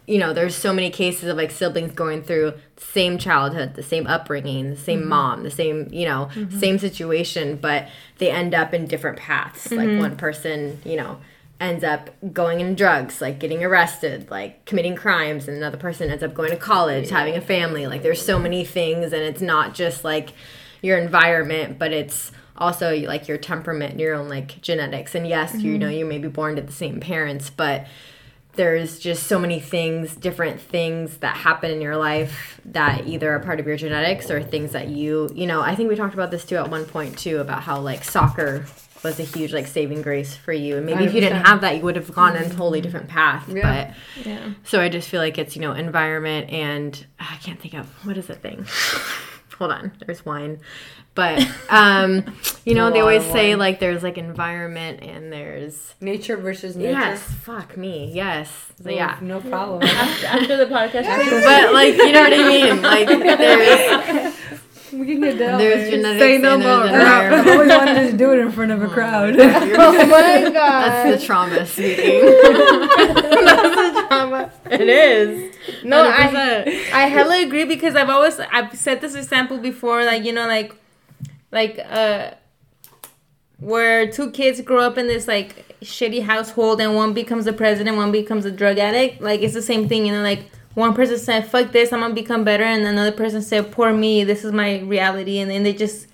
you know, there's so many cases of, like, siblings going through the same childhood, the same upbringing, the same mm-hmm. mom, the same, you know, mm-hmm. same situation, but they end up in different paths. Mm-hmm. Like, one person, you know, ends up going into drugs, like, getting arrested, like, committing crimes, and another person ends up going to college, having a family. Like, there's so many things, and it's not just, like, your environment, but it's also, like, your temperament and your own, like, genetics. And, yes, mm-hmm. you know, you may be born to the same parents, but there's just so many things, different things that happen in your life that either are part of your genetics or things that you, you know, I think we talked about this, too, at one point, too, about how, like, soccer was a huge, like, saving grace for you. And maybe one hundred percent. If you didn't have that, you would have gone on a totally different path. Yeah. But yeah. So I just feel like it's, you know, environment and I can't think of, what is the thing? Hold on. There's wine. But, um, you know, they always say, like, there's, like, environment and there's... Nature versus nature. Yes. Fuck me. Yes. So, yeah. No problem. after, after the podcast. After but, like, you know what I mean? Like, there's... We can get down. There's genetics. Say no more. I always wanted to do it in front of a crowd. Oh my god. That's the trauma speaking. That's the trauma. It is. No, one hundred percent. I I hella agree because I've always I've said this example before, like you know, like like uh, where two kids grow up in this like shitty household and one becomes a president, one becomes a drug addict. Like it's the same thing, you know, like. One person said, fuck this, I'm going to become better. And another person said, poor me, this is my reality. And then they just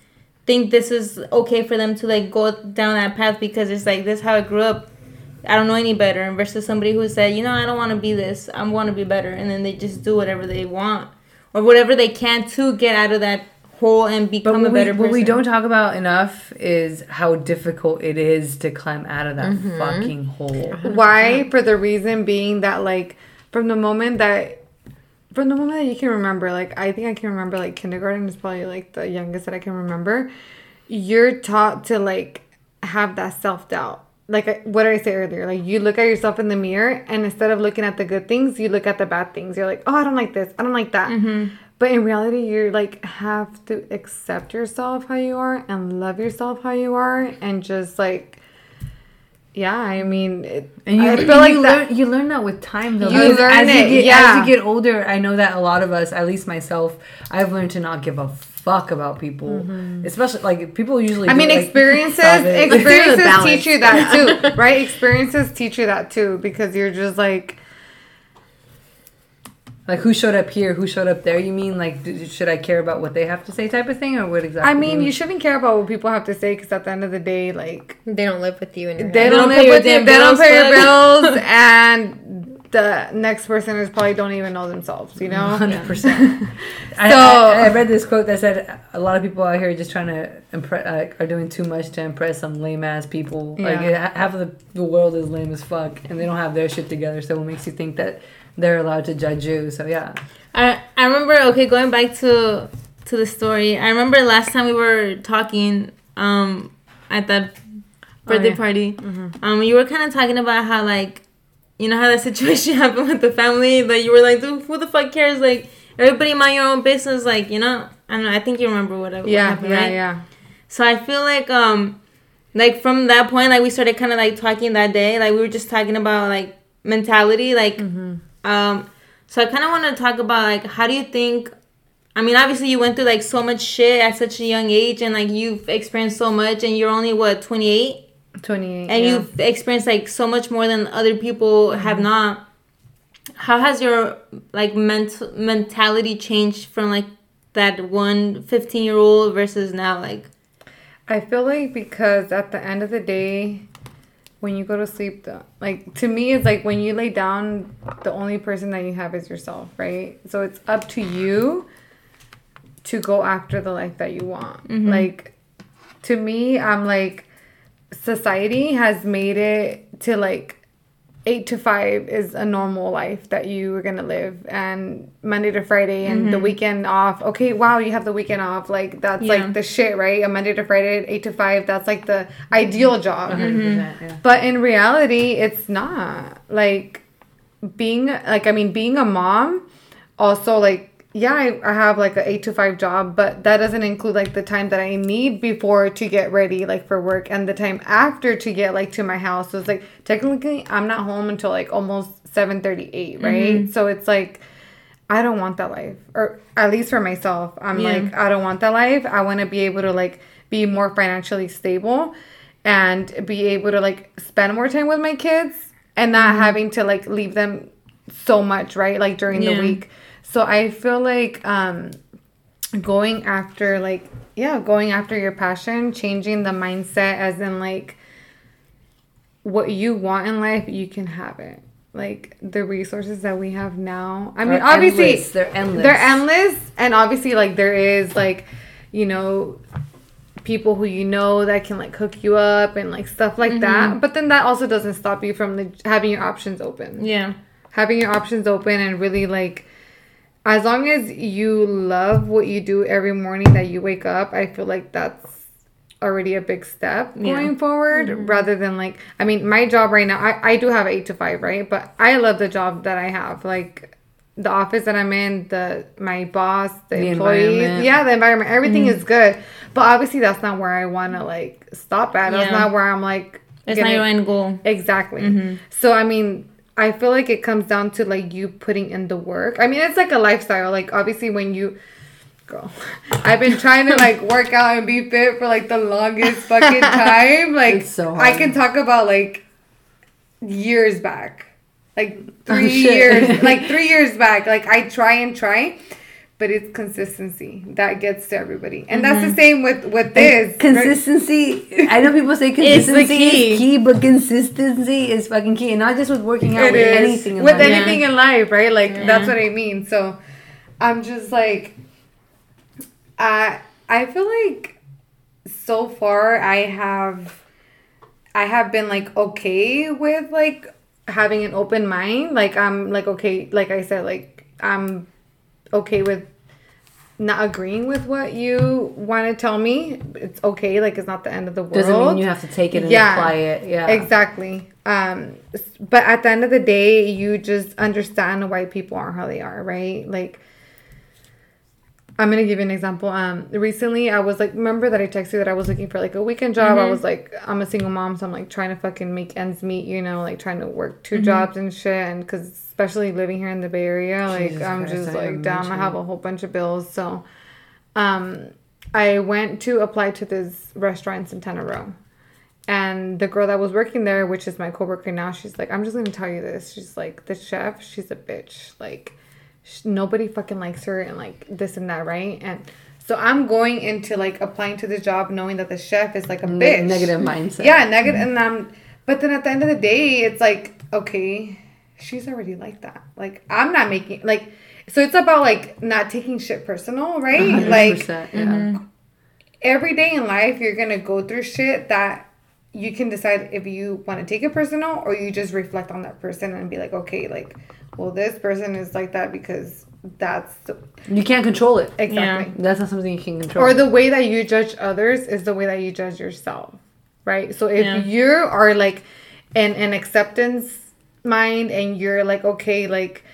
think this is okay for them to, like, go down that path because it's like, this is how I grew up. I don't know any better. And versus somebody who said, you know, I don't want to be this. I want to be better. And then they just do whatever they want or whatever they can to get out of that hole and become a better we, person. What we don't talk about enough is how difficult it is to climb out of that mm-hmm. fucking hole. Why? For the reason being that, like, From the moment that, from the moment that you can remember, like, I think I can remember, like, kindergarten is probably, like, the youngest that I can remember. You're taught to, like, have that self-doubt. Like, what did I say earlier? Like, you look at yourself in the mirror, and instead of looking at the good things, you look at the bad things. You're like, oh, I don't like this. I don't like that. Mm-hmm. But in reality, you, like, have to accept yourself how you are and love yourself how you are and just, like... Yeah, I mean, it, and you, I feel like you, that, learn, you learn that with time, though. You as, learn as it, you get, yeah. As you get older, I know that a lot of us, at least myself, I've learned to not give a fuck about people. Mm-hmm. Especially, like, people usually I mean, it, experiences, like, experiences teach you that, too. Right? Experiences teach you that, too, because you're just, like... Like, who showed up here? Who showed up there? You mean, like, do, should I care about what they have to say type of thing? Or what exactly? I mean, you shouldn't care about what people have to say because at the end of the day, like... They don't live with you in your They don't, don't live with you. They don't pay your bills. And the next person is probably don't even know themselves, you know? one hundred percent. Yeah. I, I, I read this quote that said, a lot of people out here are just trying to impress... Like, are doing too much to impress some lame-ass people. Yeah. Like, half of the, the world is lame as fuck. And they don't have their shit together. So it makes you think that... They're allowed to judge you, so yeah. I I remember okay going back to to the story. I remember last time we were talking um at that birthday oh, yeah. party. Mm-hmm. Um, you were kind of talking about how like you know how that situation happened with the family that you were like, dude, who the fuck cares? Like everybody mind your own business. Like you know, I don't know. I think you remember what, what yeah, happened, yeah, right? Yeah. So I feel like um like from that point like we started kind of like talking that day like we were just talking about like mentality like. Mm-hmm. Um, so I kind of want to talk about, like, how do you think, I mean, obviously you went through, like, so much shit at such a young age and, like, you've experienced so much and you're only, what, twenty-eight? twenty-eight. And yeah. you've experienced like so much more than other people have not. How has your like mental mentality changed from like that one fifteen year old versus now? Like, I feel like because at the end of the day, when you go to sleep, the, like to me, it's like when you lay down, the only person that you have is yourself, right? So it's up to you to go after the life that you want. Mm-hmm. Like, to me, I'm like, society has made it to like eight to five is a normal life that you were going to live, and Monday to Friday and mm-hmm. the weekend off. Okay, wow, you have the weekend off. Like, that's yeah. like the shit, right? A Monday to Friday, eight to five, that's like the ideal job. one hundred percent, yeah. But in reality, it's not. Like, being, like, I mean, being a mom also, like, yeah, I, I have like an eight to five job, but that doesn't include like the time that I need before to get ready like for work and the time after to get like to my house. So it's like technically I'm not home until like almost seven thirty-eight, right? Mm-hmm. So it's like I don't want that life, or at least for myself. I'm yeah. like, I don't want that life. I want to be able to like be more financially stable and be able to like spend more time with my kids and not mm-hmm. having to like leave them so much, right? Like during yeah. the week. So I feel like um, going after, like, yeah, going after your passion, changing the mindset as in, like, what you want in life, you can have it. Like, the resources that we have now. I mean, obviously. Endless. They're endless. They're endless. And obviously, like, there is, like, you know, people who you know that can, like, hook you up and, like, stuff like mm-hmm. that. But then that also doesn't stop you from like, having your options open. Yeah. Having your options open and really, like, as long as you love what you do every morning that you wake up, I feel like that's already a big step yeah. going forward mm-hmm. rather than like, I mean, my job right now, I, I do have eight to five, right? But I love the job that I have. Like the office that I'm in, the my boss, the, the employees. Yeah, the environment. Everything mm-hmm. is good. But obviously that's not where I want to like stop at. Yeah. That's not where I'm like. It's gonna, not your end goal. Exactly. Mm-hmm. So, I mean, I feel like it comes down to, like, you putting in the work. I mean, it's like a lifestyle. Like, obviously, when you... Girl. I've been trying to, like, work out and be fit for, like, the longest fucking time. Like, it's so hard. I can talk about, like, years back. Like, three oh, years. Like, three years back. Like, I try and try. But it's consistency that gets to everybody. And mm-hmm. that's the same with, with this. And consistency. Right? I know people say consistency is key. is key, but consistency is fucking key. And not just with working out, it with is. anything in with life. With anything yeah. in life, right? Like, yeah. that's what I mean. So, I'm just like, I, I feel like so far I have, I have been like okay with like having an open mind. Like, I'm like, okay, like I said, like, I'm okay with not agreeing with what you want to tell me. It's okay. Like, it's not the end of the world. Doesn't mean you have to take it and yeah, apply it. Yeah, exactly. Um, but at the end of the day, you just understand why people aren't how they are, right? Like, I'm going to give you an example. Um, recently, I was like, remember that I texted you that I was looking for like a weekend job? Mm-hmm. I was like, I'm a single mom, so I'm like trying to fucking make ends meet, you know, like trying to work two mm-hmm. jobs and shit. And because especially living here in the Bay Area, like Jesus I'm Christ, just I like damn, I have a whole bunch of bills. So um, I went to apply to this restaurant in Centeno Row. And the girl that was working there, which is my coworker now, she's like, I'm just going to tell you this. She's like, the chef, she's a bitch. Like, nobody fucking likes her and like this and that, right? And so I'm going into like applying to the job knowing that the chef is like a ne- bitch. Negative mindset. Yeah, negative. And um, but then at the end of the day, it's like, okay, she's already like that. Like, I'm not making like, so it's about like not taking shit personal, right? one hundred percent, like yeah. mm-hmm. every day in life, you're gonna go through shit that you can decide if you want to take it personal or you just reflect on that person and be like, okay, like, well, this person is like that because that's... The- you can't control it. Exactly. Yeah. That's not something you can control. Or the way that you judge others is the way that you judge yourself, right? So if yeah. you are, like, in an acceptance mind and you're, like, okay, like,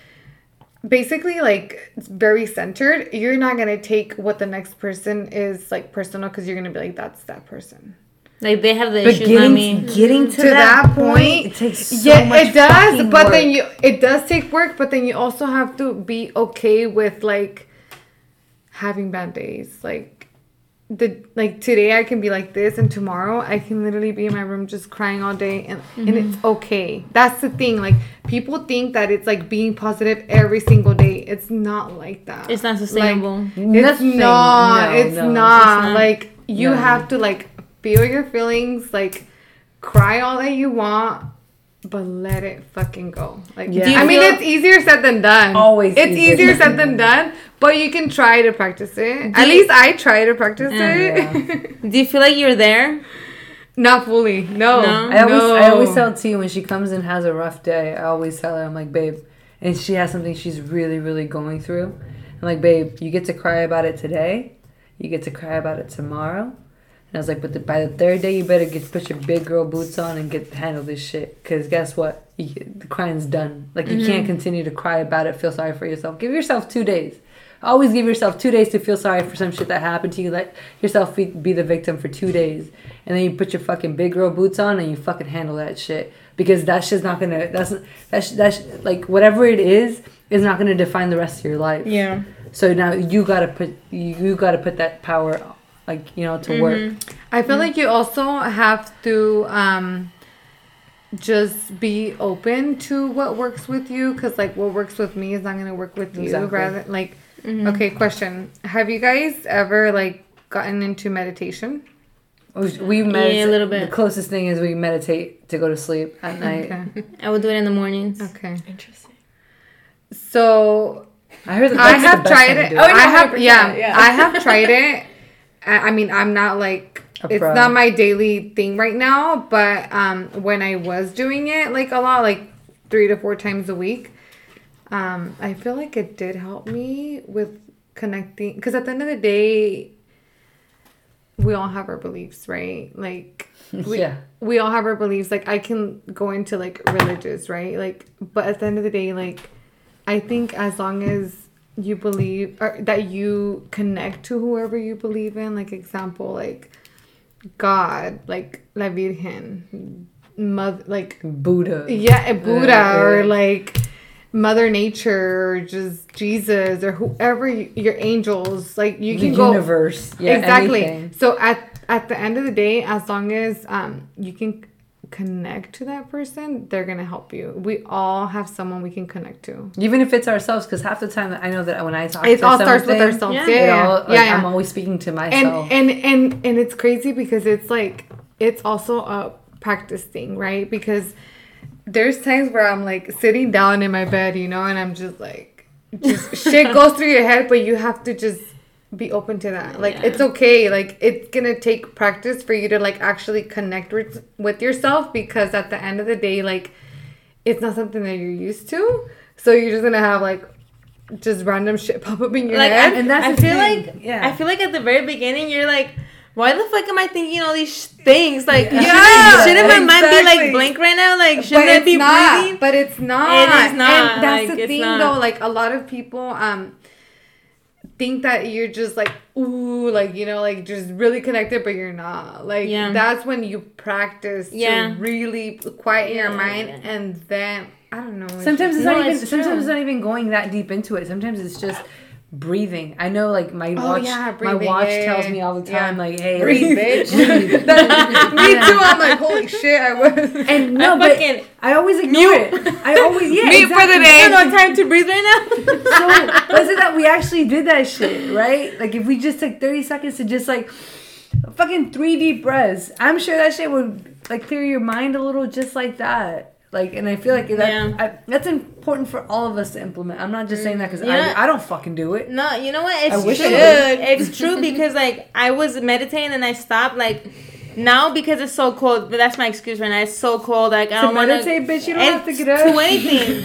basically, like, very centered, you're not going to take what the next person is, like, personal because you're going to be like, that's that person. Like, they have the but issues, getting, I mean. Getting to, to that, that point, point, it takes so yeah, much it does, but work. Then you, it does take work, but then you also have to be okay with, like, having bad days. Like, the like today I can be like this, and tomorrow I can literally be in my room just crying all day, and mm-hmm. and it's okay. That's the thing. Like, people think that it's like being positive every single day. It's not like that. It's not sustainable. Like, it's not. No, it's, no, not. It's not. Like, you no. have to like feel your feelings. Like, cry all that you want, but let it fucking go. Like, yeah. I mean, it's easier said than done. Always, it's easier, easier said than done. But you can try to practice it. Do At you, least I try to practice yeah, it. Yeah. Do you feel like you're there? Not fully. No. no. I always, no. I always tell T when she comes and has a rough day. I always tell her, I'm like, babe, and she has something she's really, really going through. I'm like, babe, you get to cry about it today. You get to cry about it tomorrow. And I was like, but the, by the third day, you better get put your big girl boots on and get handle this shit. Because guess what? You, the crying's done. Like, you mm-hmm. can't continue to cry about it, feel sorry for yourself. Give yourself two days. Always give yourself two days to feel sorry for some shit that happened to you. Let yourself be, be the victim for two days. And then you put your fucking big girl boots on and you fucking handle that shit. Because that shit's not going to... That's that's that's like, whatever it is, is not going to define the rest of your life. Yeah. So now you got to put you, you got to put that power on. Like, you know, to mm-hmm. work. I feel mm-hmm. like you also have to um, just be open to what works with you. Because, like, what works with me is not going to work with you. Exactly. Rather, like, mm-hmm. okay, question. Have you guys ever, like, gotten into meditation? We meditate. Yeah, a little bit. The closest thing is we meditate to go to sleep at night. Okay. I would do it in the mornings. Okay. Interesting. So, I heard I have tried it. Oh, no, I have, yeah, yeah. I have tried it. I mean, I'm not like, it's not my daily thing right now, but um, when I was doing it, like, a lot, like three to four times a week, um, I feel like it did help me with connecting. Because at the end of the day, we all have our beliefs, right? Like, we, yeah. we all have our beliefs. Like, I can go into, like, religious, right? Like, but at the end of the day, like, I think as long as you believe, or that you connect to whoever you believe in, like, example, like God, like La Virgen, mother, like Buddha, yeah, Buddha, yeah, yeah. or like Mother Nature, or just Jesus, or whoever you, your angels, like, you can the go universe, yeah, exactly. Anything. So at at the end of the day, as long as um you can connect to that person, they're gonna help you. We all have someone we can connect to, even if it's ourselves, because half the time I know that when I talk, it all starts with ourselves. Yeah, yeah, all, like, yeah, yeah. I'm always speaking to myself, and and and and it's crazy because it's like, it's also a practice thing, right? Because there's times where I'm like sitting down in my bed, you know, and I'm just like, just shit goes through your head, but you have to just be open to that. Like, yeah. It's okay. Like, it's gonna take practice for you to, like, actually connect with, with yourself, because at the end of the day, like, it's not something that you're used to. So you're just gonna have, like, just random shit pop up in your, like, head. I, and that's I feel thing. like yeah. I feel like at the very beginning you're like, why the fuck am I thinking all these sh- things? Like, yeah, yeah, shouldn't my mind exactly. be, like, blank right now? Like, shouldn't I be not, breathing? But it's not. It is not. And that's, like, the thing, not. though. Like, a lot of people um. think that you're just like, ooh, like, you know, like, just really connected, but you're not. Like, yeah. that's when you practice yeah. to really quiet yeah. your mind, and then I don't know. Sometimes it's no, not even. It's sometimes it's not even going that deep into it. Sometimes it's just breathing. I know, like, my oh, watch. Yeah, my watch yeah. tells me all the time, yeah. like, hey, breathe, bitch. Breathe. That, me yeah. too. I'm like, holy shit, I was. And no, I but fucking I always ignore it. I always yeah. Mute exactly. for the day. I don't have time to breathe right now. So was it that we actually did that shit, right? Like, if we just took thirty seconds to just, like, fucking three deep breaths, I'm sure that shit would, like, clear your mind a little, just like that. Like, and I feel like that, yeah. I, that's important for all of us to implement. I'm not just saying that because yeah. I, I don't fucking do it. No, you know what? It's I wish true. I it's true because, like, I was meditating and I stopped, like, now because it's so cold. But that's my excuse right now. It's so cold. Like, to I don't want to meditate, bitch. You don't have to get up. To anything.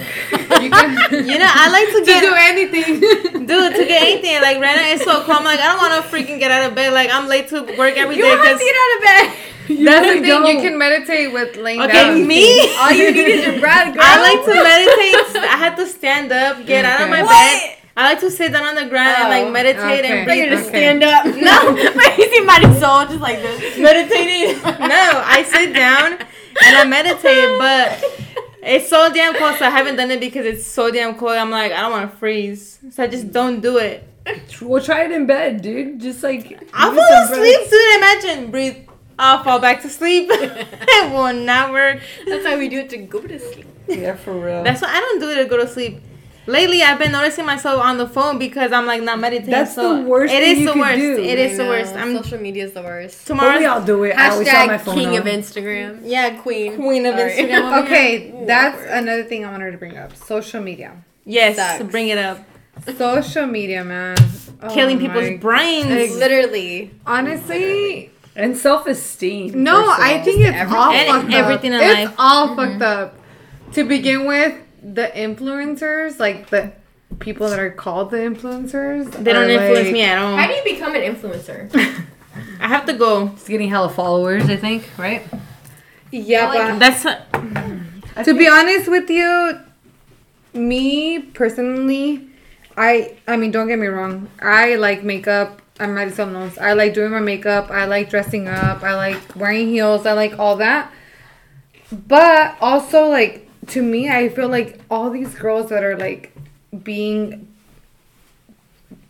you, can, you know, I like to get... To do anything. Dude, to get anything. Like, right now it's so cold. I'm like, I don't want to freaking get out of bed. Like, I'm late to work every you day. You don't have to get out of bed. You That's the thing. Don't. You can meditate with laying okay, down. Okay, me. All you need is your breath, girl. I like to meditate. I have to stand up, get okay. out of my what? bed. I like to sit down on the ground oh, and, like, meditate okay. and breathe. You just okay. stand up. No, you see Marisol just like this meditating. No, I sit down and I meditate, but it's so damn cold. So I haven't done it because it's so damn cold. I'm like, I don't want to freeze, so I just don't do it. We'll try it in bed, dude. Just like I'll fall asleep soon. Imagine breathe. I'll fall back to sleep. It will not work. That's why we do it to go to sleep. Yeah, for real. That's why I don't do it to go to sleep. Lately, I've been noticing myself on the phone because I'm like not meditating. That's so the worst. It is thing you the worst. Do. It is the worst. I'm, Social media is the worst. Tomorrow we all do it. I always saw my phone. King on. Of Instagram. Yeah, queen. Queen of Sorry. Instagram. Okay, Ooh, that's awkward. Another thing I wanted to bring up. Social media. Yes, sucks. Bring it up. Social media, man. Oh, killing people's my. brains. Like, literally. Honestly. Literally. And self-esteem. No, I think it's everything. all and fucked everything up. In it's life. all mm-hmm. fucked up. To begin with, the influencers, like the people that are called the influencers, they don't influence like, me at all. How do you become an influencer? I have to go. It's getting hella followers, I think, right? Yeah, like, but that's a, to be honest with you, me personally, I I mean, don't get me wrong, I like makeup. I'm Marisol knows. I like doing my makeup. I like dressing up. I like wearing heels. I like all that. But also, like, to me, I feel like all these girls that are, like, being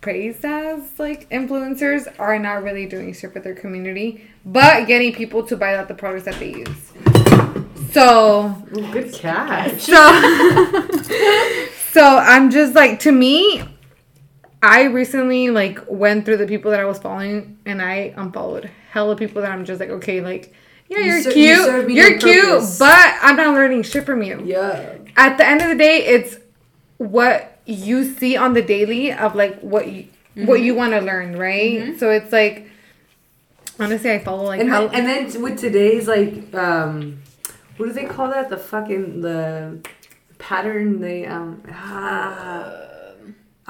praised as, like, influencers are not really doing shit for their community. But getting people to buy out the products that they use. So. Ooh, good catch. So, so, I'm just, like, to me... I recently, like, went through the people that I was following, and I unfollowed hella people that I'm just like, okay, like, yeah, you're you ser- cute, you you're cute, purpose. But I'm not learning shit from you. Yeah. At the end of the day, it's what you see on the daily of, like, what you, mm-hmm. what you want to learn, right? Mm-hmm. So it's, like, honestly, I follow, like, and how... Then, and then with today's, like, um, what do they call that? The fucking, the pattern, they, um, ah...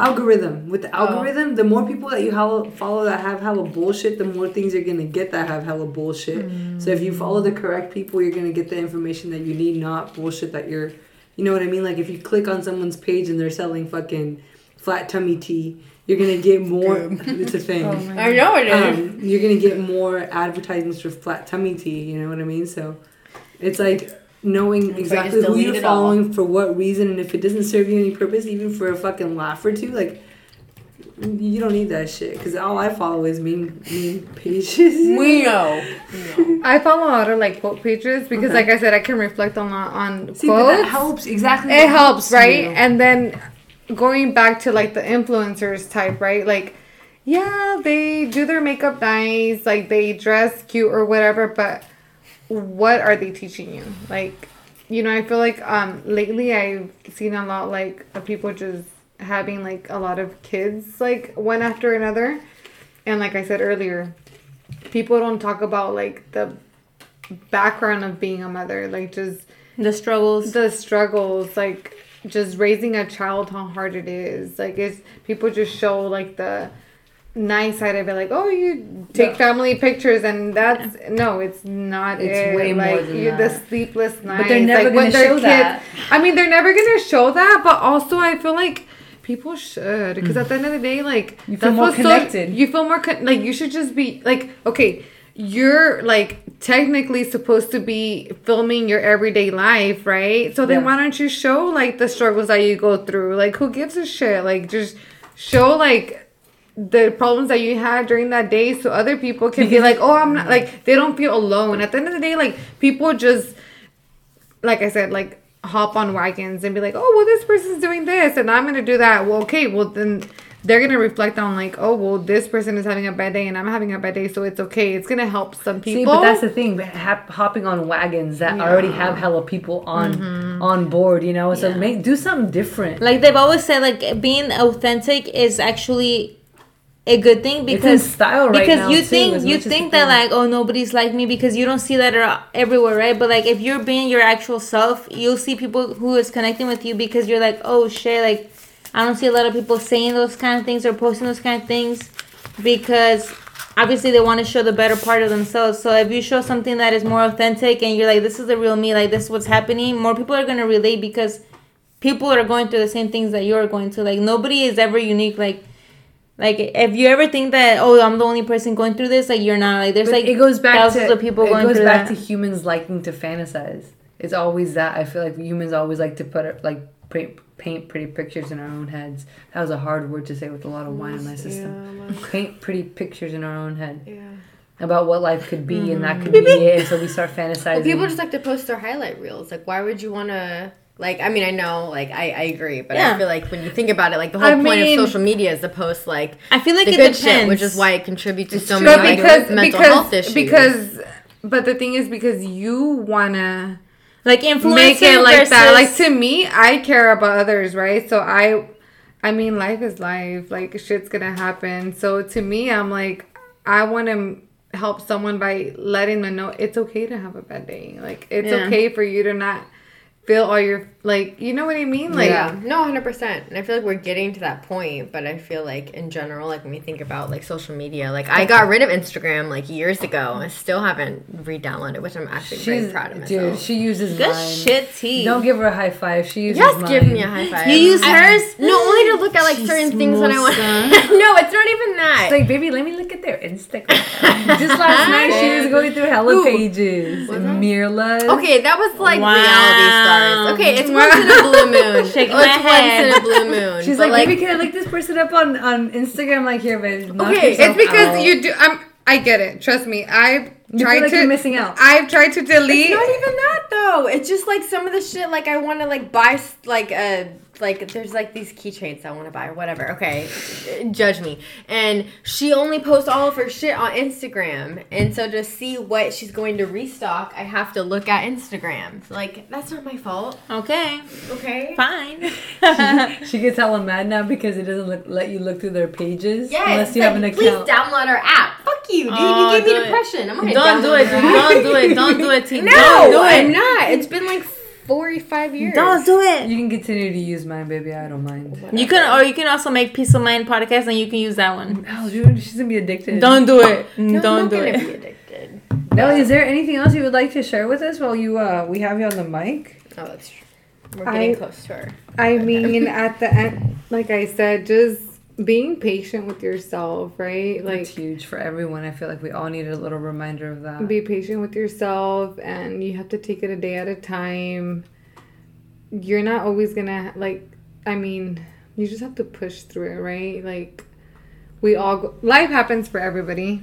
Algorithm. With the algorithm, oh. the more people that you ha- follow that have hella bullshit, the more things you're going to get that have hella bullshit. Mm. So if you follow the correct people, you're going to get the information that you need, not bullshit that you're... You know what I mean? Like, if you click on someone's page and they're selling fucking flat tummy tea, you're going to get more... It's a thing. Oh I know it is. Um, you're going to get more advertisements for flat tummy tea. You know what I mean? So it's like... Knowing and exactly who you're following for what reason, and if it doesn't serve you any purpose, even for a fucking laugh or two, like you don't need that shit. Because all I follow is mean, mean pages. We know. No. I follow a lot of like quote pages because, okay. like I said, I can reflect on on See, quotes. But that helps exactly. It helps, helps right? You. And then going back to like the influencers type, right? Like, yeah, they do their makeup nice, like they dress cute or whatever, but. What are they teaching you? Like, you know, I feel like um lately I've seen a lot like of people just having like a lot of kids like one after another, and like I said earlier, people don't talk about like the background of being a mother, like just the struggles, the struggles, like just raising a child, how hard it is. Like it's people just show like the nice side of it, like oh, you take yeah. family pictures, and that's no, it's not. It's it. way like, more than you, that. The sleepless nights, but they're never like, gonna show kids, that. I mean, they're never gonna show that, but also I feel like people should, because mm. at the end of the day, like you feel more connected. So, you feel more con- like you should just be like okay, you're like technically supposed to be filming your everyday life, right? So then yeah. why don't you show like the struggles that you go through? Like who gives a shit? Like just show like. The problems that you had during that day, so other people can be like, oh, I'm not like they don't feel alone. At the end of the day, like people just, like I said, like hop on wagons and be like, oh, well, this person's doing this and I'm gonna do that. Well, okay, well, then they're gonna reflect on, like, oh, well, this person is having a bad day and I'm having a bad day, so it's okay, it's gonna help some people. See, but that's the thing, hop- hopping on wagons that yeah. already have hella people on. Mm-hmm. on board, you know, so yeah. make do something different. Like they've always said, like being authentic is actually a good thing because it's in style right because now you too, think you think that like oh nobody's like me because you don't see that everywhere, right? But like if you're being your actual self, you'll see people who is connecting with you because you're like oh shit, like I don't see a lot of people saying those kind of things or posting those kind of things because obviously they want to show the better part of themselves. So if you show something that is more authentic and you're like this is the real me, like this is what's happening, more people are going to relate because people are going through the same things that you're going through. Like nobody is ever unique. Like Like, if you ever think that, oh, I'm the only person going through this, like, you're not. Like, there's, but like, it goes back thousands to, of people going through that. It goes back that. to humans liking to fantasize. It's always that. I feel like humans always like to put, like, paint, paint pretty pictures in our own heads. That was a hard word to say with a lot of wine in my system. Yeah, like... Paint pretty pictures in our own head. Yeah. About what life could be, mm-hmm. and that could be it. So we start fantasizing. Well, people just like to post their highlight reels. Like, why would you want to... Like, I mean, I know, like, I, I agree, but yeah. I feel like when you think about it, like, the whole I point mean, of social media is to post, like, I feel like the it good depends. shit, which is why it contributes to so many because, like, mental because, health issues. Because, but the thing is, because you want to, like, influencer make it like versus... that. Like, to me, I care about others, right? So, I, I mean, life is life. Like, shit's going to happen. So, to me, I'm like, I want to... help someone by letting them know it's okay to have a bad day. Like, it's yeah. okay for you to not feel all your, like, you know what I mean? Like, yeah. No, one hundred percent. And I feel like we're getting to that point, but I feel like in general, like, when we think about, like, social media, like, I got rid of Instagram, like, years ago. I still haven't re-downloaded, which I'm actually She's, very proud of myself. Dude, she uses Good mine. shit tea. Don't give her a high five. She uses yes, mine. Yes, give me a high five. You use I, hers? No, only to look at, like, She's certain things that I want. No, it's not even that. It's like, baby, let me look at their Instagram. Just last night, she was going through hella Ooh. pages. Mirla. Okay, that was, like, wow. reality stuff. Okay, it's once in a blue moon. Shake my head. It's once in a blue moon. She's like, maybe like, can I look this person up on, on Instagram? Like, here, babe. Okay, it's because out. you do. I'm. I get it. Trust me. I've you tried feel like to. You're missing out. I've tried to delete. It's not even that though. It's just like some of the shit. Like I want to like buy like a. Like, there's, like, these keychains I want to buy or whatever. Okay, judge me. And she only posts all of her shit on Instagram. And so to see what she's going to restock, I have to look at Instagram. Like, that's not my fault. Okay. Okay. Fine. she, she gets hella mad now because it doesn't look, let you look through their pages yes, unless you like, have an account. Please download our app. Fuck you, dude. Oh, you gave me depression. It. I'm going to download do it. Don't do it. Don't do it. Don't do it. No, don't do it. I'm not. It's been, like, forty-five years. Don't do it. You can continue to use mine, baby. I don't mind. Whatever. You can, or you can also make Peace of Mind Podcast, and you can use that one. Oh, she's gonna be addicted. Don't do it. No, don't do it. Be addicted. Nelly, is there anything else you would like to share with us while you uh we have you on the mic? Oh, that's true. We're getting I, close to her. I mean, at the end, like I said, just being patient with yourself, right? Like, it's huge for everyone. I feel like we all need a little reminder of that. Be patient with yourself, and you have to take it a day at a time. You're not always gonna, like, I mean, you just have to push through it, right? Like, we all go, life happens for everybody,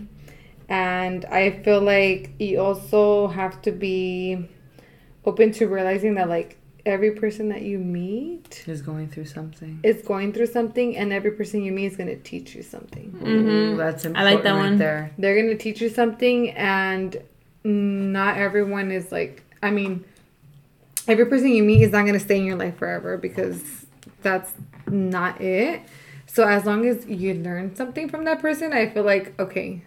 and I feel like you also have to be open to realizing that, like, every person that you meet is going through something. It's going through something, and every person you meet is going to teach you something. Mm-hmm. That's important. I like that right one. There. They're going to teach you something, and not everyone is like, I mean, every person you meet is not going to stay in your life forever because that's not it. So as long as you learn something from that person, I feel like, okay,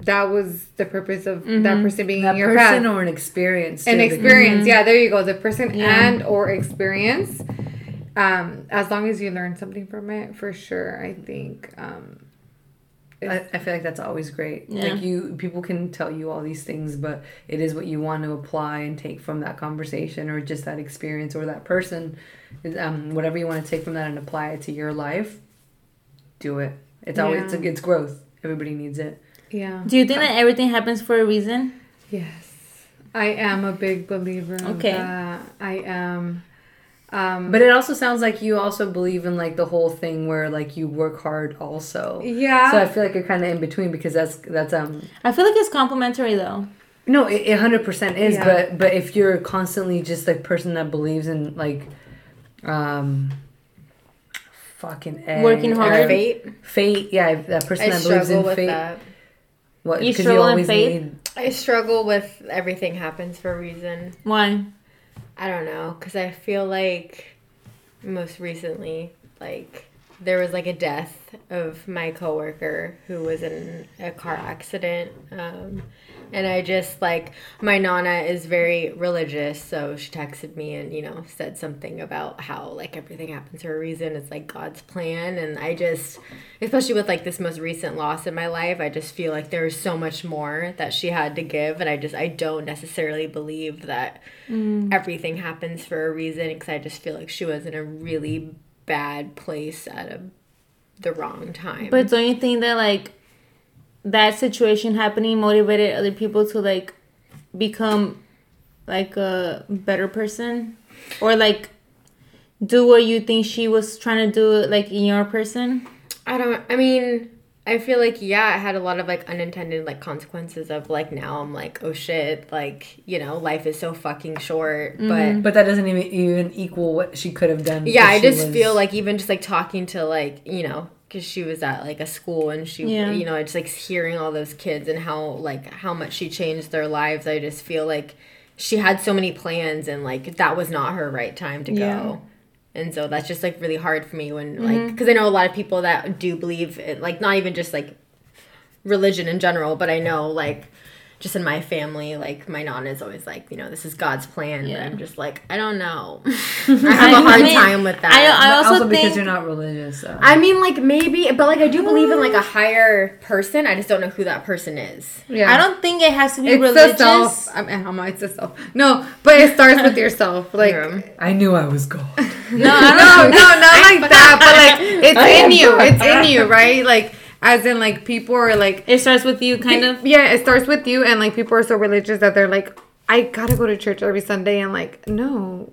that was the purpose of mm-hmm. that person being that in your path. That person or an experience. Too, an experience. Mm-hmm. Yeah, there you go. The person yeah. and or experience. Um, as long as you learn something from it, for sure, I think. Um, I, I feel like that's always great. Yeah. Like you, people can tell you all these things, but it is what you want to apply and take from that conversation or just that experience or that person. Um, whatever you want to take from that and apply it to your life, do it. It's always, yeah. it's, it's growth. Everybody needs it. Yeah. Do you think that everything happens for a reason? Yes. I am a big believer okay. of that. I am. Um, but it also sounds like you also believe in, like, the whole thing where, like, you work hard also. Yeah. So I feel like you're kind of in between because that's... that's um. I feel like it's complementary, though. No, it, it one hundred percent is. Yeah. But, but if you're constantly just, like, person that believes in, like... um. Fucking egg. Working hard. Fate. Fate. Yeah, that person I that believes in with fate. That. What, you struggle you in faith? Need... I struggle with everything happens for a reason. Why? I don't know. Because I feel like most recently, like, there was, like, a death of my coworker who was in a car accident. Um, and I just, like, my nana is very religious. So she texted me and, you know, said something about how, like, everything happens for a reason. It's, like, God's plan. And I just, especially with, like, this most recent loss in my life, I just feel like there is so much more that she had to give. And I just, I don't necessarily believe that mm. everything happens for a reason because I just feel like she was in a really bad place at a, the wrong time. But don't you think that, like, that situation happening motivated other people to, like, become, like, a better person? Or, like, do what you think she was trying to do, like, in your person? I don't... I mean, I feel like, yeah, I had a lot of, like, unintended, like, consequences of, like, now I'm like, oh, shit, like, you know, life is so fucking short, mm. but... But that doesn't even, even equal what she could have done. Yeah, I just was... feel like even just, like, talking to, like, you know... Because she was at, like, a school and she, yeah. you know, it's, like, hearing all those kids and how, like, how much she changed their lives. I just feel like she had so many plans and, like, that was not her right time to yeah. go. And so that's just, like, really hard for me when, mm-hmm. like, because I know a lot of people that do believe, it, like, not even just, like, religion in general, but I know, like, just in my family, like, my nana is always like, you know, this is God's plan. Yeah. But I'm just like, I don't know. I have a hard I mean, time with that. I, I also, also think, because you're not religious. So. I mean, like, maybe. But, like, I do believe in, like, a higher person. I just don't know who that person is. Yeah. I don't think it has to be it's religious. Self. I mean, how am I to self? No, but it starts with yourself. Like, I knew I was God. no, no, no, not like that. But, like, it's in you. It's in you, right? Like. As in, like, people are, like... It starts with you, kind pe- of? Yeah, it starts with you, and, like, people are so religious that they're, like, I gotta go to church every Sunday, and, like, no.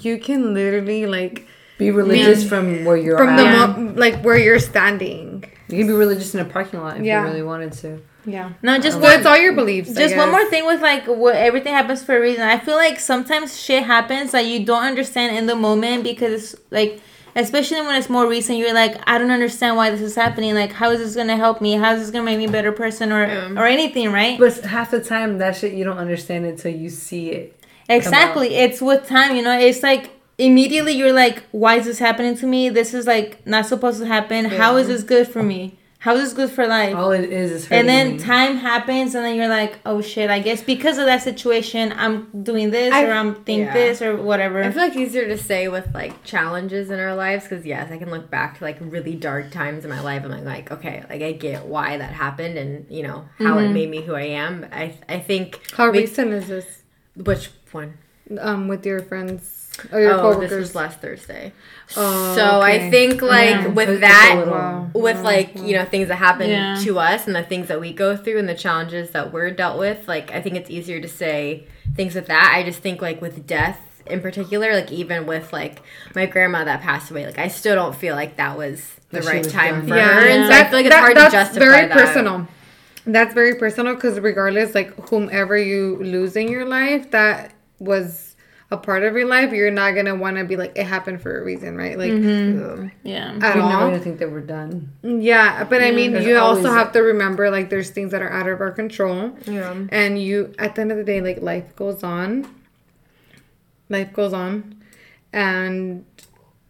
You can literally, like... Be religious be, from where you're from at. From the, mo- like, where you're standing. You can be religious in a parking lot if yeah. you really wanted to. Yeah. No, just... Well, it's all your beliefs, Just one more thing with, like, what, everything happens for a reason. I feel like sometimes shit happens that you don't understand in the moment because, like... Especially when it's more recent, you're like, I don't understand why this is happening. Like, how is this going to help me? How is this going to make me a better person or yeah. or anything, right? But half the time, that shit, you don't understand it until you see it. Exactly. It's with time, you know. It's like, immediately you're like, why is this happening to me? This is, like, not supposed to happen. Yeah. How is this good for me? How is this good for life? All it is is hurting. And then me. Time happens, and then you're like, oh, shit, I guess because of that situation, I'm doing this, I, or I'm think yeah. this, or whatever. I feel like it's easier to say with, like, challenges in our lives, because, yes, I can look back to, like, really dark times in my life, and I'm like, okay, like, I get why that happened, and, you know, how mm-hmm. it made me who I am. I I think... How we, recent is this? Which one? Um, with your friends. Oh, your oh this was last Thursday. Oh, so okay. I think, like, yeah. with it's that, little, with, like, you know, things that happen yeah. to us and the things that we go through and the challenges that we're dealt with, like, I think it's easier to say things with that. I just think, like, with death in particular, like, even with, like, my grandma that passed away, like, I still don't feel like that was the that right was time done. For yeah. her. Yeah. And so that, I feel like it's that, hard to justify very that. That's very personal. That's very personal because regardless, like, whomever you lose in your life, that was... a part of your life, you're not going to want to be like, it happened for a reason, right? Like, mm-hmm. yeah. I don't really think that we're done. Yeah. But yeah. I mean, there's you also have to remember, like, there's things that are out of our control. Yeah. And you, at the end of the day, like, life goes on. Life goes on. And,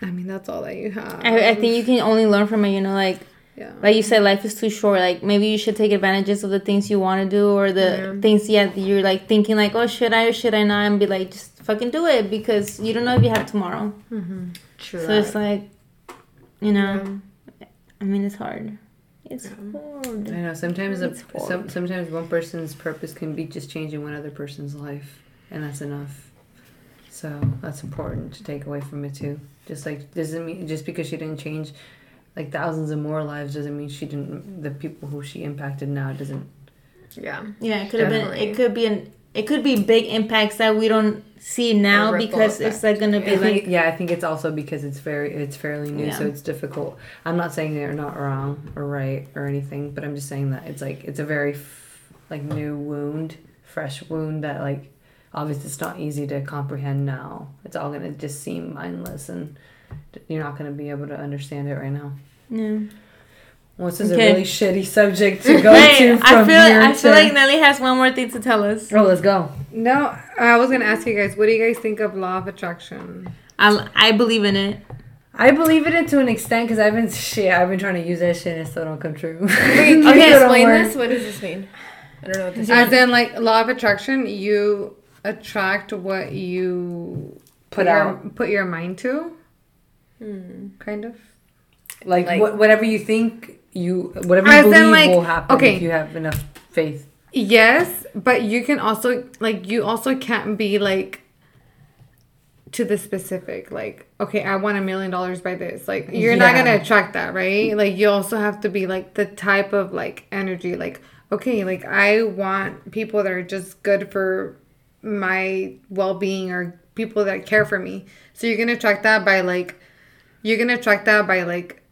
I mean, that's all that you have. I, I think you can only learn from it, you know, like, yeah. like you said, life is too short. Like, maybe you should take advantages of the things you want to do or the yeah. things yeah, you're, like, thinking, like, oh, should I or should I not? And be like, just fucking do it because you don't know if you have tomorrow. Mm-hmm. True. So that. It's like, you know, yeah. I mean, it's hard. It's yeah. hard. I know. Sometimes a, some, sometimes one person's purpose can be just changing one other person's life, and that's enough. So that's important to take away from it, too. Just, like, doesn't mean just because she didn't change... Like, thousands of more lives doesn't mean she didn't... The people who she impacted now doesn't... Yeah. Yeah, it could have been... It could be an... It could be big impacts that we don't see now because effect. It's, like, going to be, I like... Think, yeah, I think it's also because it's very... It's fairly new, yeah. so it's difficult. I'm not saying they're not wrong or right or anything, but I'm just saying that it's, like... It's a very, f- like, new wound, fresh wound that, like... Obviously, it's not easy to comprehend now. It's all going to just seem mindless and... You're not going to be able to understand it right now. No. Well, this is okay. a really shitty subject to go Wait, to from I feel, here I feel to... like Nelly has one more thing to tell us. Oh, let's go. No, I was going to ask you guys, what do you guys think of law of attraction? I, I believe in it. I believe in it to an extent because I've been shit. I've been trying to use that shit and it still don't come true. Wait, can you okay, explain this? What does this mean? I don't know what this means. As in, like, law of attraction, you attract what you put, put out, your, put your mind to. Hmm. Kind of like, like wh- whatever you think you whatever you believe in, like, will happen okay. if you have enough faith. Yes, but you can also like you also can't be like to the specific like okay I want a million dollars by this like you're yeah. not gonna attract that right like you also have to be like the type of like energy like okay like I want people that are just good for my well-being or people that care for me. So you're going to attract that by like, you're going to attract that by like,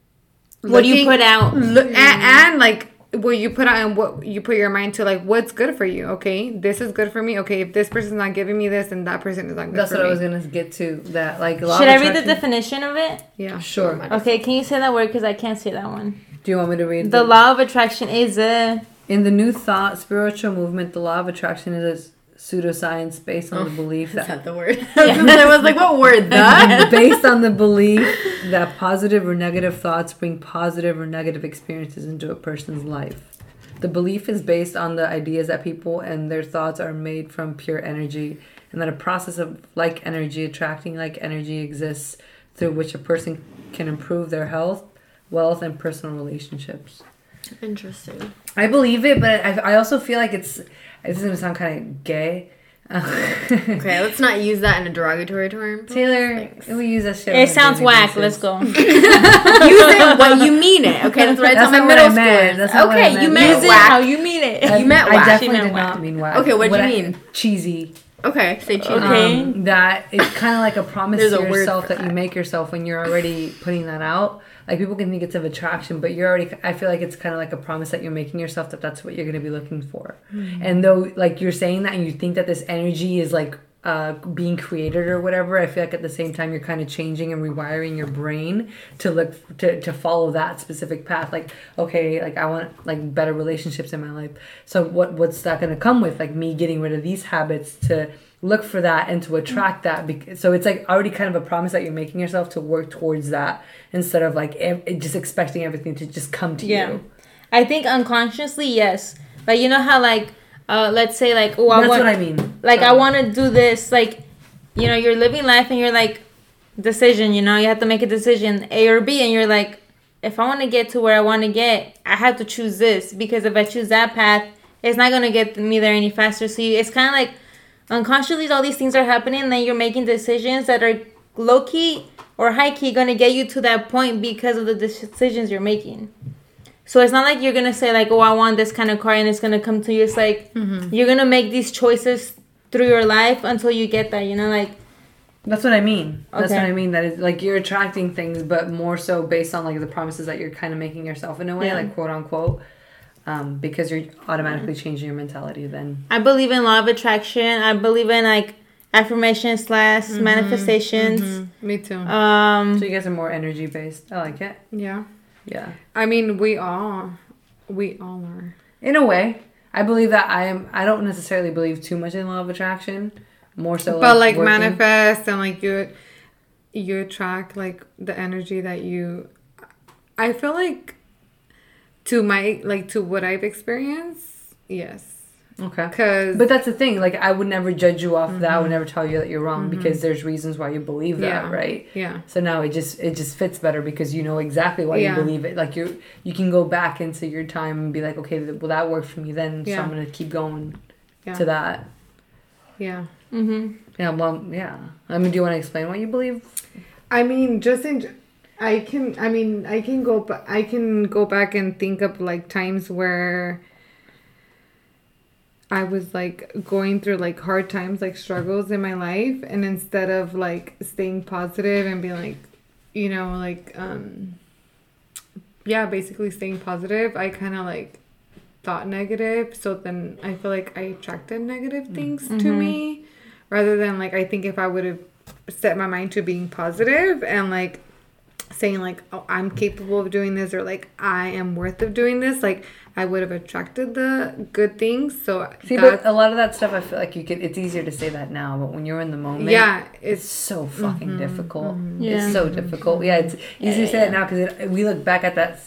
what looking, do you put out? Look, mm-hmm. and, and like what you put out and what you put your mind to, like what's good for you. Okay, this is good for me. Okay, if this person's not giving me this, then that person is not good. That's for me. That's what I was gonna get to. That like law should of I read the definition of it? Yeah, sure. Okay, can you say that word because I can't say that one? Do you want me to read? The, the law of attraction is a in the New Thought spiritual movement. The law of attraction is a pseudoscience based on oh, the belief that... Is that the word? Yeah. I was like, what word, that? Based on the belief that positive or negative thoughts bring positive or negative experiences into a person's life. The belief is based on the ideas that people and their thoughts are made from pure energy, and that a process of like energy, attracting like energy, exists through which a person can improve their health, wealth, and personal relationships. Interesting. I believe it, but I, I also feel like it's... This is going to sound kind of gay. Okay, let's not use that in a derogatory term. Taylor, thanks. We use that shit. It sounds whack. Let's go. Use it what you mean it. Okay, that's what I tell my middle schoolers. Okay, you meant it how you mean it. I, you meant whack. I definitely did whack. Not mean whack. Okay, what do you mean? I, cheesy. Okay, say cheesy. Okay. Um, that it's kind of like a promise to yourself that, that you make yourself when you're already putting that out. Like, people can think it's of attraction, but you're already... I feel like it's kind of like a promise that you're making yourself that that's what you're going to be looking for. Mm-hmm. And though, like, you're saying that and you think that this energy is, like, uh, being created or whatever, I feel like at the same time you're kind of changing and rewiring your brain to look... To, to follow that specific path. Like, okay, like, I want, like, better relationships in my life. So what what's that going to come with? Like, me getting rid of these habits to... look for that and to attract that. So it's like already kind of a promise that you're making yourself to work towards that instead of like just expecting everything to just come to yeah. you. I think unconsciously, yes. Like, you know how like, uh, let's say like, oh, I That's want, what I mean. Like, oh. I want to do this. Like, you know, you're living life and you're like, decision, you know, you have to make a decision, A or B. And you're like, if I want to get to where I want to get, I have to choose this, because if I choose that path, it's not going to get me there any faster. So you, it's kind of like, unconsciously all these things are happening, and then you're making decisions that are low-key or high-key gonna get you to that point because of the decisions you're making. So it's not like you're gonna say like, oh, I want this kind of car, and it's gonna come to you. It's like, mm-hmm. you're gonna make these choices through your life until you get that, you know, like. That's what I mean. That's okay. what I mean. That is like you're attracting things, but more so based on like the promises that you're kind of making yourself in a way, yeah. like quote unquote. Um, because you're automatically changing your mentality then. I believe in law of attraction. I believe in, like, affirmations slash mm-hmm, manifestations. Mm-hmm. Me too. Um, so you guys are more energy-based. I like it. Yeah. Yeah. I mean, we all, we all are. In a way. I believe that I am, I don't necessarily believe too much in law of attraction. More so, like, But, like, working. manifest and, like, you, you attract, like, the energy that you... I feel like... To my, like, to what I've experienced, yes. Okay. Cause, but that's the thing. Like, I would never judge you off mm-hmm. that. I would never tell you that you're wrong mm-hmm. because there's reasons why you believe that, yeah. right? Yeah. So now it just it just fits better because you know exactly why yeah. you believe it. Like, you you can go back into your time and be like, okay, well, that worked for me then, yeah. so I'm going to keep going yeah. to that. Yeah. Mm-hmm. Yeah, well, yeah. I mean, do you want to explain what you believe? I mean, just in... I can, I mean, I can go, I can go back and think of, like, times where I was, like, going through, like, hard times, like, struggles in my life. And instead of, like, staying positive and being, like, you know, like, um, yeah, basically staying positive, I kind of, like, thought negative. So then I feel like I attracted negative things mm-hmm. to me rather than, like, I think if I would have set my mind to being positive and, like, saying like, oh, I'm capable of doing this, or like, I am worth of doing this, like, I would have attracted the good things. So see, but a lot of that stuff, I feel like you could, it's easier to say that now, but when you're in the moment, yeah, it's, it's so fucking mm-hmm, difficult. Mm-hmm. Yeah. It's so difficult. Yeah, it's yeah, easier to say yeah. that now because we look back at that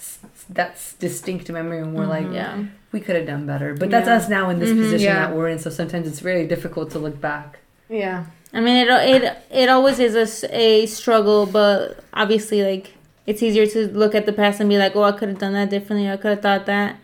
that distinct memory and we're mm-hmm. like, yeah, we could have done better. But that's yeah. us now in this mm-hmm, position yeah. that we're in. So sometimes it's very difficult to look back. Yeah. I mean, it it it always is a, a struggle, but obviously, like, it's easier to look at the past and be like, oh, I could have done that differently, or I could have thought that.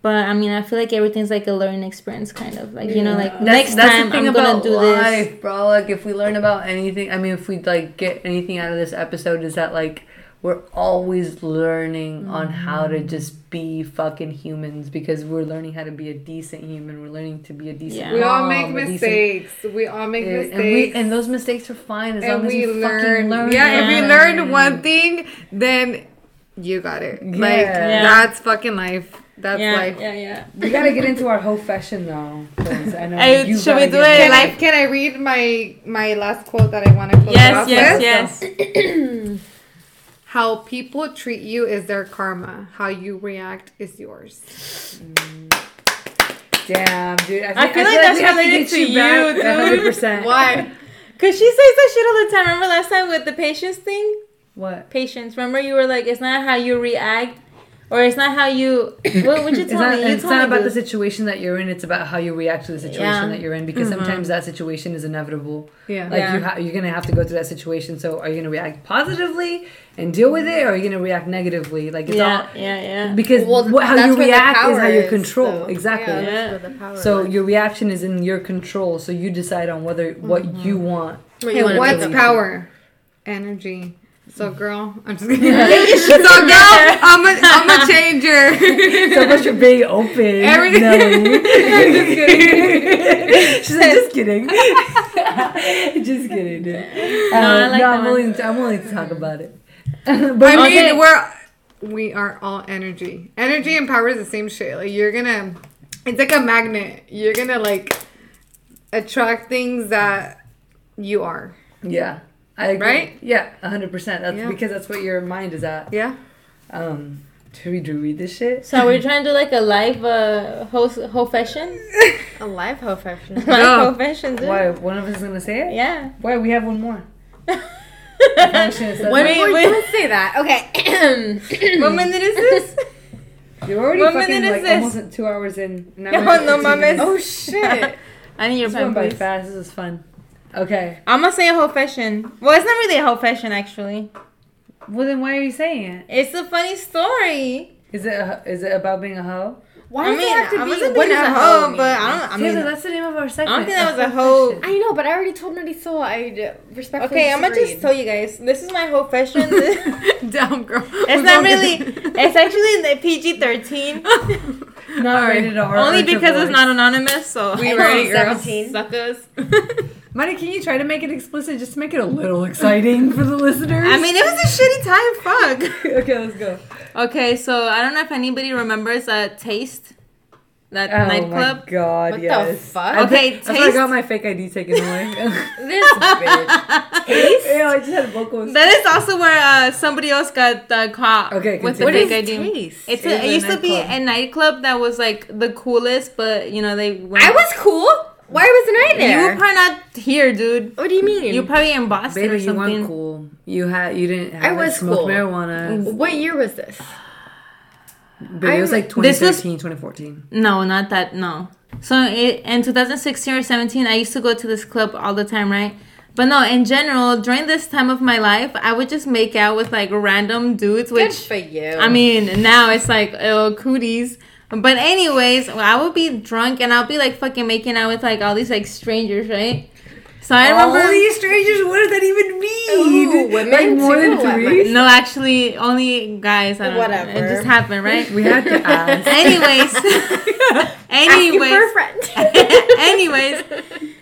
But, I mean, I feel like everything's, like, a learning experience, kind of. Like, you know, like, that's, next that's time I'm going to do life, this. That's the thing about life, bro. Like, if we learn about anything, I mean, if we, like, get anything out of this episode, is that, like, We're always learning mm-hmm. on how to just be fucking humans, because we're learning how to be a decent human. We're learning to be a decent yeah. mom, we all make mistakes. Decent, we all make mistakes. And, we, and those mistakes are fine as and long as you learn, fucking learn. Yeah, yeah, if you learn one thing, then you got it. Yeah. Like, yeah. that's fucking life. That's yeah, life. Yeah, yeah. We gotta get into our whole fashion now. I know I, you should we do it? Can I, can I read my my last quote that I want to close yes, it yes, with? Yes, yes, yes. How people treat you is their karma. How you react is yours. Mm. Damn, dude. I, I feel, feel like, like that's related to you, dude. one hundred percent. Why? Because she says that shit all the time. Remember last time with the patience thing? What? Patience. Remember you were like, it's not how you react. Or it's not how you... What would you tell not, me? You it's not me about this. The situation that you're in. It's about how you react to the situation yeah. that you're in. Because mm-hmm. sometimes that situation is inevitable. Yeah. Like, yeah. You ha- you're going to have to go through that situation. So, are you going to react positively and deal with it? Or are you going to react negatively? Like, it's yeah, all... Yeah, yeah, Because well, what, how you react is how you control. So, exactly. Yeah, that's where the power so, is. Your reaction is in your control. So, you decide on whether... What mm-hmm. you want. What you and what's power? You. Energy. So, girl, I'm just kidding. So, girl, I'm a, I'm a changer. So much for being open. Everything. No. I'm just kidding. She's like, just kidding. Just kidding, dude. No, um, I like no, I'm, willing, I'm willing to talk about it. But I mean, okay. we're, we are all energy. Energy and power is the same shit. Like, you're going to, it's like a magnet. You're going to, like, attract things that you are. Yeah. I agree. Right? Yeah, one hundred percent. That's yeah. because that's what your mind is at. Yeah. Um, should we do read this shit? So we're trying to do like a live uh, host, whole fashion? A live whole fashion. Live no. whole fashion, dude. Why? One of us is going to say it? Yeah. Why? We have one more. I should have wait, wait, wait. Don't say that. Okay. What minute is this? You're already what fucking like almost at two hours in. Now oh, no mames. Oh, shit. I need your pen, please. This went by fast. This is fun. Okay. I'm going to say a whole fashion. Well, it's not really a whole fashion, actually. Well, then why are you saying it? It's a funny story. Is it a, is it about being a hoe? Why I does mean, it have to I be what is a hoe? Mean? But I don't I mean, Taylor, that's the name of our segment. I don't think that was a hoe. I know, but I already told Marisol. I respectfully okay, I'm going to just tell you guys. This is my whole fashion. Damn, girl. It's not really. It's actually in the P G thirteen. Not right. rated R. Only because voice. It's not anonymous, so. We rated seventeen. Suckers. Mari, can you try to make it explicit just to make it a little exciting for the listeners? I mean, it was a shitty time. Fuck. Okay, let's go. Okay, so I don't know if anybody remembers uh, Taste, that oh nightclub. Oh, my God, what yes. What the fuck? Okay, I Taste. I got my fake I D taken away. This bitch. Taste? Yeah, I just had vocals. That is also where uh, somebody else got uh, caught okay, with the fake I D. What is Taste? It's a, it used to be a nightclub that was, like, the coolest, but, you know, they went... I was cool? Why wasn't I there? You were probably not here, dude. What do you mean? You were probably in Boston Baby, or something. Baby, you weren't cool. You, had, you didn't have I was smoke cool. marijuana. What year was this? But it was like twenty thirteen, was, twenty fourteen. No, not that. No. So it, in twenty sixteen or seventeen, I used to go to this club all the time, right? But no, in general, during this time of my life, I would just make out with like random dudes. Which, good for you. I mean, now it's like, oh, cooties. But anyways, I would be drunk and I'll be like fucking making out with like all these like strangers, right? So I all remember all these strangers. What does that even mean? Ooh, women like more than three? No, actually, only guys. I don't Whatever. Know. It just happened, right? We had to ask. Anyways, anyways, for a friend. Anyways.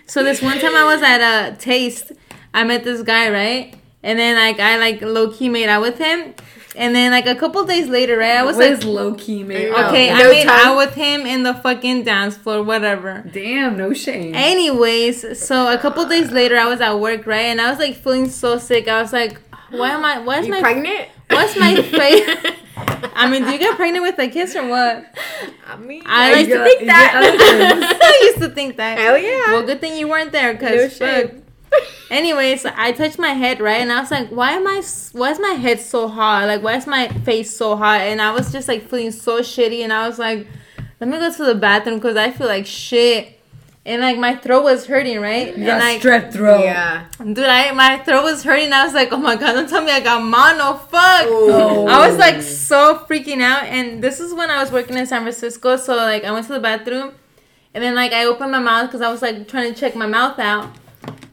So this one time I was at a Taste, I met this guy, right? And then like I like low key made out with him. And then, like, a couple days later, right, I was what like... low-key, man? Okay, no I made time. Out with him in the fucking dance floor, whatever. Damn, no shame. Anyways, so a couple days later, I was at work, right, and I was, like, feeling so sick. I was like, why am I... Why is you my, pregnant? What's my face? I mean, do you get pregnant with a kiss or what? I mean... I, I used got, to think that. I used to think that. Hell yeah. Well, good thing you weren't there, because... No shame. Anyways, I touched my head, right? And I was like, why am I, why is my head so hot? Like, why is my face so hot? And I was just, like, feeling so shitty. And I was like, let me go to the bathroom because I feel like shit. And, like, my throat was hurting, right? You got and strep I, throat. Yeah. Dude, I, my throat was hurting. I was like, oh, my God, don't tell me I got mono. Fuck. Ooh. I was, like, so freaking out. And this is when I was working in San Francisco. So, like, I went to the bathroom. And then, like, I opened my mouth because I was, like, trying to check my mouth out.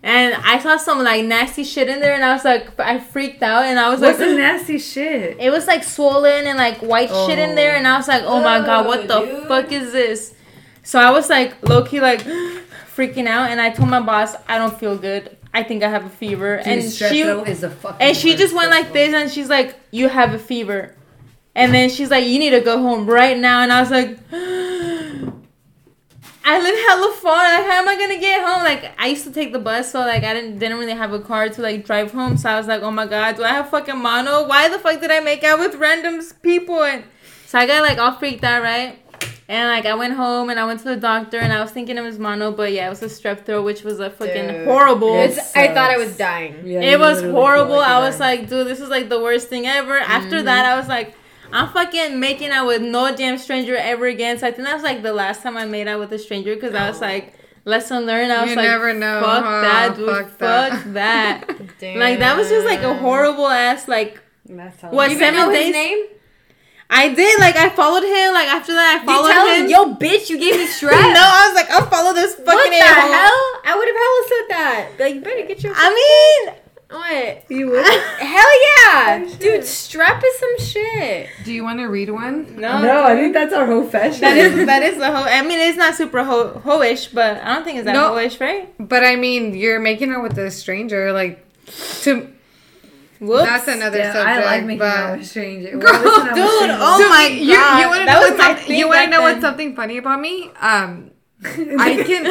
And I saw some like nasty shit in there, and I was like, I freaked out, and I was What's like, "What's the nasty shit?" It was like swollen and like white oh. shit in there, and I was like, "Oh, oh my god, what the dude. fuck is this?" So I was like, low key, like freaking out, and I told my boss, "I don't feel good. I think I have a fever." Dude, and stress she level is a fucking and she just went like this, and she's like, "You have a fever," and then she's like, "You need to go home right now," and I was like. I live hella far. Like, how am I gonna get home? Like, I used to take the bus, so like I didn't didn't really have a car to like drive home. So I was like, oh my god, do I have fucking mono? Why the fuck did I make out with random people? And so I got like all freaked out, right? And like I went home and I went to the doctor and I was thinking it was mono, but yeah, it was a strep throat, which was a fucking dude, horrible. It's, I thought I was dying. Yeah, it was horrible. Like I was dying. Like, dude, this is like the worst thing ever. Mm-hmm. After that, I was like. I'm fucking making out with no damn stranger ever again. So I think that was like the last time I made out with a stranger because oh. I was like, lesson learned. I was you like, never know, fuck huh? that, dude. Fuck, fuck that. Fuck that. Like, that was just like a horrible ass, like, that's what, you seven know days? His name? I did. Like, I followed him. Like, after that, I followed him. You tell him, yo, bitch, you gave me stress. No, I was like, I'll follow this fucking what the animal. Hell? I would have hella said that. Like, you better get your. I mean. What? You would? Hell yeah! Oh, dude, strep is some shit. Do you want to read one? No. No, I think that's our hoe fashion. That is, that is the hoe. I mean, it's not super ho- ho-ish, but I don't think it's that no, ho-ish, right? But I mean, you're making out with a stranger, like, to... Whoops. That's another yeah, subject. I like making but... out with a stranger. Girl, dude, oh so my you, god. You, you want to know, was what's, some, you wanna know what's something funny about me? Um, I can,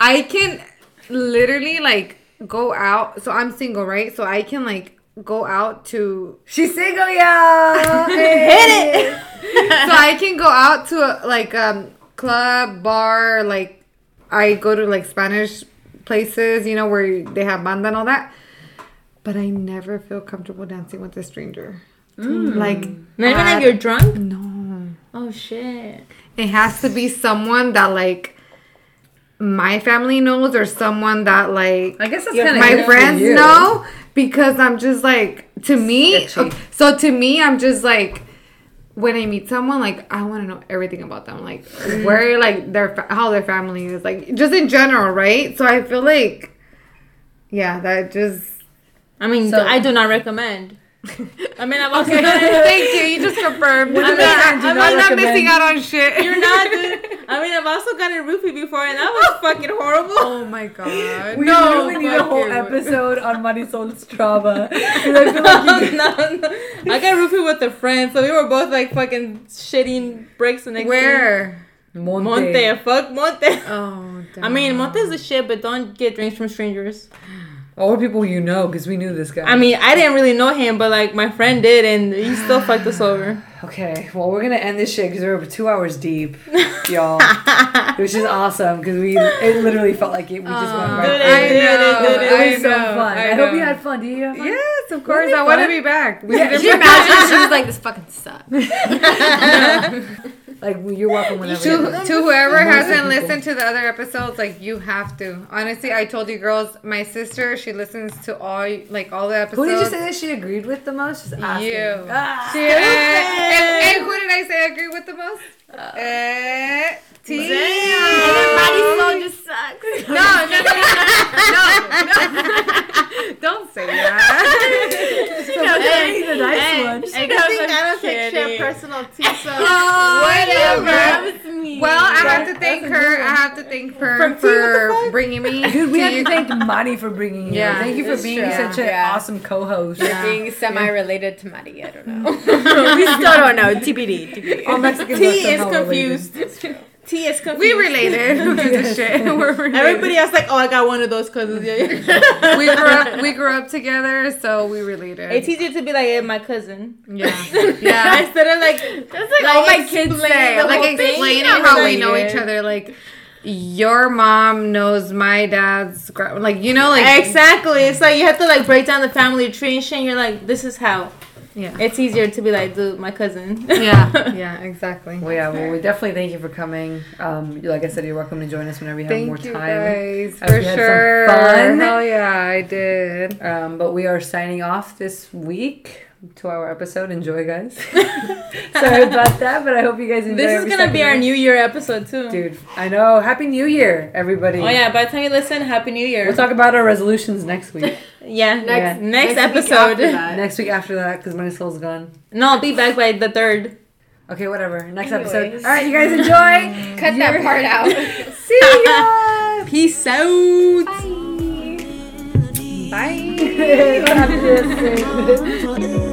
I can literally, like... go out. So I'm single, right? So I can like go out to. She's single, y'all. Hey. Hit it. So I can go out to a, like um club, bar. Like I go to like Spanish places, you know, where they have banda and all that. But I never feel comfortable dancing with a stranger. Mm. Like not even if you're drunk. No. Oh shit. It has to be someone that like. My family knows or someone that like I guess that's yeah, my friends know because I'm just like to me okay, so to me I'm just like when I meet someone like I want to know everything about them like where like their how their family is like just in general right so I feel like yeah that just I mean so, I do not recommend I mean, I'm okay. Thank you. You just confirmed. I mean, I, I'm, I'm not missing out on shit. You're not. Dude. I mean, I've also gotten roofie before, and that was fucking horrible. Oh my god. We no, really need a whole episode on Marisol's trauma. I feel like you no, no, no. I got roofie with a friend, so we were both like fucking shitting bricks the next Where? Day. Monte. Monte. Fuck Monte. Oh. Damn. I mean, Monte's the shit, but don't get drinks from strangers. All people you know, because we knew this guy. I mean, I didn't really know him, but, like, my friend did, and he still fucked us over. Okay, well, we're going to end this shit, because we're two hours deep, y'all. Which is awesome, because we it literally felt like it, we just uh, went right through. I know, it, it, it, it was I know, so fun. I, I hope you had fun. Did you have fun? Yes, of course. I want to be back. We yeah, did you imagine? She was like, this fucking sucks. Like, you're welcome whenever. To, to whoever hasn't listened to the other episodes, like, you have to. Honestly, I told you girls, my sister, she listens to all, like, all the episodes. Who did you say that she agreed with the most? She's asking. You. Ah, she, uh, and, and who did I say I agree with the most? Uh, uh, T. Everybody's phone just sucks. No, no, no, no, no. no. Don't say that. She knows hey, the nice hey, one. She doesn't think I don't take share personal tea, so oh, whatever. Me. Well, I have to thank her. I have to thank her for, for bringing me. Dude, we have to thank Mari for bringing you. Yeah, thank you for being true. Such an yeah. awesome co-host. Yeah. For being semi-related to Mari. I don't know. We still don't know. T B D. All Mexican T is confused. That's true. T is confused. We related. Who gives a shit? We're related. Everybody else like, oh, I got one of those cousins. Yeah, yeah. we grew up. We grew up together, so we related. It's easier to be like, hey, my cousin. Yeah, yeah. Instead of like, that's like, like all my kids say, like explaining how we know each other, like. Your mom knows my dad's, gra- like, you know, like. Exactly. It's like you have to, like, break down the family tree and shit, and you're like, this is how. Yeah. It's easier to be like, dude, my cousin. Yeah. Yeah, exactly. Well, yeah, well, we definitely thank you for coming. Um, like I said, you're welcome to join us whenever you have thank more you time. Guys. For sure. Fun. Hell yeah, I did. Um, but we are signing off this week. two-hour episode. Enjoy, guys. Sorry about that, but I hope you guys enjoy. This is gonna be our New Year episode too, dude. I know. Happy New Year, everybody. Oh yeah, by the time you listen, Happy New Year. We'll talk about our resolutions next week. yeah, next yeah. next, next episode. Week next week after that, because Marisol's gone. No, I'll be back by the third. Okay, whatever. Next Anyways. episode. All right, you guys enjoy. Cut You're... that part out. See ya. Peace out. Bye. Bye. Bye.